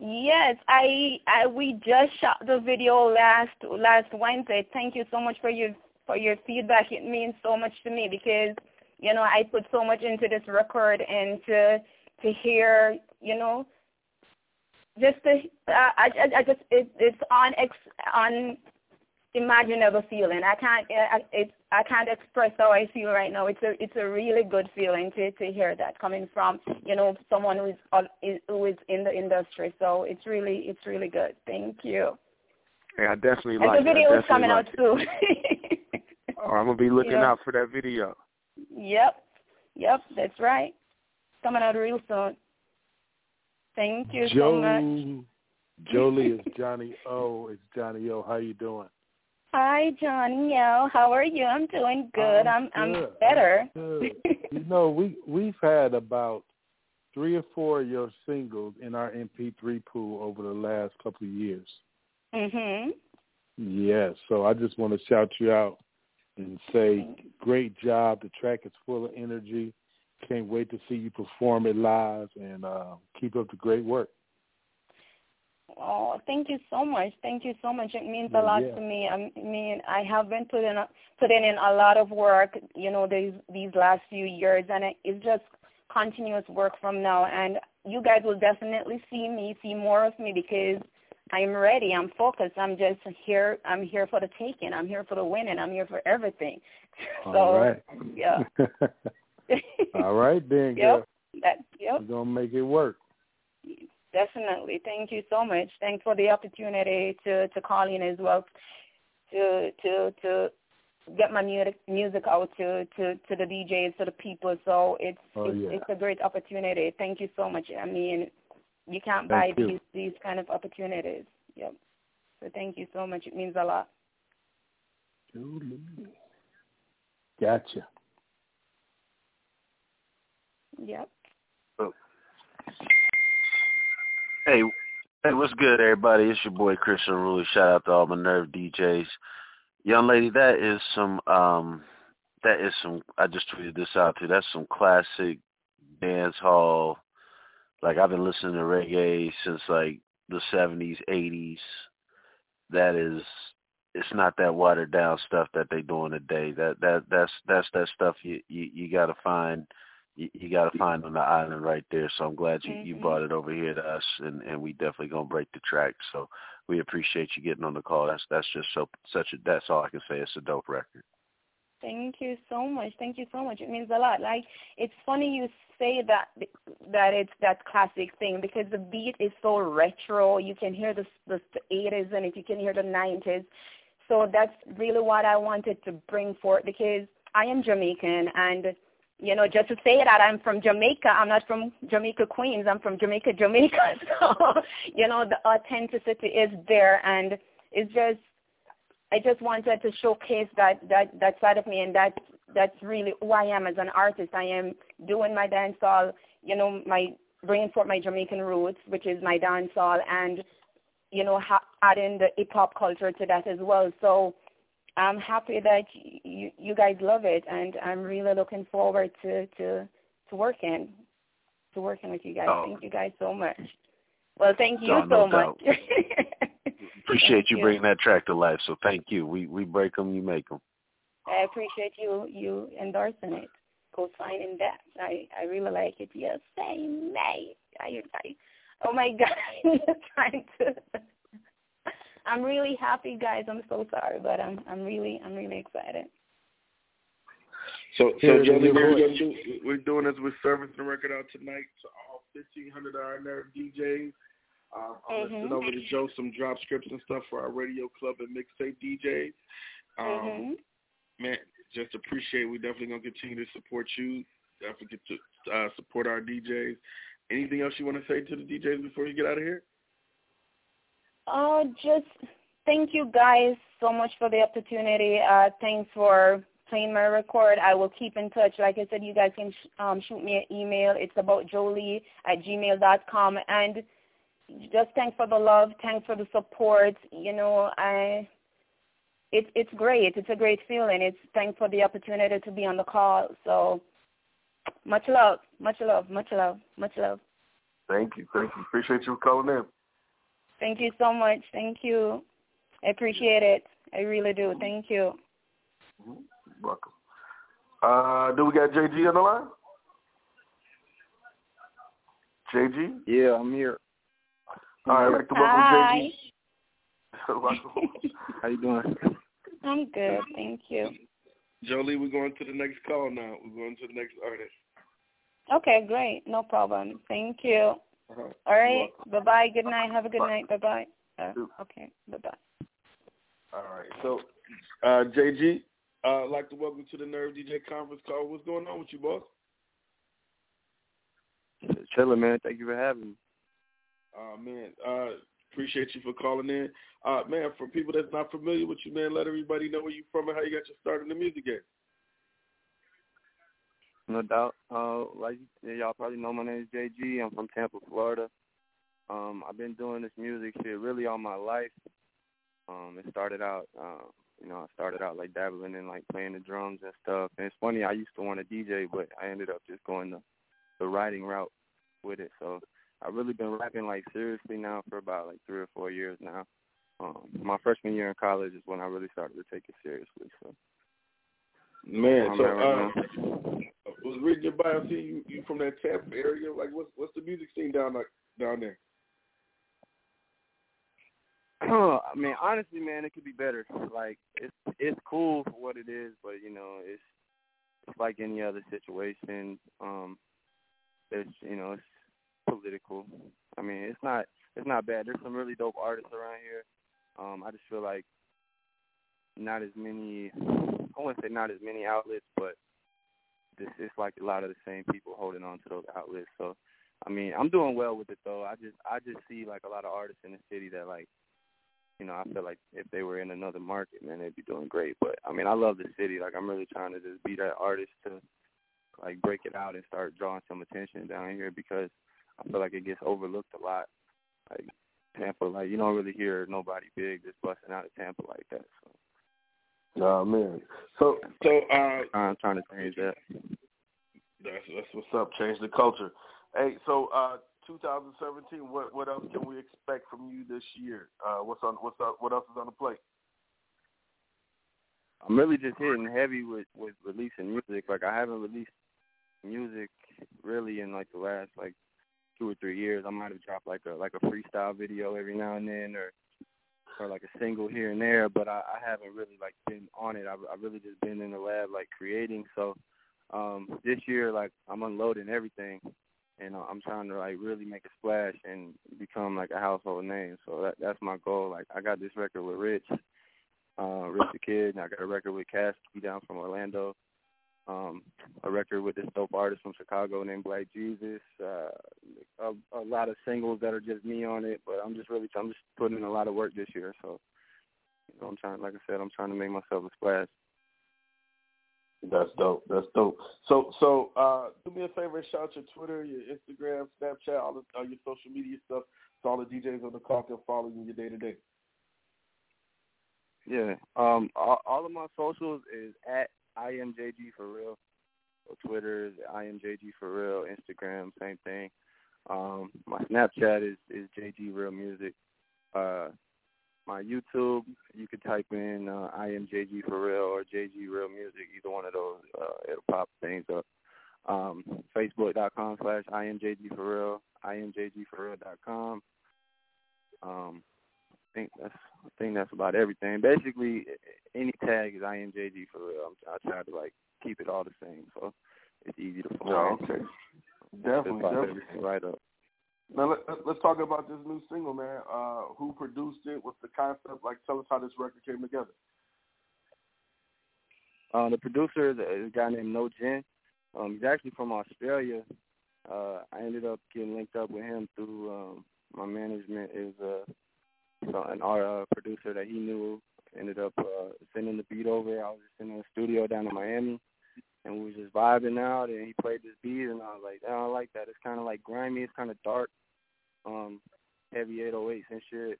Yes, I I we just shot the video last last Wednesday. Thank you so much for your for your feedback. It means so much to me because you know I put so much into this record and to to hear you know. Just to, uh, I, I, I just it, it's on ex, on unimaginable feeling. I can't I, it, I can't express how I feel right now. It's a it's a really good feeling to, to hear that coming from you know someone who is uh, who is in the industry. So it's really it's really good. Thank you. Yeah, I definitely and like it. The video is coming like out it. Too. Oh, I'm gonna be looking you know? out for that video. Yep, yep, that's right. Coming out real soon. Thank you Joe, so much. Jolie is Johnny O. It's Johnny O. How you doing? Hi, Johnny O. How are you? I'm doing good. I'm I'm, good. I'm better. I'm you know, we we've had about three or four of your singles in our M P three pool over the last couple of years. Mhm. Yeah. So I just want to shout you out and say great job. The track is full of energy. Can't wait to see you perform it live and uh, keep up the great work. Oh, thank you so much. Thank you so much. It means a lot yeah. to me. I mean, I have been putting putting in a lot of work, you know, these these last few years, and it, it's just continuous work from now. And you guys will definitely see me, see more of me because I'm ready. I'm focused. I'm just here. I'm here for the taking. I'm here for the winning. I'm here for everything. All so, right. Yeah. All right, then, yep. That, yep. We're going to make it work. Definitely. Thank you so much. Thanks for the opportunity to, to call in as well, to to to get my music music out to, to, to the D Js, to the people. So it's oh, it's, yeah. it's a great opportunity. Thank you so much. I mean, you can't thank buy you. these these kind of opportunities. Yep. So thank you so much. It means a lot. Gotcha. Yep. Oh. Hey, hey, what's good, everybody? It's your boy Christian Ruley. Shout out to all my Nerve D Js. Young lady, that is some. Um, that is some. I just tweeted this out too. That's some classic dance hall. Like I've been listening to reggae since like the seventies, eighties. That is. It's not that watered down stuff that they doing today. That that that's that's that stuff you you, you got to find. You, you got to find on the island right there. So I'm glad you, mm-hmm. you brought it over here to us, and, and we definitely going to break the track. So we appreciate you getting on the call. That's that's just so such a that's all I can say. It's a dope record. Thank you so much. Thank you so much. It means a lot. Like it's funny you say that that it's that classic thing because the beat is so retro. You can hear the the, the eighties in it. You can hear the nineties. So that's really what I wanted to bring forth because I am Jamaican and. You know, just to say that I'm from Jamaica, I'm not from Jamaica, Queens. I'm from Jamaica, Jamaica. So, you know, the authenticity is there, and it's just, I just wanted to showcase that that, that side of me, and that that's really who I am as an artist. I am doing my dancehall, you know, my bringing forth my Jamaican roots, which is my dancehall, and you know, ha- adding the hip hop culture to that as well. So. I'm happy that you, you guys love it, and I'm really looking forward to, to, to working to working with you guys. Oh. Thank you guys so much. Well, thank you no, so no much. Appreciate you, you bringing that track to life, so thank you. We we break them, you make them. I appreciate you you endorsing it, co-signing that. I, I really like it. Yes, same, mate. I, I, oh, my God. I'm trying to... I'm really happy, guys. I'm so sorry, but I'm I'm really I'm really excited. So, so Jolie, we're doing this with service and record out tonight to all fifteen hundred of our Nerve D Js. Um, I'm mm-hmm. listening over to Joe some drop scripts and stuff for our radio club and mixtape D Js. Um, mm-hmm. Man, just appreciate. We definitely gonna continue to support you. Definitely get to uh, support our D Js. Anything else you want to say to the D Js before you get out of here? Oh, just thank you guys so much for the opportunity. Uh, thanks for playing my record. I will keep in touch. Like I said, you guys can sh- um, shoot me an email. It's about jolie at gmail dot com. And just thanks for the love. Thanks for the support. You know, I... It's it's great. It's a great feeling. It's thanks for the opportunity to be on the call. So much love, much love, much love, much love. Thank you. Thank you. Appreciate you calling in. Thank you so much. Thank you. I appreciate it. I really do. Thank you. You're welcome. Uh, do we got J G on the line? J G? Yeah, I'm here. All right, I'd like to welcome Hi. J G. How you doing? I'm good, thank you. Jolie, we're going to the next call now. We're going to the next artist. Okay, great. No problem. Thank you. Uh-huh. All right. Bye-bye. Good night. Have a good Bye. night. Bye-bye. Uh, okay. Bye-bye. All right. So, uh, J G, uh, I'd like to welcome to the Nerve D J conference call. What's going on with you, boss? Chilling, man. Thank you for having me. Oh, man. Uh, Appreciate you for calling in. Uh, man, for people that's not familiar with you, man, let everybody know where you're from and how you got your start in the music game. No doubt. Uh, like y'all probably know, my name is J G. I'm from Tampa, Florida. Um, I've been doing this music shit really all my life. Um, it started out, uh, you know, I started out like dabbling in like playing the drums and stuff. And it's funny, I used to want to D J, but I ended up just going the, the writing route with it, so. I've really been rapping, like, seriously now for about, like, three or four years now. Um, my freshman year in college is when I really started to take it seriously. So, Man, so right uh, I was reading your bio, see you, you from that Tampa area. Like, what's, what's the music scene down, like, down there? I mean, honestly, man, it could be better. Like, it's, it's cool for what it is, but, you know, it's, it's like any other situation. Um, it's, you know, it's political. I mean, it's not it's not bad. There's some really dope artists around here. Um, I just feel like not as many. I wouldn't say not as many outlets, but this, it's like a lot of the same people holding on to those outlets. So, I mean, I'm doing well with it though. I just I just see like a lot of artists in the city that like, you know, I feel like if they were in another market, man, they'd be doing great. But I mean, I love the city. Like, I'm really trying to just be that artist to like break it out and start drawing some attention down here because I feel like it gets overlooked a lot. Like, Tampa, like, you don't really hear nobody big just busting out of Tampa like that. So. Nah, man. So, so uh, I'm trying to change that. That's, that's what's up, change the culture. Hey, so uh, twenty seventeen, what what else can we expect from you this year? Uh, what's on? What's up? What else is on the plate? I'm really just hitting heavy with, with releasing music. Like, I haven't released music really in, like, the last, like, two or three years. I might have dropped like a like a freestyle video every now and then, or or like a single here and there. But I, I haven't really like been on it. I've, I've really just been in the lab like creating. So um, this year, like I'm unloading everything, and uh, I'm trying to like really make a splash and become like a household name. So that, that's my goal. Like I got this record with Rich, uh, Rich the Kid, and I got a record with Cassidy down from Orlando. Um, a record with this dope artist from Chicago named Black Jesus, uh, a, a lot of singles that are just me on it, but I'm just really, I'm just putting in a lot of work this year, so, you know, I'm trying, like I said, I'm trying to make myself a splash. That's dope, that's dope. So, so, uh, do me a favor and shout your Twitter, your Instagram, Snapchat, all, the, all your social media stuff, so all the D Js on the call can follow you your day-to-day. Yeah, um, all, all of my socials is at I am J G for real. So Twitter is I am J G for real. Instagram, same thing. Um, my Snapchat is, is J G Real Music. Uh, my YouTube, you can type in uh, I am J G for real or J G Real Music. Either one of those, uh, it'll pop things up. Um, Facebook dot com slash I am J G for real. I am J G for real dot com. Um, I think that's I think that's about everything. Basically, any tag is I am J G for real. I try to like keep it all the same, so it's easy to follow. Oh, okay, definitely, definitely. Right up. Now let, let's talk about this new single, man. Uh, who produced it? What's the concept? Like, tell us how this record came together. Uh, the producer is a, is a guy named No Gen. Um, he's actually from Australia. Uh, I ended up getting linked up with him through um, my management is. Uh, So an our uh, producer that he knew ended up uh, sending the beat over. I was just in the studio down in Miami, and we was just vibing out, and he played this beat, and I was like, oh, I don't like that. It's kind of like grimy. It's kind of dark, um, heavy eight oh eights and shit.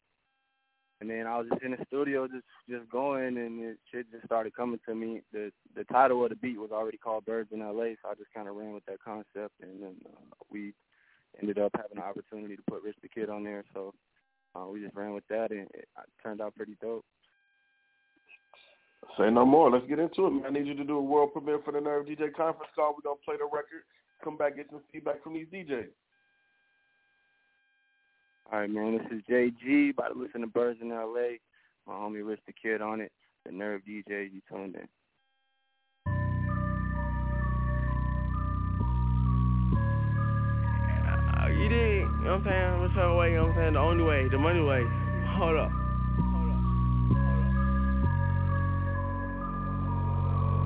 And then I was just in the studio just, just going, and it, shit just started coming to me. The the title of the beat was already called Birds in L A, so I just kind of ran with that concept, and then uh, we ended up having the opportunity to put Rich the Kid on there. So uh, we just ran with that, and it turned out pretty dope. Say no more. Let's get into it, man. I need you to do a world premiere for the Nerve D J conference call. We're going to play the record, come back, get some feedback from these D Js. All right, man, this is J G. About to listen to Birds in L A. My homie Rich the Kid on it. The Nerve D J, you tuned in. Uh, you did, you know what I'm saying? What's up, way? You know what I'm saying? The only way, the money way. Hold up. Hold up.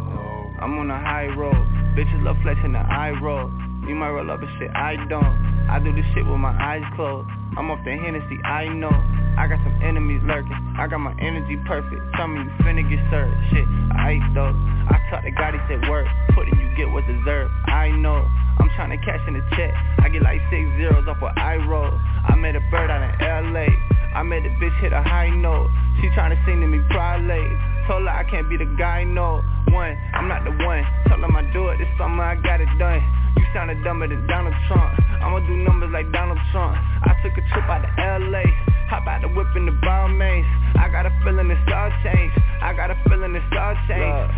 Hold up. I'm on the high road. Bitches love flexing the eye roll. You might roll up and shit, I don't. I do this shit with my eyes closed. I'm off the Hennessy, I know. I got some enemies lurking. I got my energy perfect. Tell me you finna get served. Shit, I hate those. I talk to God, he said work. Put it, you get what's deserved. I know. I'm trying to cash in the check. I get like six zeros off what I roll. I met a bird out in L A. I made a bitch hit a high note. She tryna sing to me prolate. Told her I can't be the guy, no. One, I'm not the one. Told her I do it this summer, I got it done. You sounded dumber than Donald Trump. I'ma do numbers like Donald Trump. I took a trip out to L A. Hop out the whip in the bomb maze. I got a feeling it's all change. I got a feeling it's all change. Look,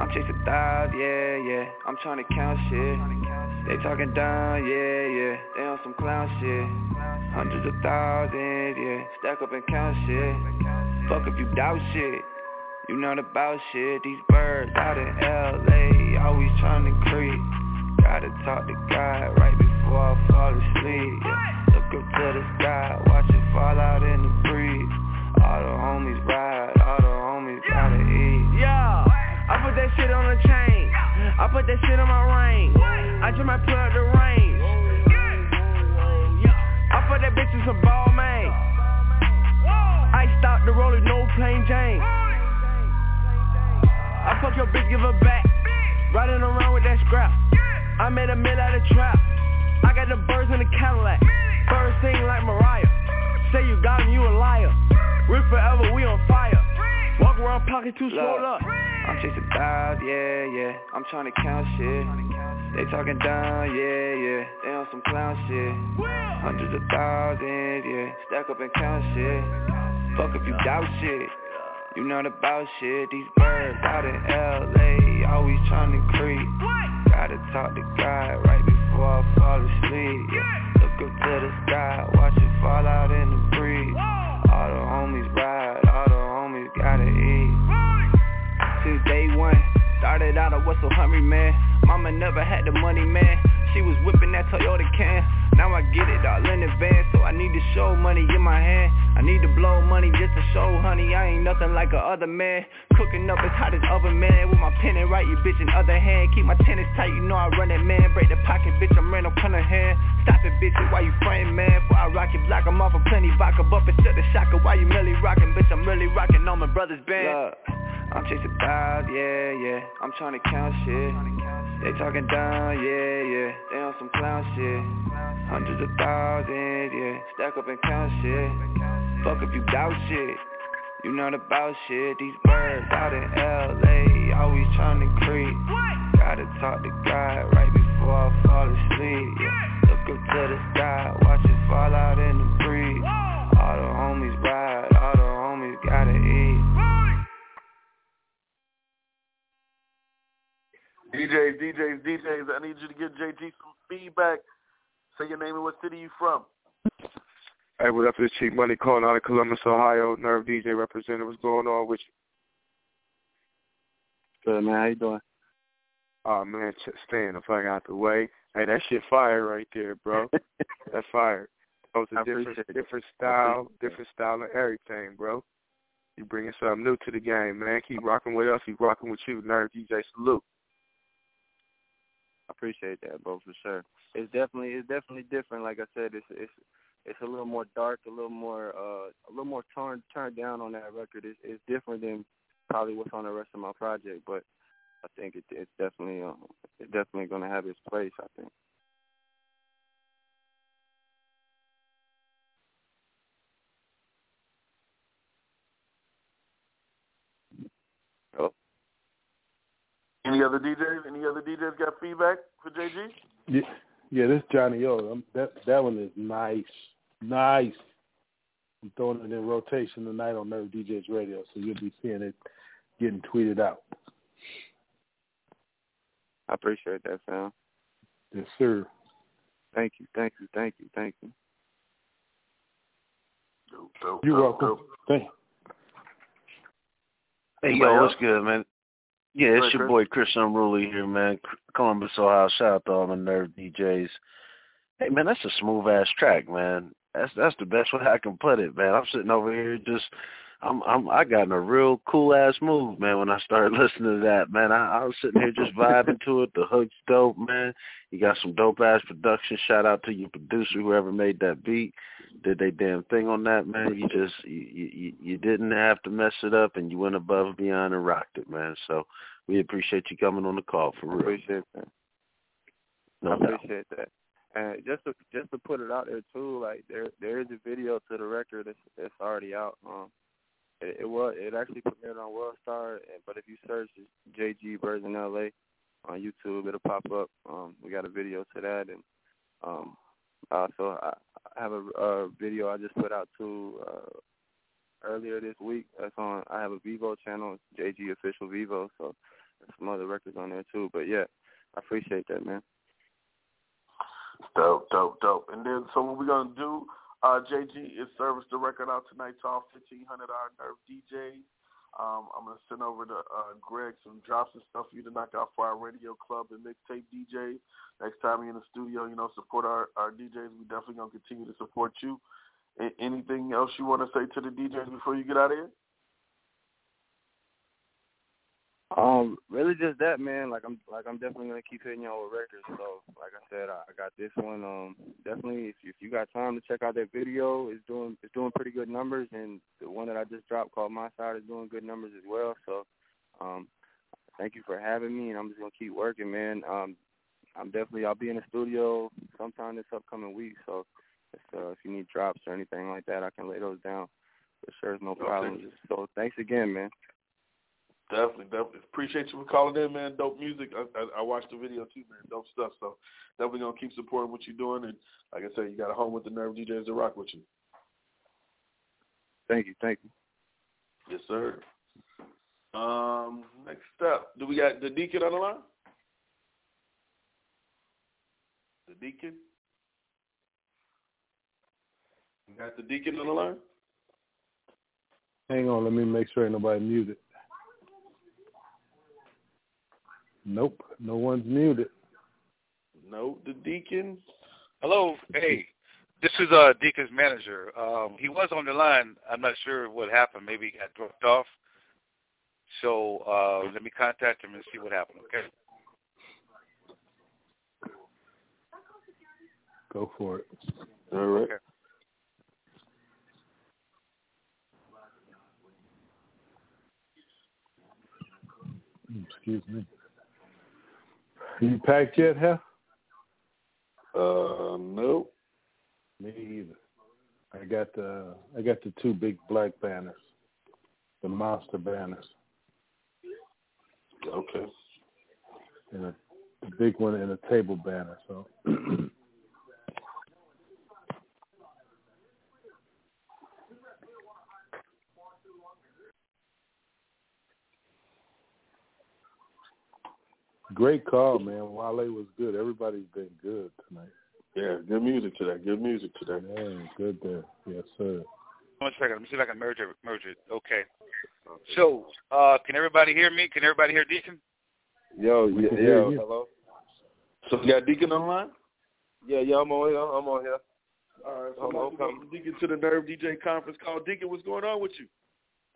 I'm chasing thighs, yeah, yeah. I'm trying to count shit. They talking down, yeah, yeah. They on some clown shit. Hundreds of thousands, yeah. Stack up and count shit. Fuck if you doubt shit. You not about shit. These birds out in L A always trying to creep. Gotta talk to God right before I fall asleep, yeah. Look up to the sky, watch it fall out in the breeze. All the homies ride, all the homies gotta eat. Yeah, I put that shit on a chain, I put that shit on my ring. I just might put up the range. I put that bitch in some ball, man. I stopped the roller, no plain Jane. I fuck your bitch, give her back. Riding around with that scrap. I made a mill out of trap. I got the birds in the Cadillac. Birds sing like Mariah. Say you got him, you a liar. We're forever, we on fire. Walk around pocket too slow up. I'm chasing thighs, yeah, yeah. I'm trying to count shit. They talking down, yeah, yeah. They on some clown shit. Hundreds of thousands, yeah. Stack up and count shit. Fuck if you doubt shit. You not about shit. These birds out in L A always trying to creep. Gotta talk to God right before I fall asleep, yeah. Look up to the sky, watch it fall out in the breeze. All the homies ride, all the homies gotta eat. Since day one, started out a whistle hungry man. Mama never had the money man, she was whipping that Toyota can. Now I get it all in advance, so I need to show money in my hand. I need to blow money just to show honey I ain't nothing like a other man. Cooking up as hot as oven man, with my pen and write you bitch in other hand. Keep my tennis tight, you know I run that man. Break the pocket bitch, I'm Randall Cunningham. Stop it bitches, why you frontin' man? Before I rock it block, I'm off of plenty vodka. Buff and shut the shocker, why you merely rockin'? Bitch, I'm really rockin' on my brother's band. Look, I'm chasing thighs, yeah, yeah. I'm trying to count shit. They talking down, yeah, yeah. They on some clown shit. Hundreds of thousands, yeah. Stack up and count shit. Fuck if you doubt shit. You not about shit. These birds out in L A always trying to creep. Gotta talk to God right before I fall asleep, yeah. Look up to the sky, watch it fall out in the breeze. All the homies ride, all the homies gotta eat. D Js, D Js, D Js, I need you to give J G some feedback. Say your name and what city you from. Hey, what up? This Cheap Money calling out of Columbus, Ohio. Nerve D J representative. What's going on with you? Good, man. How you doing? Oh, man, staying the fuck out the way. Hey, that shit fire right there, bro. That's fire. That was a different, different style, different style of everything, bro. You bringing something new to the game, man. Keep rocking with us. Keep rocking with you. Nerve D J, salute. Appreciate that, bro, for sure. It's definitely it's definitely different. Like I said, it's it's it's a little more dark, a little more uh, a little more torn, turned down on that record. It's, it's different than probably what's on the rest of my project, but I think it, it's definitely um, it's definitely going to have its place, I think. Any other D Js? Any other D Js got feedback for J G? Yeah, yeah, this Johnny O. I'm, that that one is nice, nice. I'm throwing it in rotation tonight on Nerve D Js Radio, so you'll be seeing it getting tweeted out. I appreciate that, Sam. Yes, sir. Thank you, thank you, thank you, thank you. Dope, dope, You're dope, welcome. Dope. Thank you. Hey, yo, what's good, man? Yeah, it's your boy Chris Unruly here, man. Columbus, Ohio. Shout out to all my Nerve D Js. Hey, man, that's a smooth ass track, man. That's that's the best way I can put it, man. I'm sitting over here just, I'm I'm I got in a real cool ass mood, man. When I started listening to that, man, I, I was sitting here just vibing to it. The hook's dope, man. You got some dope ass production. Shout out to your producer, whoever made that beat, did they damn thing on that, man. You just you, you, you didn't have to mess it up, and you went above and beyond and rocked it, man. So we appreciate you coming on the call for real. I appreciate that. No I appreciate doubt. that. And just to just to put it out there too, like there there is a video to the record that's, that's already out. Um, it, it was it actually premiered on WorldStar, but if you search J G Birds in L A on YouTube, it'll pop up. Um, we got a video to that, and um, uh, so I, I have a, a video I just put out too uh, earlier this week. That's on. I have a Vivo channel, J G Official Vivo. So there's some other records on there too. But yeah, I appreciate that, man. Dope, dope, dope. And then, so what we're going to do, uh, J G, is service the record out tonight to all fifteen hundred of our Nerve D Js. Um, I'm going to send over to uh, Greg some drops and stuff for you to knock out for our radio club and mixtape D Js. Next time you're in the studio, you know, support our, our D Js. We definitely going to continue to support you. A- anything else you want to say to the D Js before you get out of here? Um, really just that, man. Like I'm, like I'm definitely gonna keep hitting y'all with records. So, like I said, I, I got this one. Um, definitely, if you, if you got time to check out that video, it's doing, it's doing pretty good numbers. And the one that I just dropped called My Side is doing good numbers as well. So, um, thank you for having me, and I'm just gonna keep working, man. Um, I'm definitely, I'll be in the studio sometime this upcoming week. So, if, uh, if you need drops or anything like that, I can lay those down for sure. No problem. So, thanks again, man. Definitely, definitely. Appreciate you for calling in, man. Dope music. I, I, I watched the video too, man. Dope stuff. So definitely going to keep supporting what you're doing. And like I said, you got a home with the Nerve D Js to rock with you. Thank you, thank you. Yes, sir. Um, next up, do we got the Deacon on the line? The Deacon? We got the Deacon on the line? Hang on, let me make sure nobody muted. Nope, no one's muted. Nope, the Deacon. Hello, hey, this is uh, Deacon's manager. Um, he was on the line. I'm not sure what happened. Maybe he got dropped off. So uh, let me contact him and see what happened, okay? Go for it. All right. Okay. Excuse me. You packed yet, huh? Uh, no. Me either. I got the I got the two big black banners, the monster banners. Okay. And a, a big one and a table banner. So. Great call, man. Wale was good. Everybody's been good tonight. Yeah, good music today. Good music today. Yeah, good there. Yes, sir. One second. Let me see if I can merge it. Merge it. Okay. So, uh, can everybody hear me? Can everybody hear Deacon? Yo, yeah, yo. Hello. So, you got Deacon online? Yeah, yeah, I'm on here. I'm on here. All right. So Hello, welcome, Deacon, to the Nerve D J conference call. Deacon, what's going on with you?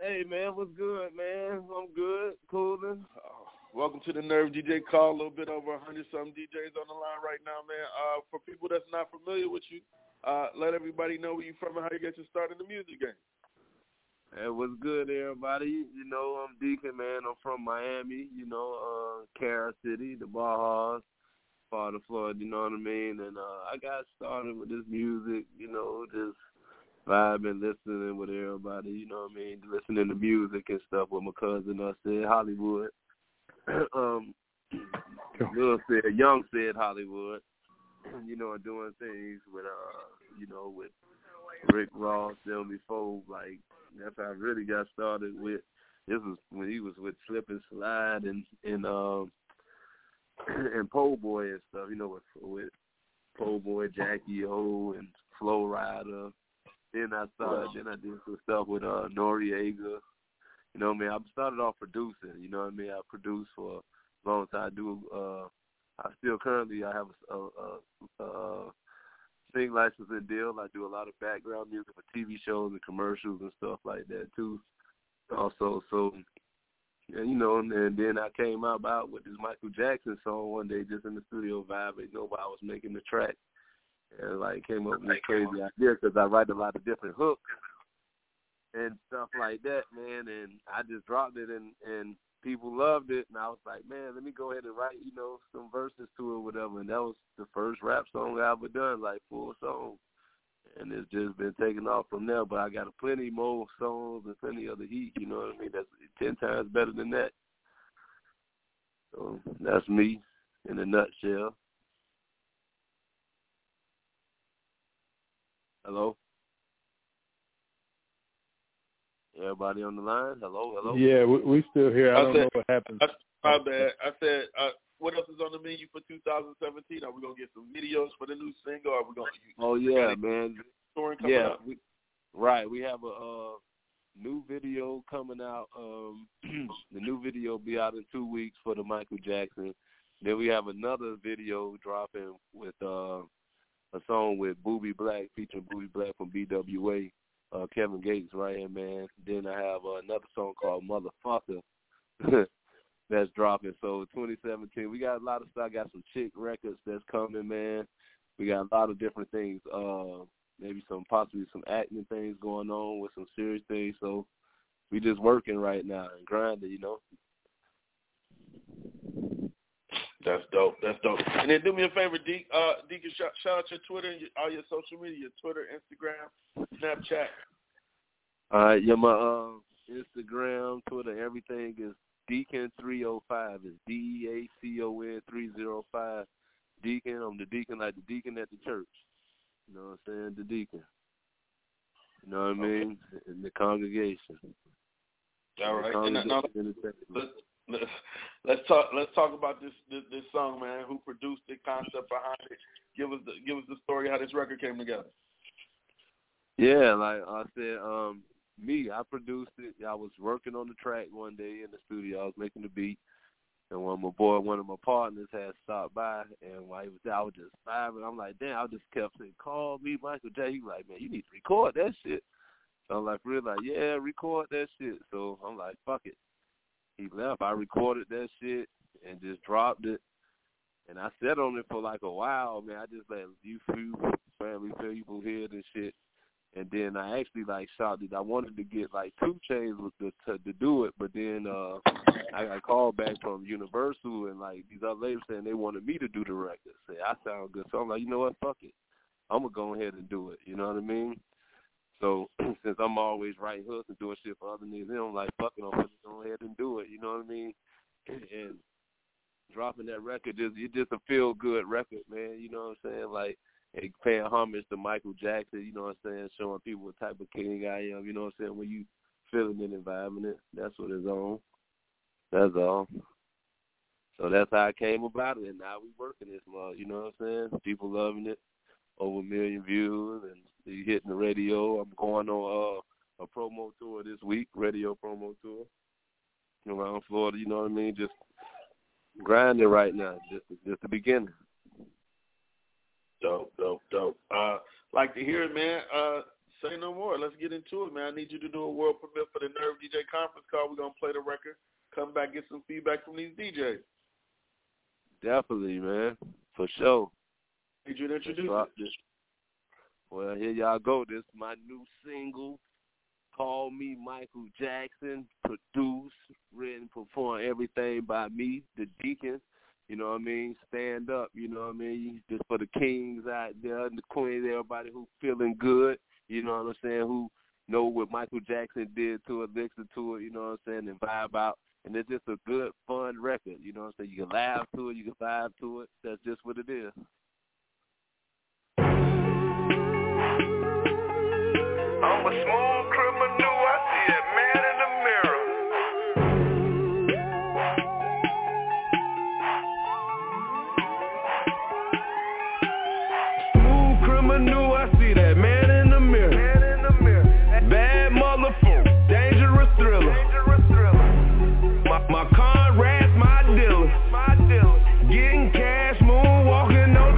Hey, man. What's good, man? I'm good. Cooling. Oh. Welcome to the Nerve D J call. A little bit over one hundred-something D Js on the line right now, man. Uh, for people that's not familiar with you, Uh, let everybody know where you from and how you got your start in the music game. Hey, what's good, everybody? You know, I'm Deacon, man. I'm from Miami, you know, uh, Cara City, the Bajas, part of Florida, you know what I mean? And uh, I got started with this music, you know, just vibing, listening with everybody, you know what I mean? Listening to music and stuff with my cousin, I said Hollywood. um, Lil said, Young said Hollywood. You know, doing things with, uh, you know, with Rick Ross, Selmy Foe, like, that's how I really got started with. This was when he was with Slip and Slide and and um and Po' Boy and stuff. You know, with with Po' Boy, Jackie O, and Flo Rida. Then I started. Then I did some stuff with uh, Noriega. You know what I mean? I started off producing. You know what I mean? I produced for a long time. I do. Uh, I still currently I have a. a, a, a Sing license and deal. I do a lot of background music for T V shows and commercials and stuff like that too. Also, so and you know, and then I came out about with this Michael Jackson song one day, just in the studio vibing. Nobody was making the track, and like came up with this crazy idea because I write a lot of different hooks and stuff like that, man. And I just dropped it, and and people loved it, and I was like, man, let me go ahead and write, you know, some verses to it, whatever. And that was the first rap song I ever done, like full song, and it's just been taking off from there. But I got plenty more songs and plenty other heat, you know what I mean? That's ten times better than that. So that's me in a nutshell. Hello. Everybody on the line? Hello, hello. Yeah, we, we still here. I, I don't said, know what happened. My bad. I said, uh, what else is on the menu for two thousand seventeen? Are we gonna get some videos for the new single? Are we gonna? Oh yeah, man. Yeah, out? We, right. We have a uh, new video coming out. Um, the new video will be out in two weeks for the Michael Jackson. Then we have another video dropping with uh, a song with Boobie Black featuring Boobie Black from B W A. Uh, Kevin Gates, right here, man. Then I have uh, another song called Motherfucker that's dropping. So twenty seventeen, we got a lot of stuff. I got some chick records that's coming, man. We got a lot of different things. Uh, maybe some possibly some acting things going on with some serious things. So we just working right now and grinding, you know. That's dope. That's dope. And then do me a favor, Deacon, uh, Deacon shout, shout out your Twitter and your, all your social media, your Twitter, Instagram, Snapchat. All right. Yeah, my uh, Instagram, Twitter, everything is Deacon three oh five. It's D E A C O N three oh five. Deacon, I'm the deacon like the deacon at the church. You know what I'm saying? The deacon. You know what I mean? Okay. In the congregation. All right. In the congregation. And Let's talk. Let's talk about this, this this song, man. Who produced the concept behind it? Give us the give us the story how this record came together. Yeah, like I said, um, me. I produced it. I was working on the track one day in the studio. I was making the beat, and one of my boy, one of my partners, had stopped by, and while he was there, I was just vibing. I'm like, damn. I just kept saying, "Call me, Michael J." He was like, man, you need to record that shit. So I'm like, really, like, yeah, record that shit. So I'm like, fuck it. He left. I recorded that shit and just dropped it. And I sat on it for like a while, man. I just let you few family people hear this shit. And then I actually like shouted. I wanted to get like two chains with the, to, to do it, but then uh, I got called back from Universal and like these other ladies saying they wanted me to do the record. Say I sound good, so I'm like, you know what? Fuck it. I'm gonna go ahead and do it. You know what I mean? So since I'm always writing hooks and doing shit for other niggas, I'm like, fuck it, I'm gonna go ahead and do it. You know what I mean? And dropping that record, just it's just a feel-good record, man. You know what I'm saying? Like, hey, paying homage to Michael Jackson. You know what I'm saying? Showing people what type of king I am. You know what I'm saying? When you feeling it and vibing it, that's what it's on. That's all. So that's how I came about it, and now we working this month. You know what I'm saying? People loving it. Over a million views, and you hitting the radio. I'm going on uh, a promo tour this week, radio promo tour around Florida. You know what I mean? Just grinding right now, just just the beginning. Dope, dope, dope. Uh, like to hear it, man. Uh, say no more. Let's get into it, man. I need you to do a world premiere for the Nerve D J conference call. We're gonna play the record. Come back, get some feedback from these D Js. Definitely, man. For sure. Did you introduce it? Well, here y'all go. This is my new single, Call Me Michael Jackson, produced, written, performed, everything by me, the Deacon. You know what I mean? Stand up, you know what I mean? Just for the kings out there and the queens, everybody who feeling good, you know what I'm saying, who know what Michael Jackson did to it, listen to it, you know what I'm saying, and vibe out. And it's just a good, fun record, you know what I'm saying? You can laugh to it, you can vibe to it. That's just what it is. I'm a small criminal, I see that man in the mirror. My Conrad's my dealer, my dealer. Getting cash, moonwalking, no,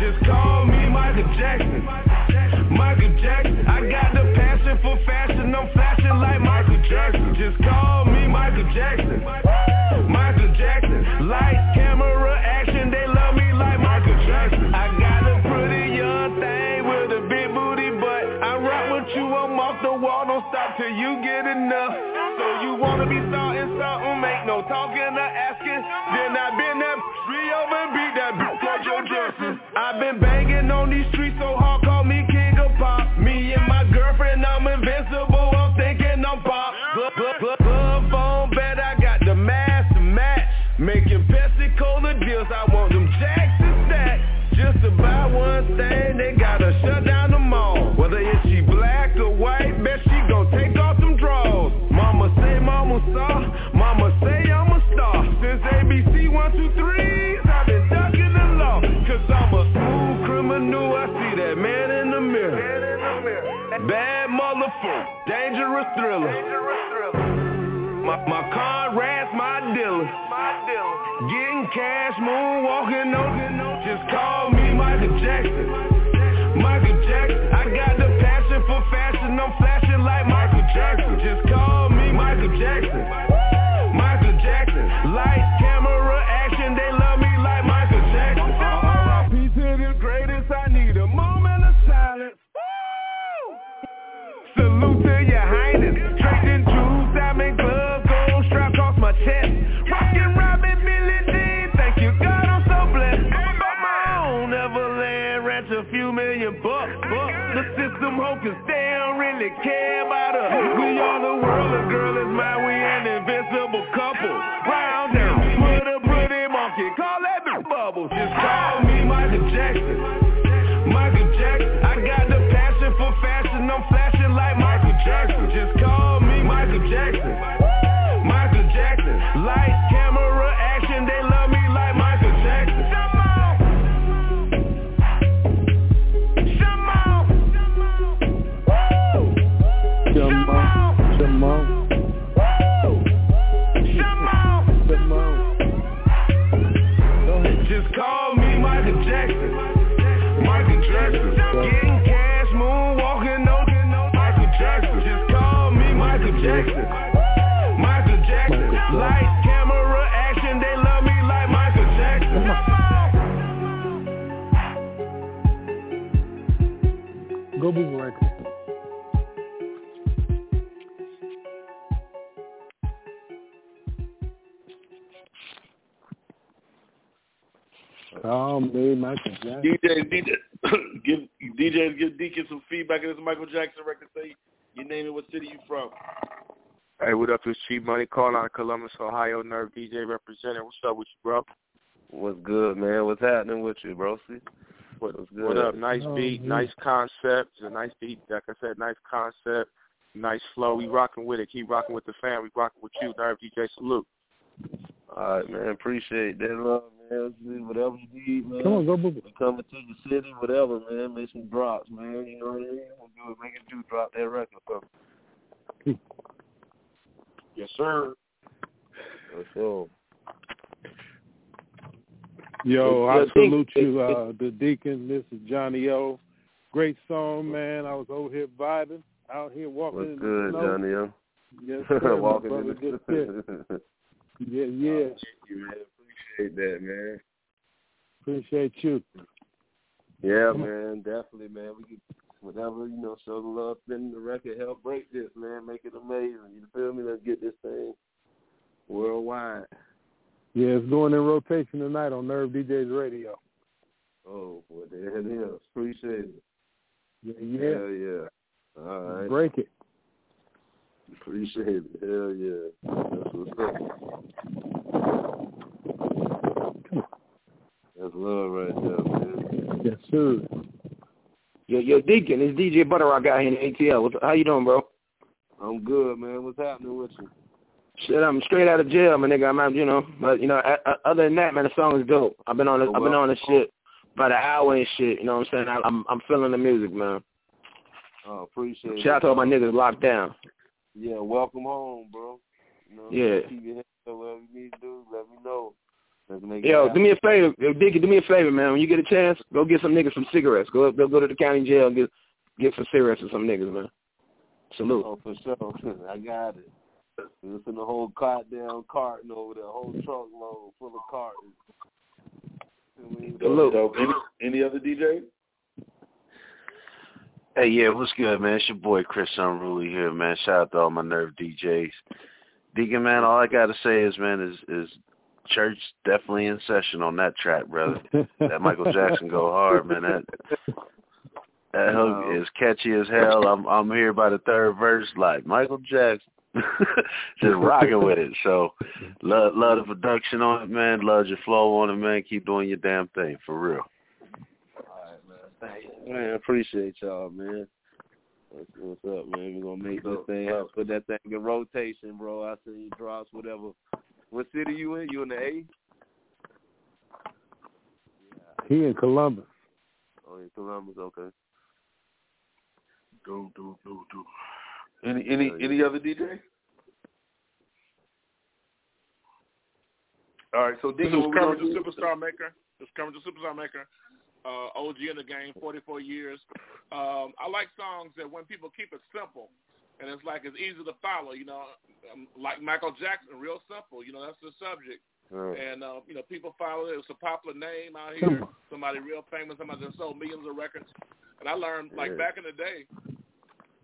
just call me Michael Jackson. Michael Jackson, I got the passion for fashion, I'm flashing like Michael Jackson. Just call me Michael Jackson. Michael Jackson, light, camera, action, they love me like Michael Jackson. I got a pretty young thing with a big booty butt. I rock with you, I'm off the wall, don't stop till you get enough. So you wanna be starting something, make no talking or asking. Then I been that three over and beat that bitch like Joe Jackson. I've been banging on these streets so hard, call me King of Pop. Me and my girlfriend, I'm invincible, I'm thinking I'm pop. Glove, glove, glove on bed, I got the mask to match. Making Pepsi Cola deals, I want them Jackson stacks. Just to buy one thing, they gotta shut down the mall. Whether it's she black or white, bet she gon' take off them draws. Mama say mama saw, mama say I'm a star. Since A B C one two three, I've been ducking the law. Cause I'm a smooth criminal, I see that man in the mirror. Bad motherfucker, dangerous thriller. My, my Conrad's my dealer. Getting cash, moonwalking, no, just call me Michael Jackson. Michael Jackson, I got the passion for fashion, I'm flashing like Michael Jackson. Just call me Michael Jackson. Michael Jackson, light, camera, action, they love me like Michael Jackson. R I P to the greatest, I need a moment of silence. Woo! Salute to your highness. Straight in shoes, diamond gloves, gold straps off my chest. Rockin' Robin Billy D, thank you God I'm so blessed. On my own Everland Ranch, a few million bucks. The system hopeless, they don't really care about us. We are the world, a girl is mine, we an invincible couple. Round down, put a pretty monkey, call that the bubble. Just call me Michael Jackson. Michael Jackson, I got the passion for fashion, I'm flashing like Michael Jackson. Just call me Michael Jackson. Michael Jackson, light, camera, action, they love me like Michael Jackson. Come on, come on. Just call me Michael Jackson. Michael Jackson. Getting cash, moonwalking, no, no. Michael Jackson. Just call me Michael Jackson. Michael Jackson. Light, camera, action. They love me like Michael Jackson. Come on. Go Boogie Records. Oh, man, Michael Jackson. D J, D J, give D Js give Deacon some feedback on this Michael Jackson record. Say your name and what city you from. Hey, what up? It's Chief Money calling out of Columbus, Ohio. Nerve D J representing. What's up with you, bro? What's good, man? What's happening with you, bro? See? What, What's good? What up? Nice oh, beat, man. Nice concept. It's a nice beat, like I said, nice concept, nice flow. We rocking with it. Keep rocking with the fam. We rocking with you, Nerve D J. Salute. All right, man. Appreciate that love. Whatever you need, man. Come on, go Boogie. Coming to your city, whatever, man. Make some drops, man. You know what I mean? We'll do it. Make it do drop that record for me. Yes, sir. Yes, sir. Yo, I salute you, uh, the Deacon. This is Johnny O. Great song, man. I was over here vibing, out here walking. What's in good, the snow. Johnny O? Yes, sir. Walking in the snow. Yeah, yeah. Oh, thank you, man. Appreciate that, man. Appreciate you. Yeah, man, definitely, man. We can whatever, you know, show the love, spin the record, help break this, man, make it amazing, you feel me? Let's get this thing worldwide. Yeah, it's going in rotation tonight on Nerve D Js Radio. Oh, boy, there it is. Appreciate it. Yeah, yeah. Hell yeah. All right. Break it. Appreciate it. Hell yeah. That's what's up. That's love right there, man. Yes, sir. Yo, yo, Deacon, it's D J Butterrock out here in A T L. What's, how you doing, bro? I'm good, man. What's happening with you? Shit, I'm straight out of jail, my nigga. I'm out, you know. But, you know, I, I, other than that, man, the song is dope. I've been on the, oh, I've been well. on the shit about an hour and shit. You know what I'm saying? I, I'm I'm feeling the music, man. Oh, appreciate it. Shout out to all my niggas locked down. Yeah, welcome home, bro. You know, yeah. Keep your head up, whatever you need to do, let me know. Let's make Yo, do me a favor. Yo, Dickie, do me a favor, man. When you get a chance, go get some niggas some cigarettes. Go go, go to the county jail and get, get some cigarettes and some niggas, man. Salute. Oh, for sure. I got it. It's in the whole cart down carton over there, whole truckload full of cartons. So, any, any other D J? Hey, yeah, what's good, man? It's your boy Chris Unruly here, man. Shout out to all my Nerve D Js. Deacon, man, all I got to say is, man, is, is church definitely in session on that track, brother. That Michael Jackson go hard, man. That... That hook um, is catchy as hell. I'm I'm here by the third verse, like Michael Jackson, just rocking with it. So, love love the production on it, man. Love your flow on it, man. Keep doing your damn thing, for real. All right, man. Hey, man, appreciate y'all, man. What's up, man? We're gonna make this thing up. Put that thing in rotation, bro. I see you drops, whatever. What city you in? You in the A? He in Columbus. Oh, in Columbus, okay. Do do do do. Any any any other D J? All right, so this is coming to Superstar Maker. It's coming to Superstar Maker. Uh, O G in the game, forty-four years. Um, I like songs that when people keep it simple, and it's like it's easy to follow. You know, like Michael Jackson, real simple. You know, that's the subject. Right. And, uh, you know, people follow it. It's a popular name out here. Somebody real famous, somebody that sold millions of records. And I learned, like, yeah. back in the day,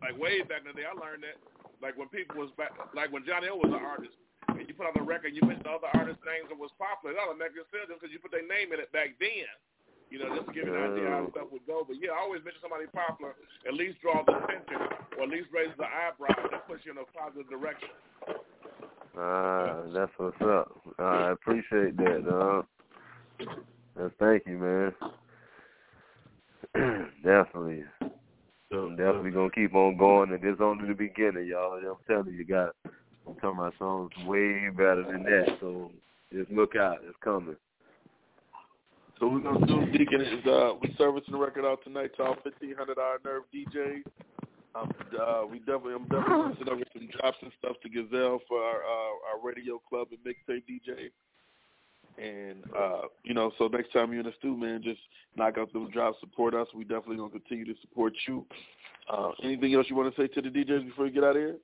like, way back in the day, I learned that, like, when people was back, like, when Johnny O was an artist, and you put out a record, you mentioned all the artists' names that was popular. That would make it sense because you put their name in it back then. You know, just to give you an idea how stuff would go. But, yeah, I always mention somebody popular, at least draw the attention or at least raise the eyebrow and push you in a positive direction. Ah, uh, that's what's up. Uh, I appreciate that, dog. Uh, thank you, man. Definitely. I'm definitely going to keep on going, and it's only the beginning, y'all. I'm telling you, you got, I'm telling my songs way better than that, so just look out. It's coming. So we're going to do, Deacon, is uh, we're servicing the record out tonight to all fifteen hundred Hour Nerve D Js. Um, uh, we definitely, I'm definitely sitting over some drops and stuff to Gazelle for our, uh, our radio club and mixtape D J. And, uh, you know, so next time you're in the studio, man, just knock out those drops, support us. We definitely going to continue to support you. Uh, anything else you want to say to the D Js before you get out of here?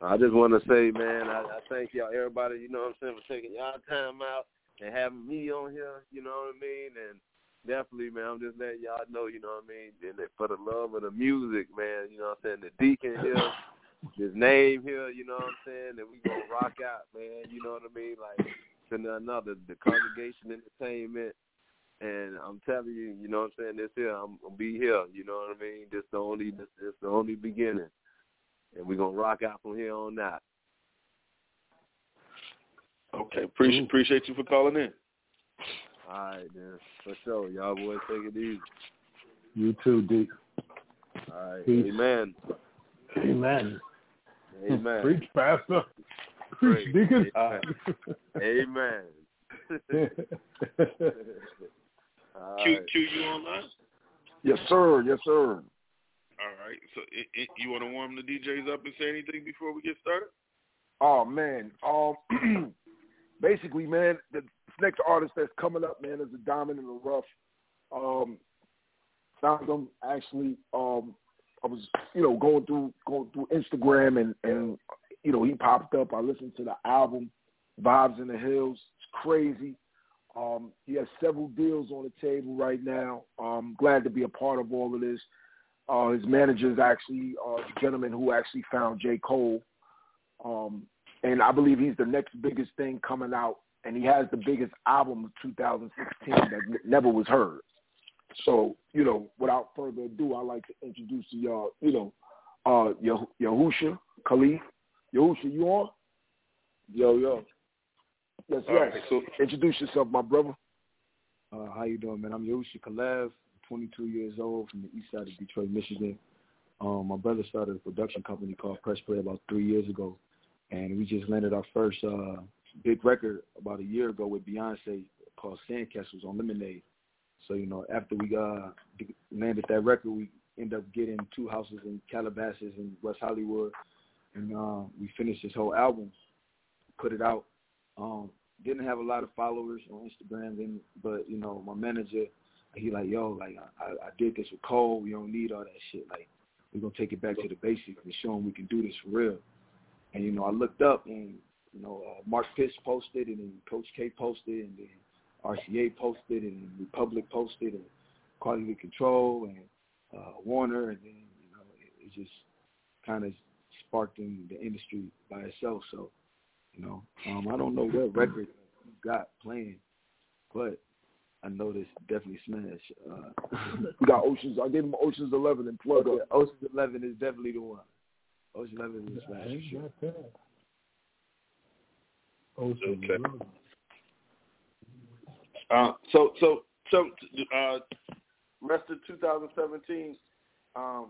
I just want to say, man, I, I thank y'all, everybody, you know what I'm saying, for taking y'all time out and having me on here, you know what I mean, and definitely, man, I'm just letting y'all know, you know what I mean, and for the love of the music, man, you know what I'm saying, the Deacon here, his name here, you know what I'm saying, and we gonna rock out, man, you know what I mean, like, to another, the Congregation Entertainment, and I'm telling you, you know what I'm saying, this here, I'm gonna be here, you know what I mean, this the only, this, this the only beginning, and we gonna rock out from here on out. Okay, appreciate, appreciate you for calling in. All right, man. For sure. Y'all boys take it easy. You too, D. All right. Peace. Amen. Amen. Amen. Preach, Pastor. Preach, Deacon. All right. Amen. All right. Q, Q, you online? Yes, sir. Yes, sir. All right. So it, it, you want to warm the D Js up and say anything before we get started? Oh, man. Um, basically, man, the next artist that's coming up, man, is a diamond in the rough. Um, found him actually. Um, I was, you know, going through going through Instagram, and and you know, he popped up. I listened to the album, Vibes in the Hills. It's crazy. Um, he has several deals on the table right now. I'm glad to be a part of all of this. Uh, his manager is actually uh, the gentleman who actually found J. Cole. Um, and I believe he's the next biggest thing coming out. And he has the biggest album of two thousand sixteen that never was heard. So, you know, without further ado, I'd like to introduce to y'all, you know, uh, Yah- Yahusha Khalif. Yahusha, you on? Yo, yo. Yes, yes. Right, so introduce yourself, my brother. Uh, how you doing, man? I'm Yahusha Khalif, twenty-two years old, from the east side of Detroit, Michigan. Um, my brother started a production company called Press Play about three years ago, and we just landed our first uh, big record about a year ago with Beyonce called Sandcastles on Lemonade. So, you know, after we uh, landed that record, we ended up getting two houses in Calabasas and West Hollywood, and uh, we finished this whole album, put it out. Um, didn't have a lot of followers on Instagram, then, but, you know, my manager, he like, yo, like, I, I did this with Cole. We don't need all that shit. Like, we're going to take it back to the basics and show them we can do this for real. And, you know, I looked up and, you know, uh, Mark Pitts posted, and then Coach K posted, and then R C A posted, and Republic posted, and Quality Control, and uh, Warner, and then, you know, it, it just kind of sparked in the industry by itself. So, you know, um, I don't know what record you got playing, but I know this definitely smash. Uh, we got Oceans. I gave him Oceans eleven and plug up. Yeah, Oceans eleven is definitely the one. Oceans eleven is a smash. I sure. got that. Oceans okay. eleven. Uh, so, so, so, uh, rest of two thousand seventeen, um,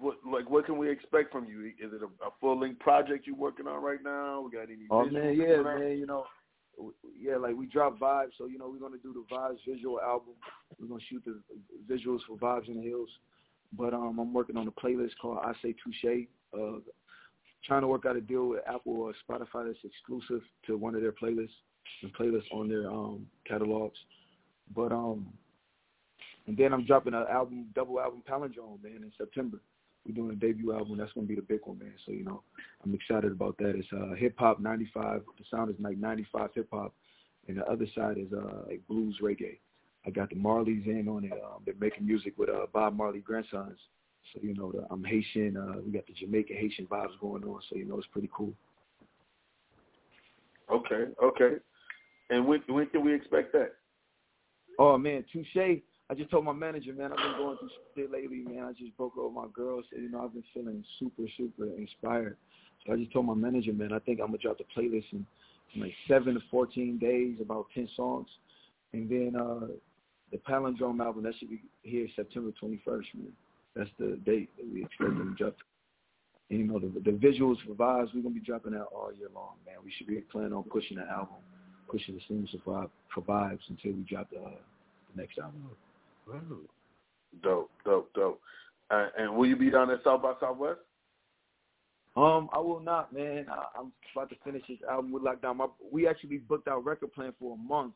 what, like, what can we expect from you? Is it a, a full-length project you're working on right now? We got any? Oh man, yeah, man, you know, yeah, like we dropped Vibes, so you know we're gonna do the Vibes visual album. We're gonna shoot the visuals for Vibes in the Hills, but um, I'm working on a playlist called I Say Touche. Uh, trying to work out a deal with Apple or Spotify that's exclusive to one of their playlists. And playlists on their um, catalogs, but um, and then I'm dropping an album, double album, Palindrome, man, in September. We're doing a debut album. That's gonna be the big one, man. So you know, I'm excited about that. It's uh, hip hop ninety-five. The sound is like ninety-five hip hop, and the other side is uh, like blues reggae. I got the Marleys in on it. Um, they're making music with uh, Bob Marley grandsons. So you know, the, I'm Haitian. Uh, we got the Jamaica Haitian vibes going on. So you know, it's pretty cool. Okay. Okay. And when, when can we expect that? Oh, man, Touche. I just told my manager, man, I've been going through shit lately, man. I just broke up with my girls. And, you know, I've been feeling super, super inspired. So I just told my manager, man, I think I'm going to drop the playlist in, in like seven to fourteen days, about ten songs. And then uh, the Palindrome album, that should be here September twenty-first, man. That's the date that we expect them to drop. And, you know, the, the visuals for Vibes, we're going to be dropping that all year long, man. We should be planning on pushing the album. Pushing the singles for Vibes until we drop the, uh, the next album. Wow. Dope, dope, dope. Uh, and will you be down at South by Southwest? Um, I will not, man. I, I'm about to finish this album with Lockdown. My, we actually booked our record plan for a month,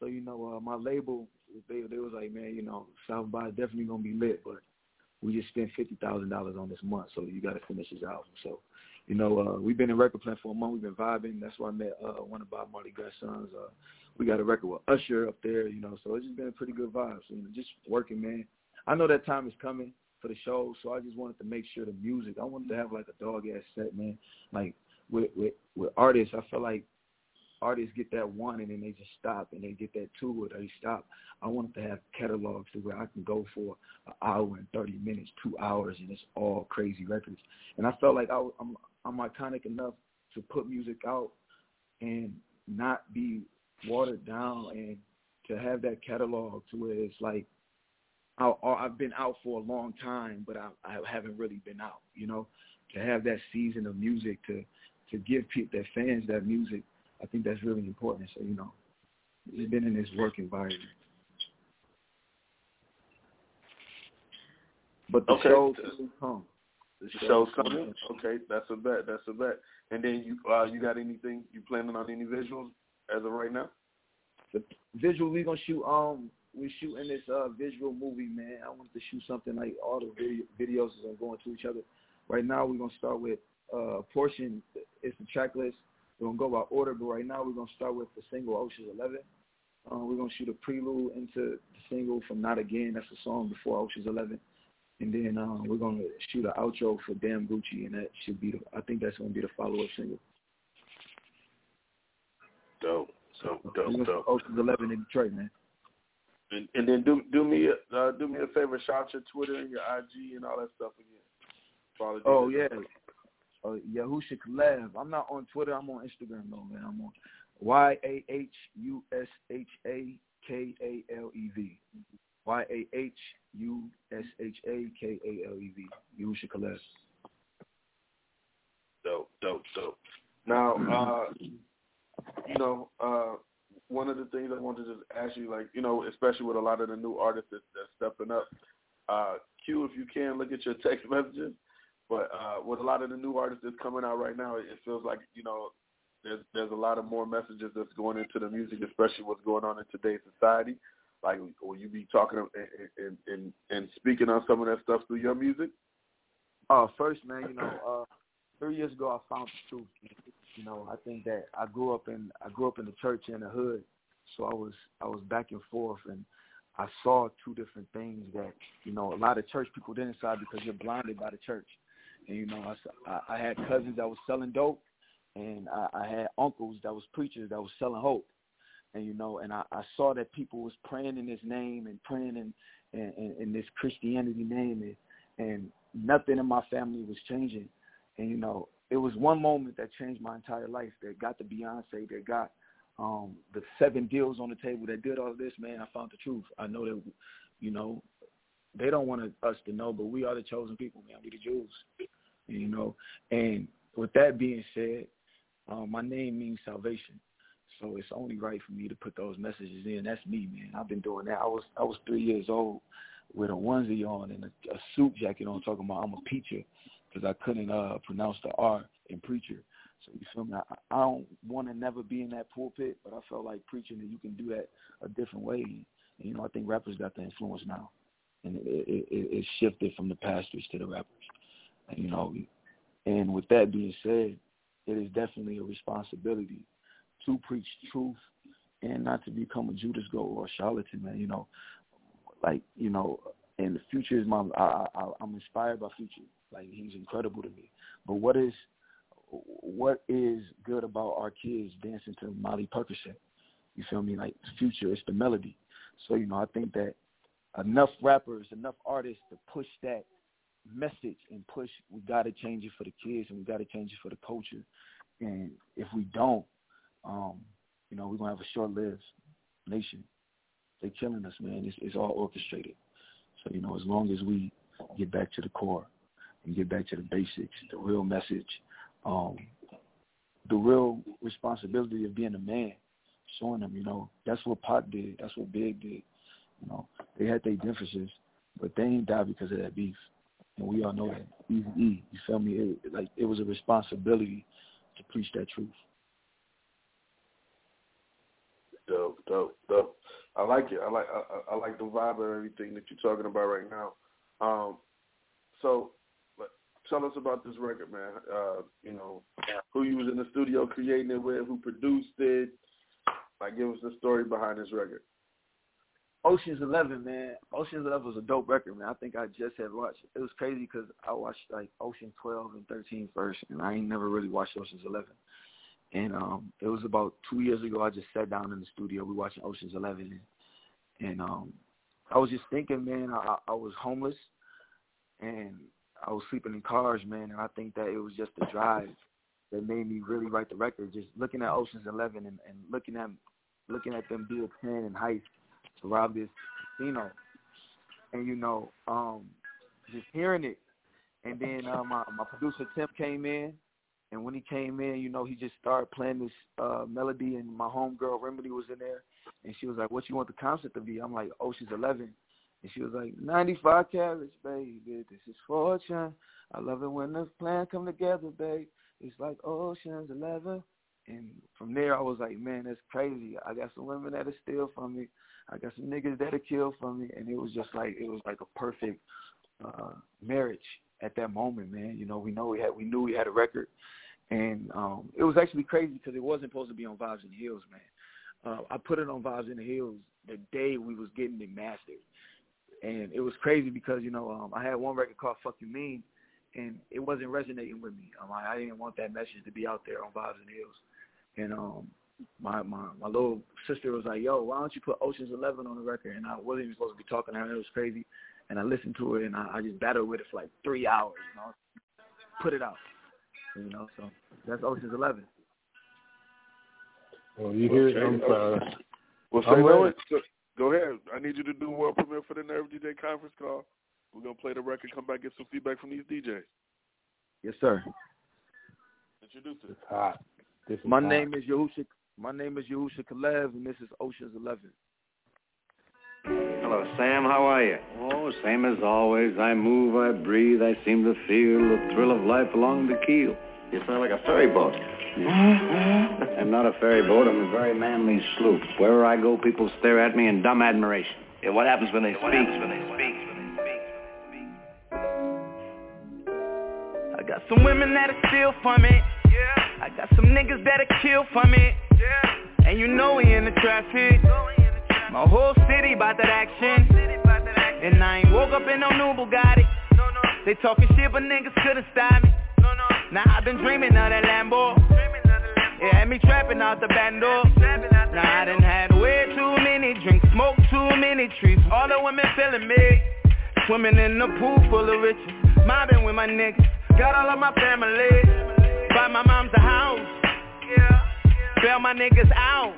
so you know, uh, my label they they was like, man, you know, South by definitely gonna be lit, but we just spent fifty thousand dollars on this month, so you got to finish this album. So. You know, uh, we've been in record plan for a month. We've been vibing. That's why I met uh, one of Bob Marley's grandsons. Uh, we got a record with Usher up there, you know, so it's just been a pretty good vibe. So, you know, just working, man. I know that time is coming for the show, so I just wanted to make sure the music, I wanted to have like a dog-ass set, man. Like with, with, with artists, I feel like artists get that one and then they just stop and they get that two or they stop. I wanted to have catalogs to where I can go for an hour and thirty minutes, two hours, and it's all crazy records. And I felt like I, I'm – I'm iconic enough to put music out and not be watered down and to have that catalog to where it's like I, I've been out for a long time, but I, I haven't really been out, you know, to have that season of music to, to give people, their fans that music. I think that's really important. So, you know, it's been in this work environment. But the okay. show doesn't come. The show's coming. Okay, that's a bet. That's a bet. And then you, uh, you got anything you planning on any visuals as of right now? The visual we gonna shoot. Um, we shooting this uh visual movie, man. I want to shoot something like all the video, videos are going to each other. Right now, we're gonna start with uh, a portion. It's the track list. We're going to go by order, but right now we're going to start with the single Ocean's Eleven. Uh, we're going to shoot a prelude into the single from Not Again. That's the song before Ocean's Eleven. And then um, we're going to shoot an outro for Damn Gucci, and that should be the, I think that's going to be the follow-up single. Dope, so dope, dope. Ocean's Eleven in Detroit, man. And, and then do do me a, uh, do me a favor, shout your Twitter and your I G and all that stuff again. Follow oh yeah, uh, Yahusha Kalev. I'm not on Twitter. I'm on Instagram though, man. I'm on Y A H U S H A K A L E V. Y A H U S H A K A L E V. Yahusha Kalev. Dope, dope, dope. Now, uh, you know. Uh, One of the things I wanted to ask you, like, you know, especially with a lot of the new artists that, that's stepping up, uh, Q, if you can, look at your text messages. But uh, with a lot of the new artists that's coming out right now, it, it feels like, you know, there's there's a lot of more messages that's going into the music, especially what's going on in today's society. Like, will you be talking and and, and speaking on some of that stuff through your music? Uh, first, man, you know, uh, three years ago I found the truth. You know, I think that I grew up in I grew up in the church and the hood, so I was I was back and forth, and I saw two different things that, you know, a lot of church people didn't see because you're blinded by the church. And you know, I, I had cousins that was selling dope, and I, I had uncles that was preachers that was selling hope. And you know, and I, I saw that people was praying in His name and praying in in, in, in this Christianity name, and, and nothing in my family was changing. And you know, it was one moment that changed my entire life, that got the Beyonce, that got um, the seven deals on the table, that did all of this, man. I found the truth. I know that, you know, they don't want us to know, but we are the chosen people, man. We the Jews, you know. And with that being said, um, my name means salvation. So it's only right for me to put those messages in. That's me, man. I've been doing that. I was I was three years old with a onesie on and a, a suit jacket on, talking about I'm a preacher, because I couldn't uh, pronounce the R in preacher. So you feel me? I, I don't want to never be in that pulpit, but I felt like preaching that you can do that a different way. And, you know, I think rappers got the influence now, and it, it, it shifted from the pastors to the rappers. And, you know, and with that being said, it is definitely a responsibility to preach truth and not to become a Judas Goat or a charlatan, man. You know, like, you know, and the future is my, I, I, I'm inspired by Future. Like, he's incredible to me. But what is what is good about our kids dancing to Molly Percocet? You feel me? Like, Future, it's the melody. So, you know, I think that enough rappers, enough artists to push that message and push, we got to change it for the kids and we got to change it for the culture. And if we don't, um, you know, we're going to have a short-lived nation. They're killing us, man. It's, it's all orchestrated. So, you know, as long as we get back to the core, and get back to the basics, the real message, um, the real responsibility of being a man, showing them, you know, that's what Pop did, that's what Big did. You know, they had their differences, but they ain't died because of that beef. And we all know that. Easy, you feel me? It, like, it was a responsibility to preach that truth. Dope, dope, dope. I like it. I like I, I like the vibe of everything that you're talking about right now. Um, so. Tell us about this record, man. Uh, you know, who you was in the studio creating it with, who produced it. Like, give us the story behind this record. Ocean's Eleven, man. Ocean's Eleven was a dope record, man. I think I just had watched it. It was crazy because I watched, like, Ocean twelve and thirteen first, and I ain't never really watched Ocean's Eleven. And um, it was about two years ago I just sat down in the studio. We watching Ocean's Eleven. And, and um, I was just thinking, man, I, I was homeless, and I was sleeping in cars, man, and I think that it was just the drive that made me really write the record. Just looking at Ocean's Eleven and, and looking at looking at them do a plan and heist to rob this casino, and you know, um, just hearing it. And then uh, my my producer Tim came in, and when he came in, you know, he just started playing this uh, melody, and my homegirl Remedy was in there, and she was like, "What you want the concert to be?" I'm like, "Ocean's Eleven." And she was like, ninety-five carats, baby, this is fortune. I love it when the plan come together, babe. It's like Ocean's Eleven. And from there, I was like, man, that's crazy. I got some women that'll steal from me. I got some niggas that'll kill from me. And it was just like, it was like a perfect uh, marriage at that moment, man. You know, we know we had, we knew we had a record. And um, it was actually crazy because it wasn't supposed to be on Vibes in the Hills, man. Uh, I put it on Vibes in the Hills the day we was getting it mastered. And it was crazy because, you know, um, I had one record called Fuck You Mean, and it wasn't resonating with me. Um, I, I didn't want that message to be out there on Vibes in the Hills. And um, my, my my little sister was like, yo, why don't you put Ocean's Eleven on the record? And I wasn't even supposed to be talking to her. It was crazy. And I listened to it, and I, I just battled with it for like three hours. You know? Put it out. You know, so that's Ocean's Eleven. Well, you hear okay. I'm sorry. Well, say no. So, go ahead. I need you to do world premiere for the Nerve D J conference call. We're gonna play the record, come back, get some feedback from these D Js. Yes, sir. Introduce it. It's hot. This is my hot. name is Yahusha. My name is Yahusha Kalev, and this is Ocean's Eleven. Hello, Sam. How are you? Oh, same as always. I move, I breathe, I seem to feel the thrill of life along the keel. You sound like a ferry boat. I'm not a ferry boat. I'm a very manly sloop. Wherever I go, people stare at me in dumb admiration. Yeah, what happens when they speak? What happens when they speak? I got some women that'll steal from me. Yeah. I got some niggas that'll kill for me. Yeah. And you know we in the traffic. My whole city bout that action. And I ain't woke up in no new Bugatti. No, no. They talking shit, but niggas couldn't stop me. No, no. Now I've been dreaming of that Lambo. It had me trapping out the bando. Now I done had way too many drinks, smoked too many trees. All the women feeling me. Swimming in the pool full of riches. Mobbing with my niggas. Got all of my family. Buy my mom's a house. Yeah. Yeah. Bail my niggas out.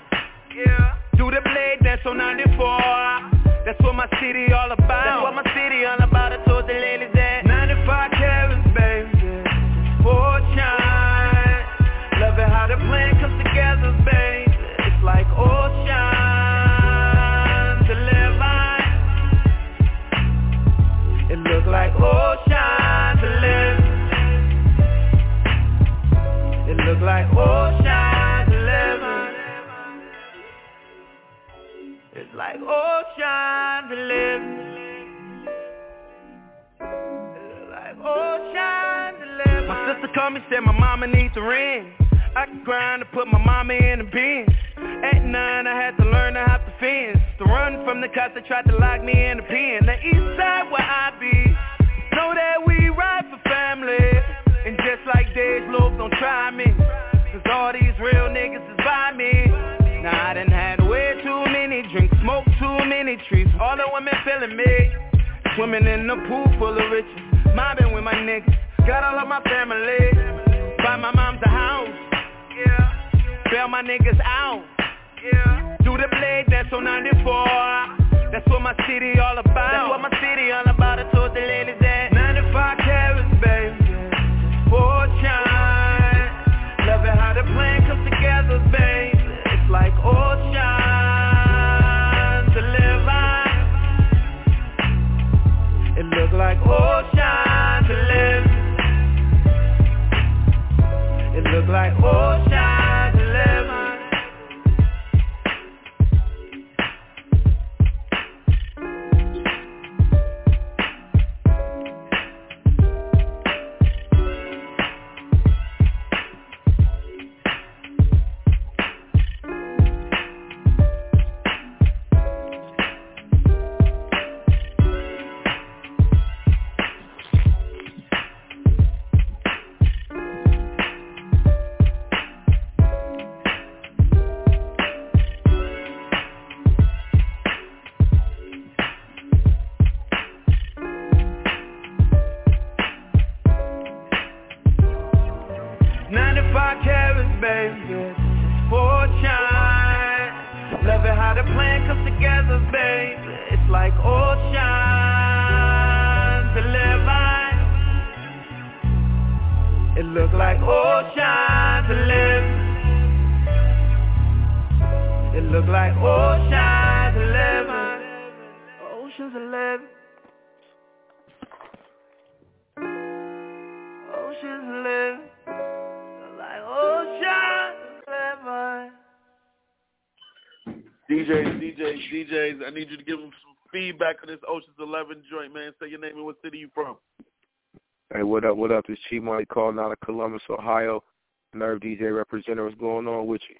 Yeah. Do the blade dance on ninety-four. That's what my city all about. That's what my city all about. I told the ladies that ninety-five carats, baby. Ocean, loving how the plan comes together, baby. It's like ocean to live on. It look like ocean to live. It look like ocean to live on. It's like ocean to live. It look like ocean to live. My sister called me, said my mama needs a ring. I can grind to put my mama in the bin. At nine, I had to learn to hop the fence. To run from the cops that tried to lock me in the pen. The east side where I be, know that we ride for family. And just like Dej Loaf, don't try me, cause all these real niggas is by me. Now I done had way too many drinks, smoked too many trees. All the women feeling me. Swimming in the pool full of riches. Mobbing with my niggas. Got all of my family. Buy my mom's a house. Yeah. Bail my niggas out. Yeah. Do the blade dance on ninety-four. That's what my city all about. That's what my city all about. I told the ladies that ninety-five carats, baby. Ocean, loving how the plan comes together, baby. It's like ocean to live on. It look like ocean to live. It look like ocean to live on. D Js, D Js, D Js, I need you to give them some feedback on this Ocean's Eleven joint, man. Say your name and what city you from. Hey, what up, what up? It's Chief Money calling out of Columbus, Ohio. Nerve D J representative. What's going on with you?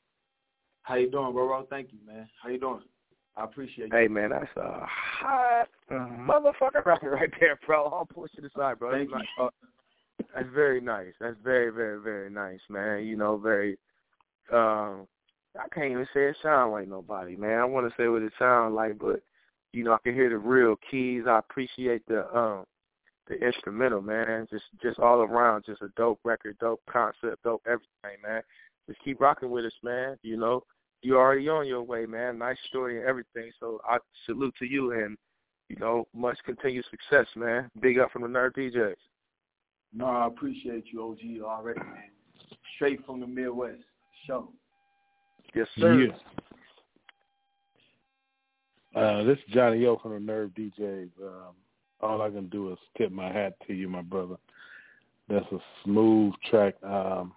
How you doing, bro? Thank you, man. How you doing? I appreciate you. Hey, man, that's a hot motherfucker record right there, bro. I'll push it aside, bro. Thank that's you. Nice. Uh, that's very nice. That's very, very, very nice, man. You know, very, um, I can't even say it sound like nobody, man. I want to say what it sound like, but, you know, I can hear the real keys. I appreciate the, um, the instrumental, man. Just, just all around, just a dope record, dope concept, dope everything, man. Just keep rocking with us, man. You know, you already on your way, man. Nice story and everything. So I salute to you and, you know, much continued success, man. Big up from the Nerve D Js. No, I appreciate you, O G, already, man. Straight from the Midwest. Show. Yes, sir. Yeah. Uh, this is Johnny O from the Nerve D Js. Um, all I can do is tip my hat to you, my brother. That's a smooth track. Um,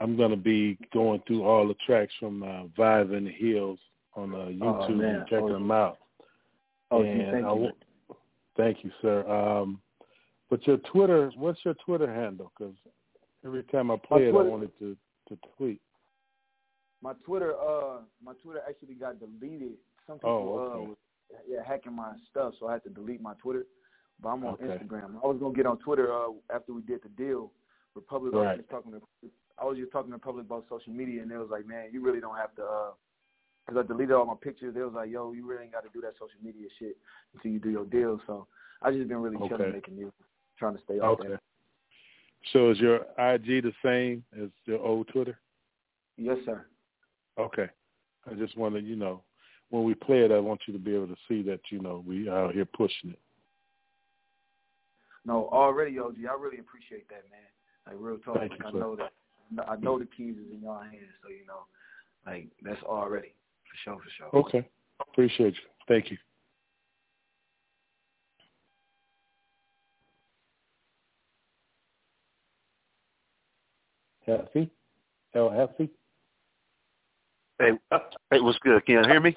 I'm going to be going through all the tracks from uh, Vibes in the Hills on uh, YouTube oh, and checking oh, them out. Oh, and thank, I w- you. thank you, sir. Um, but your Twitter, what's your Twitter handle? Because every time I play it, I wanted to, to tweet. My Twitter, uh, my Twitter actually got deleted. Some people oh, okay. uh, was, yeah, hacking my stuff, so I had to delete my Twitter. But I'm on okay. Instagram. I was gonna get on Twitter uh, after we did the deal. Republic, right. I was just talking to, I was just talking to Public about social media, and they was like, "Man, you really don't have to," because uh, I deleted all my pictures. They was like, "Yo, you really ain't got to do that social media shit until you do your deal." So I just been really okay. chilling, making music, trying to stay off okay. there. So is your I G the same as your old Twitter? Yes, sir. Okay. I just want to, you know, when we play it, I want you to be able to see that, you know, we out here pushing it. No, already, O G, I really appreciate that, man. Like, real talk. Like, you, I know that. I know the keys is in y'all hands, so, you know, like, that's already. For sure, for sure. Okay. Appreciate you. Thank you. Happy? Hell, happy? Hey, hey, what's good? Can you hear me?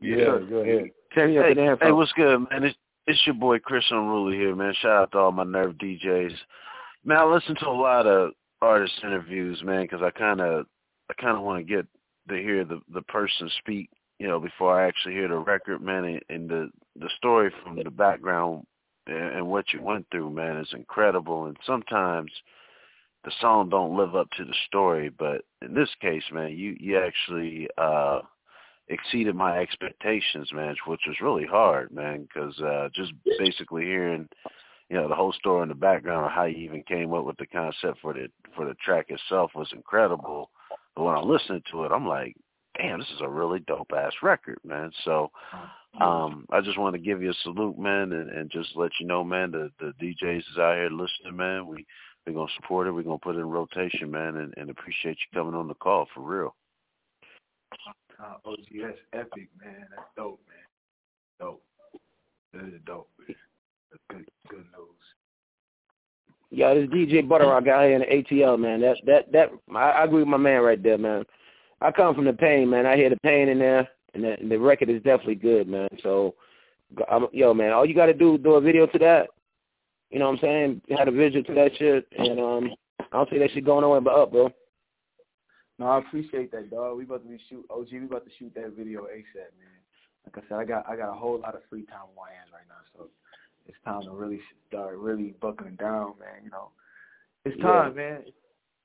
Yeah, go ahead. Hey, hey, hey, what's good, man? It's, it's your boy Chris Unruly here, man. Shout out to all my Nerve D Js. Man, I listen to a lot of artist interviews, man, because I kind of, I kind of want to get to hear the, the person speak, you know, before I actually hear the record, man, and, and the, the story from the background and, and what you went through, man, is incredible. And sometimes the song don't live up to the story, but in this case, man, you, you actually uh, exceeded my expectations, man, which was really hard, man, because uh, just basically hearing, you know, the whole story in the background of how you even came up with the concept for the for the track itself was incredible. But when I'm listening to it, I'm like, damn, this is a really dope-ass record, man. So um, I just want to give you a salute, man, and, and just let you know, man, the, the D Js is out here listening, man. We We're going to support it. We're going to put it in rotation, man, and, and appreciate you coming on the call for real. Uh, O G, that's epic, man. That's dope, man. Dope. That is dope, man. That's good, good news. Yeah, this D J Butterrock out here in the A T L, man. That, that, that, I, I agree with my man right there, man. I come from the pain, man. I hear the pain in there, and the, and the record is definitely good, man. So, I'm, yo, man, all you got to do do a video to that. You know what I'm saying? Had a vision to that shit, and um, I don't see that shit going nowhere but up, bro. No, I appreciate that, dog. We about to be shoot, O G. We about to shoot that video ASAP, man. Like I said, I got I got a whole lot of free time on my hands right now, so it's time to really start really buckling down, man. You know, it's time, yeah. man.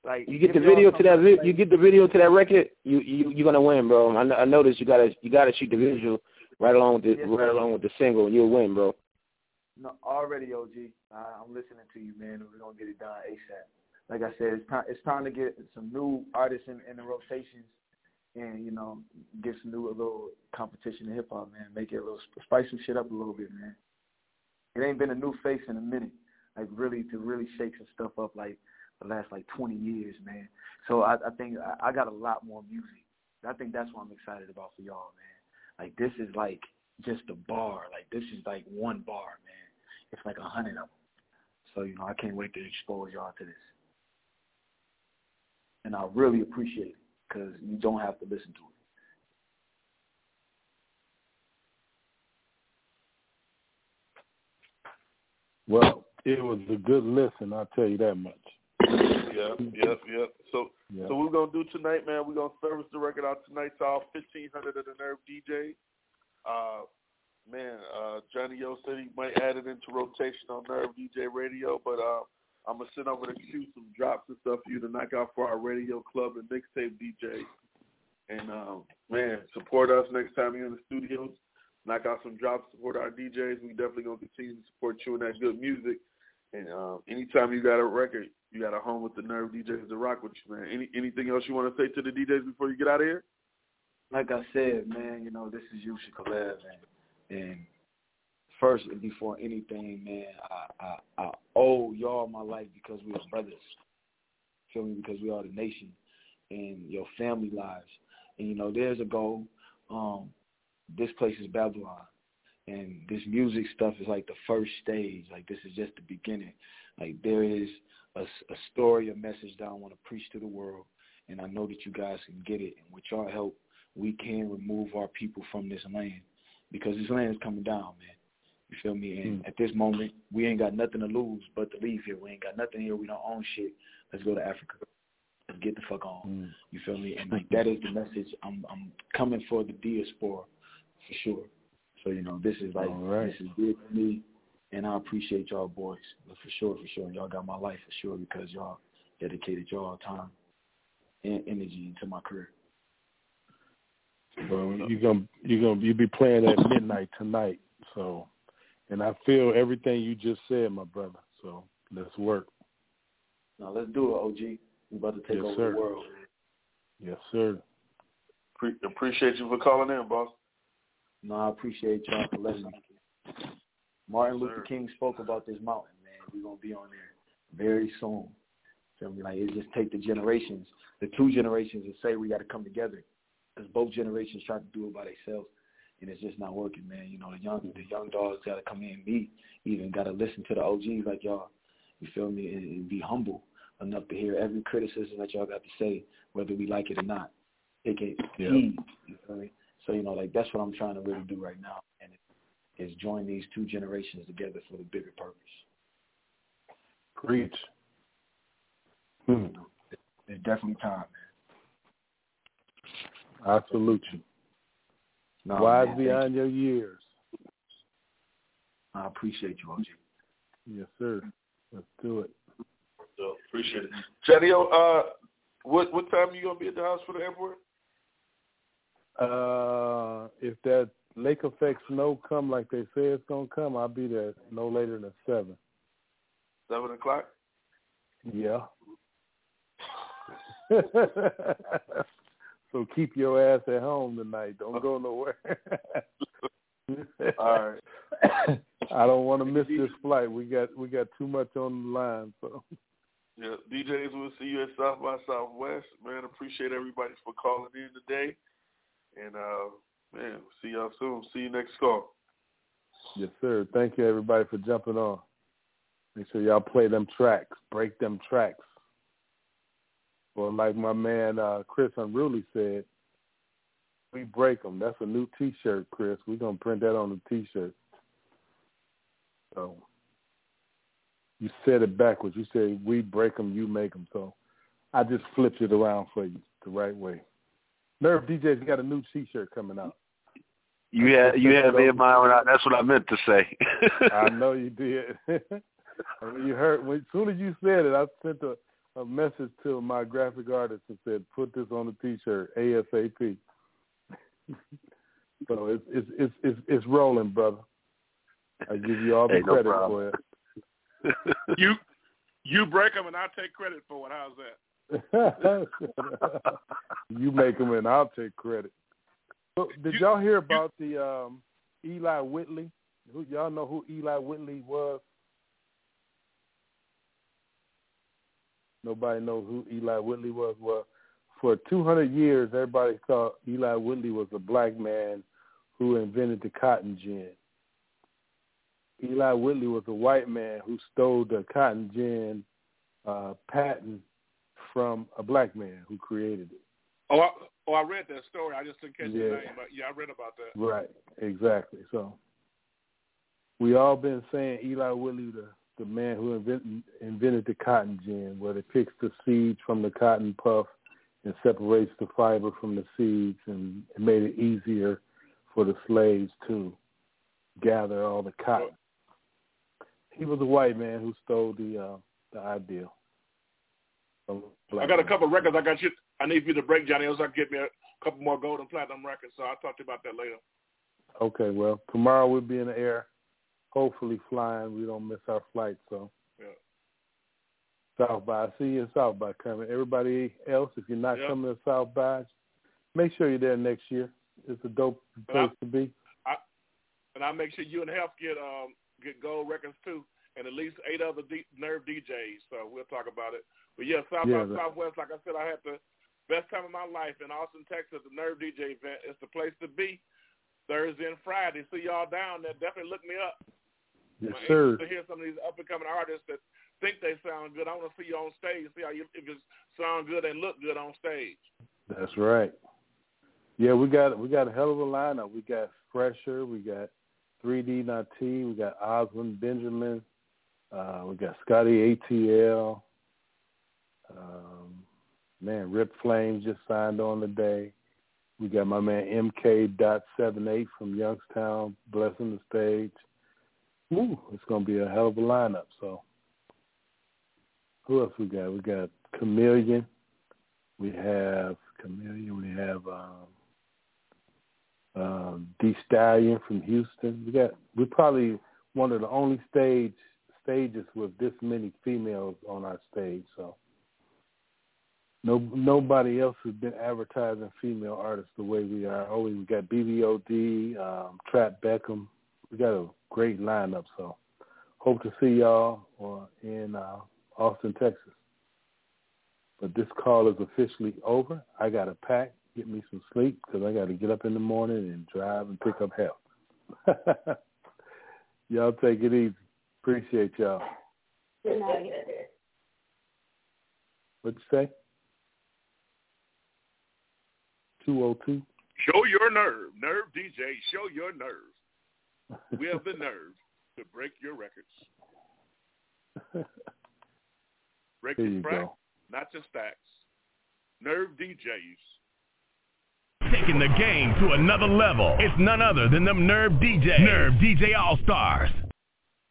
Like you get the video to that, vi- you get the video to that record, you you you're gonna win, bro. I, I noticed you gotta you gotta shoot the visual right along with the, yes, right along with the single, and you'll win, bro. No, already, O G. Uh, I'm listening to you, man. We're gonna get it done ASAP. Like I said, it's time. It's time to get some new artists in, in the rotations, and you know, get some new a little competition in hip hop, man. Make it a little spice some shit up a little bit, man. It ain't been a new face in a minute. Like really, to really shake some stuff up, like the last like twenty years, man. So I, I think I, I got a lot more music. I think that's what I'm excited about for y'all, man. Like this is like just a bar. Like this is like one bar, man. It's like a hundred of them. So, you know, I can't wait to expose y'all to this. And I really appreciate it because you don't have to listen to it. Well, it was a good listen, I'll tell you that much. Yep, yep, yep. So, yep. so what we're going to do tonight, man, we're going to service the record out tonight to all fifteen hundred of the Nerve D Js. Uh, man, uh, Johnny Yo said he might add it into rotation on Nerve D J Radio, but uh, I'm going to send over to Q some drops and stuff for you to knock out for our radio club and mixtape D Js. And, um, man, support us next time you're in the studios. Knock out some drops, support our D Js. We definitely going to continue to support you and that good music. And um, anytime you got a record, you got a home with the Nerve D Js to rock with you, man. Any, anything else you want to say to the D Js before you get out of here? Like I said, man, you know, this is Yusha Collab. And, and first and before anything, man, I, I, I owe y'all my life because we are brothers. Feel me? Because we are the nation and your family lives. And, you know, there's a goal. Um, this place is Babylon. And this music stuff is like the first stage. Like, this is just the beginning. Like, there is a, a story, a message that I want to preach to the world, and I know that you guys can get it. And with y'all help, we can remove our people from this land because this land is coming down, man. You feel me? And mm. at this moment, we ain't got nothing to lose but to leave here. We ain't got nothing here. We don't own shit. Let's go to Africa. Let's get the fuck on. Mm. You feel me? And, like, that is the message. I'm, I'm coming for the diaspora for sure. So, you know, this is like, right. this is good for me, and I appreciate y'all boys, but for sure, for sure. Y'all got my life for sure because y'all dedicated y'all time and energy into my career. Well, you're going to you're gonna, you'll be playing at midnight tonight, so, and I feel everything you just said, my brother, so let's work. Now, let's do it, O G. We're about to take yes, over sir. the world. Yes, sir. Pre- appreciate you for calling in, boss. No, I appreciate y'all for listening. Martin Luther sure. King spoke about this mountain, man. We're going to be on there very soon. Feel me? Like, it just take the generations, the two generations, and say we got to come together. Because both generations try to do it by themselves, and it's just not working, man. You know, the young the young dogs got to come in, me even, got to listen to the O Gs like y'all. You feel me? And, and be humble enough to hear every criticism that y'all got to say, whether we like it or not. Take it yeah. easy, you feel me? So, you know, like, that's what I'm trying to really do right now, and is join these two generations together for the bigger purpose. Preach. Hmm. It's definitely time, man. I salute you. No, Wise man, beyond you. your years. I appreciate you, O G. Yes, sir. Let's do it. So, appreciate it. Janio, uh, what, what time are you going to be at the house for the airport? Uh, if that lake effect snow come like they say it's gonna come, I'll be there no later than seven. Seven o'clock. Yeah. So keep your ass at home tonight. Don't go nowhere. All right. I don't want to miss this flight. We got we got too much on the line. So. Yeah, D Js, we'll see you at South by Southwest. Man, appreciate everybody for calling in today. And, uh, man, see y'all soon. See you next call. Yes, sir. Thank you, everybody, for jumping on. Make sure y'all play them tracks. Break them tracks. Well, like my man uh, Chris Unruly said, we break them. That's a new T-shirt, Chris. We're going to print that on the T-shirt. So you said it backwards. You said, we break them, you make them. So I just flipped it around for you the right way. Nerve D Js got a new T-shirt coming out. You had you had me in mind. When I, that's what I meant to say. I know you did. You heard when, as soon as you said it, I sent a, a message to my graphic artist and said, "Put this on a T-shirt ASAP." So it's it's it's it's it's rolling, brother. I give you all the hey, credit no for it. You you break them and I take credit for it. How's that? You make them and I'll take credit. So, did you, y'all hear about you, the um, Eli Whitley? Who, y'all know who Eli Whitley was? Nobody knows who Eli Whitley was. Well, for two hundred years, everybody thought Eli Whitley was a black man who invented the cotton gin. Eli Whitley was a white man who stole the cotton gin uh, patent from a black man who created it. Oh, I, oh, I read that story. I just didn't catch yeah. the name. But yeah, I read about that. Right, exactly. So we all been saying Eli Whitley, the the man who invent, invented the cotton gin, where it picks the seeds from the cotton puff and separates the fiber from the seeds, and it made it easier for the slaves to gather all the cotton. He was a white man who stole the uh, the idea. I got a couple of records I got you. I need you to break, Johnny, else I can get me a couple more gold and platinum records, so I'll talk to you about that later. Okay, well, tomorrow we'll be in the air, hopefully flying. We don't miss our flight, so. Yeah. South by. I see you in South by coming. Everybody else, if you're not yeah. coming to South by, make sure you're there next year. It's a dope place I, to be. I, and I'll make sure you and Health get um, get gold records, too, and at least eight other D- Nerve D Js, so we'll talk about it. But, yeah, South yeah, by but, Southwest, like I said, I had the best time of my life in Austin, Texas, the Nerve D J event. It's the place to be. Thursday and Friday. See y'all down there. Definitely look me up. Yes, I'm sir. To hear some of these up-and-coming artists that think they sound good. I want to see you on stage. See how you if you sound good and look good on stage. That's right. Yeah, we got we got a hell of a lineup. We got Fresher. We got three D Nati. We got Oswin Benjamin. Uh, we got Scotty A T L. Um, man, Rip Flames just signed on today. We got my man M K dot seventy-eight from Youngstown blessing the stage. Ooh, it's going to be a hell of a lineup. So who else we got? We got Chameleon. We have Chameleon. We have um, um, D. Stallion from Houston. We got we probably one of the only stage stages with this many females on our stage. So. No, nobody else has been advertising female artists the way we are. Oh, we got B B O D, um, Trap Beckham. We got a great lineup, so hope to see y'all uh, in uh, Austin, Texas. But this call is officially over. I got to pack, get me some sleep, because I got to get up in the morning and drive and pick up help. Y'all take it easy. Appreciate y'all. Good night. What'd you say? two oh two. Show your nerve. Nerve D J, show your nerve. We have the nerve to break your records. Break there your track, not your stacks. Nerve D Js. Taking the game to another level. It's none other than them Nerve D Js. Nerve D J All-Stars.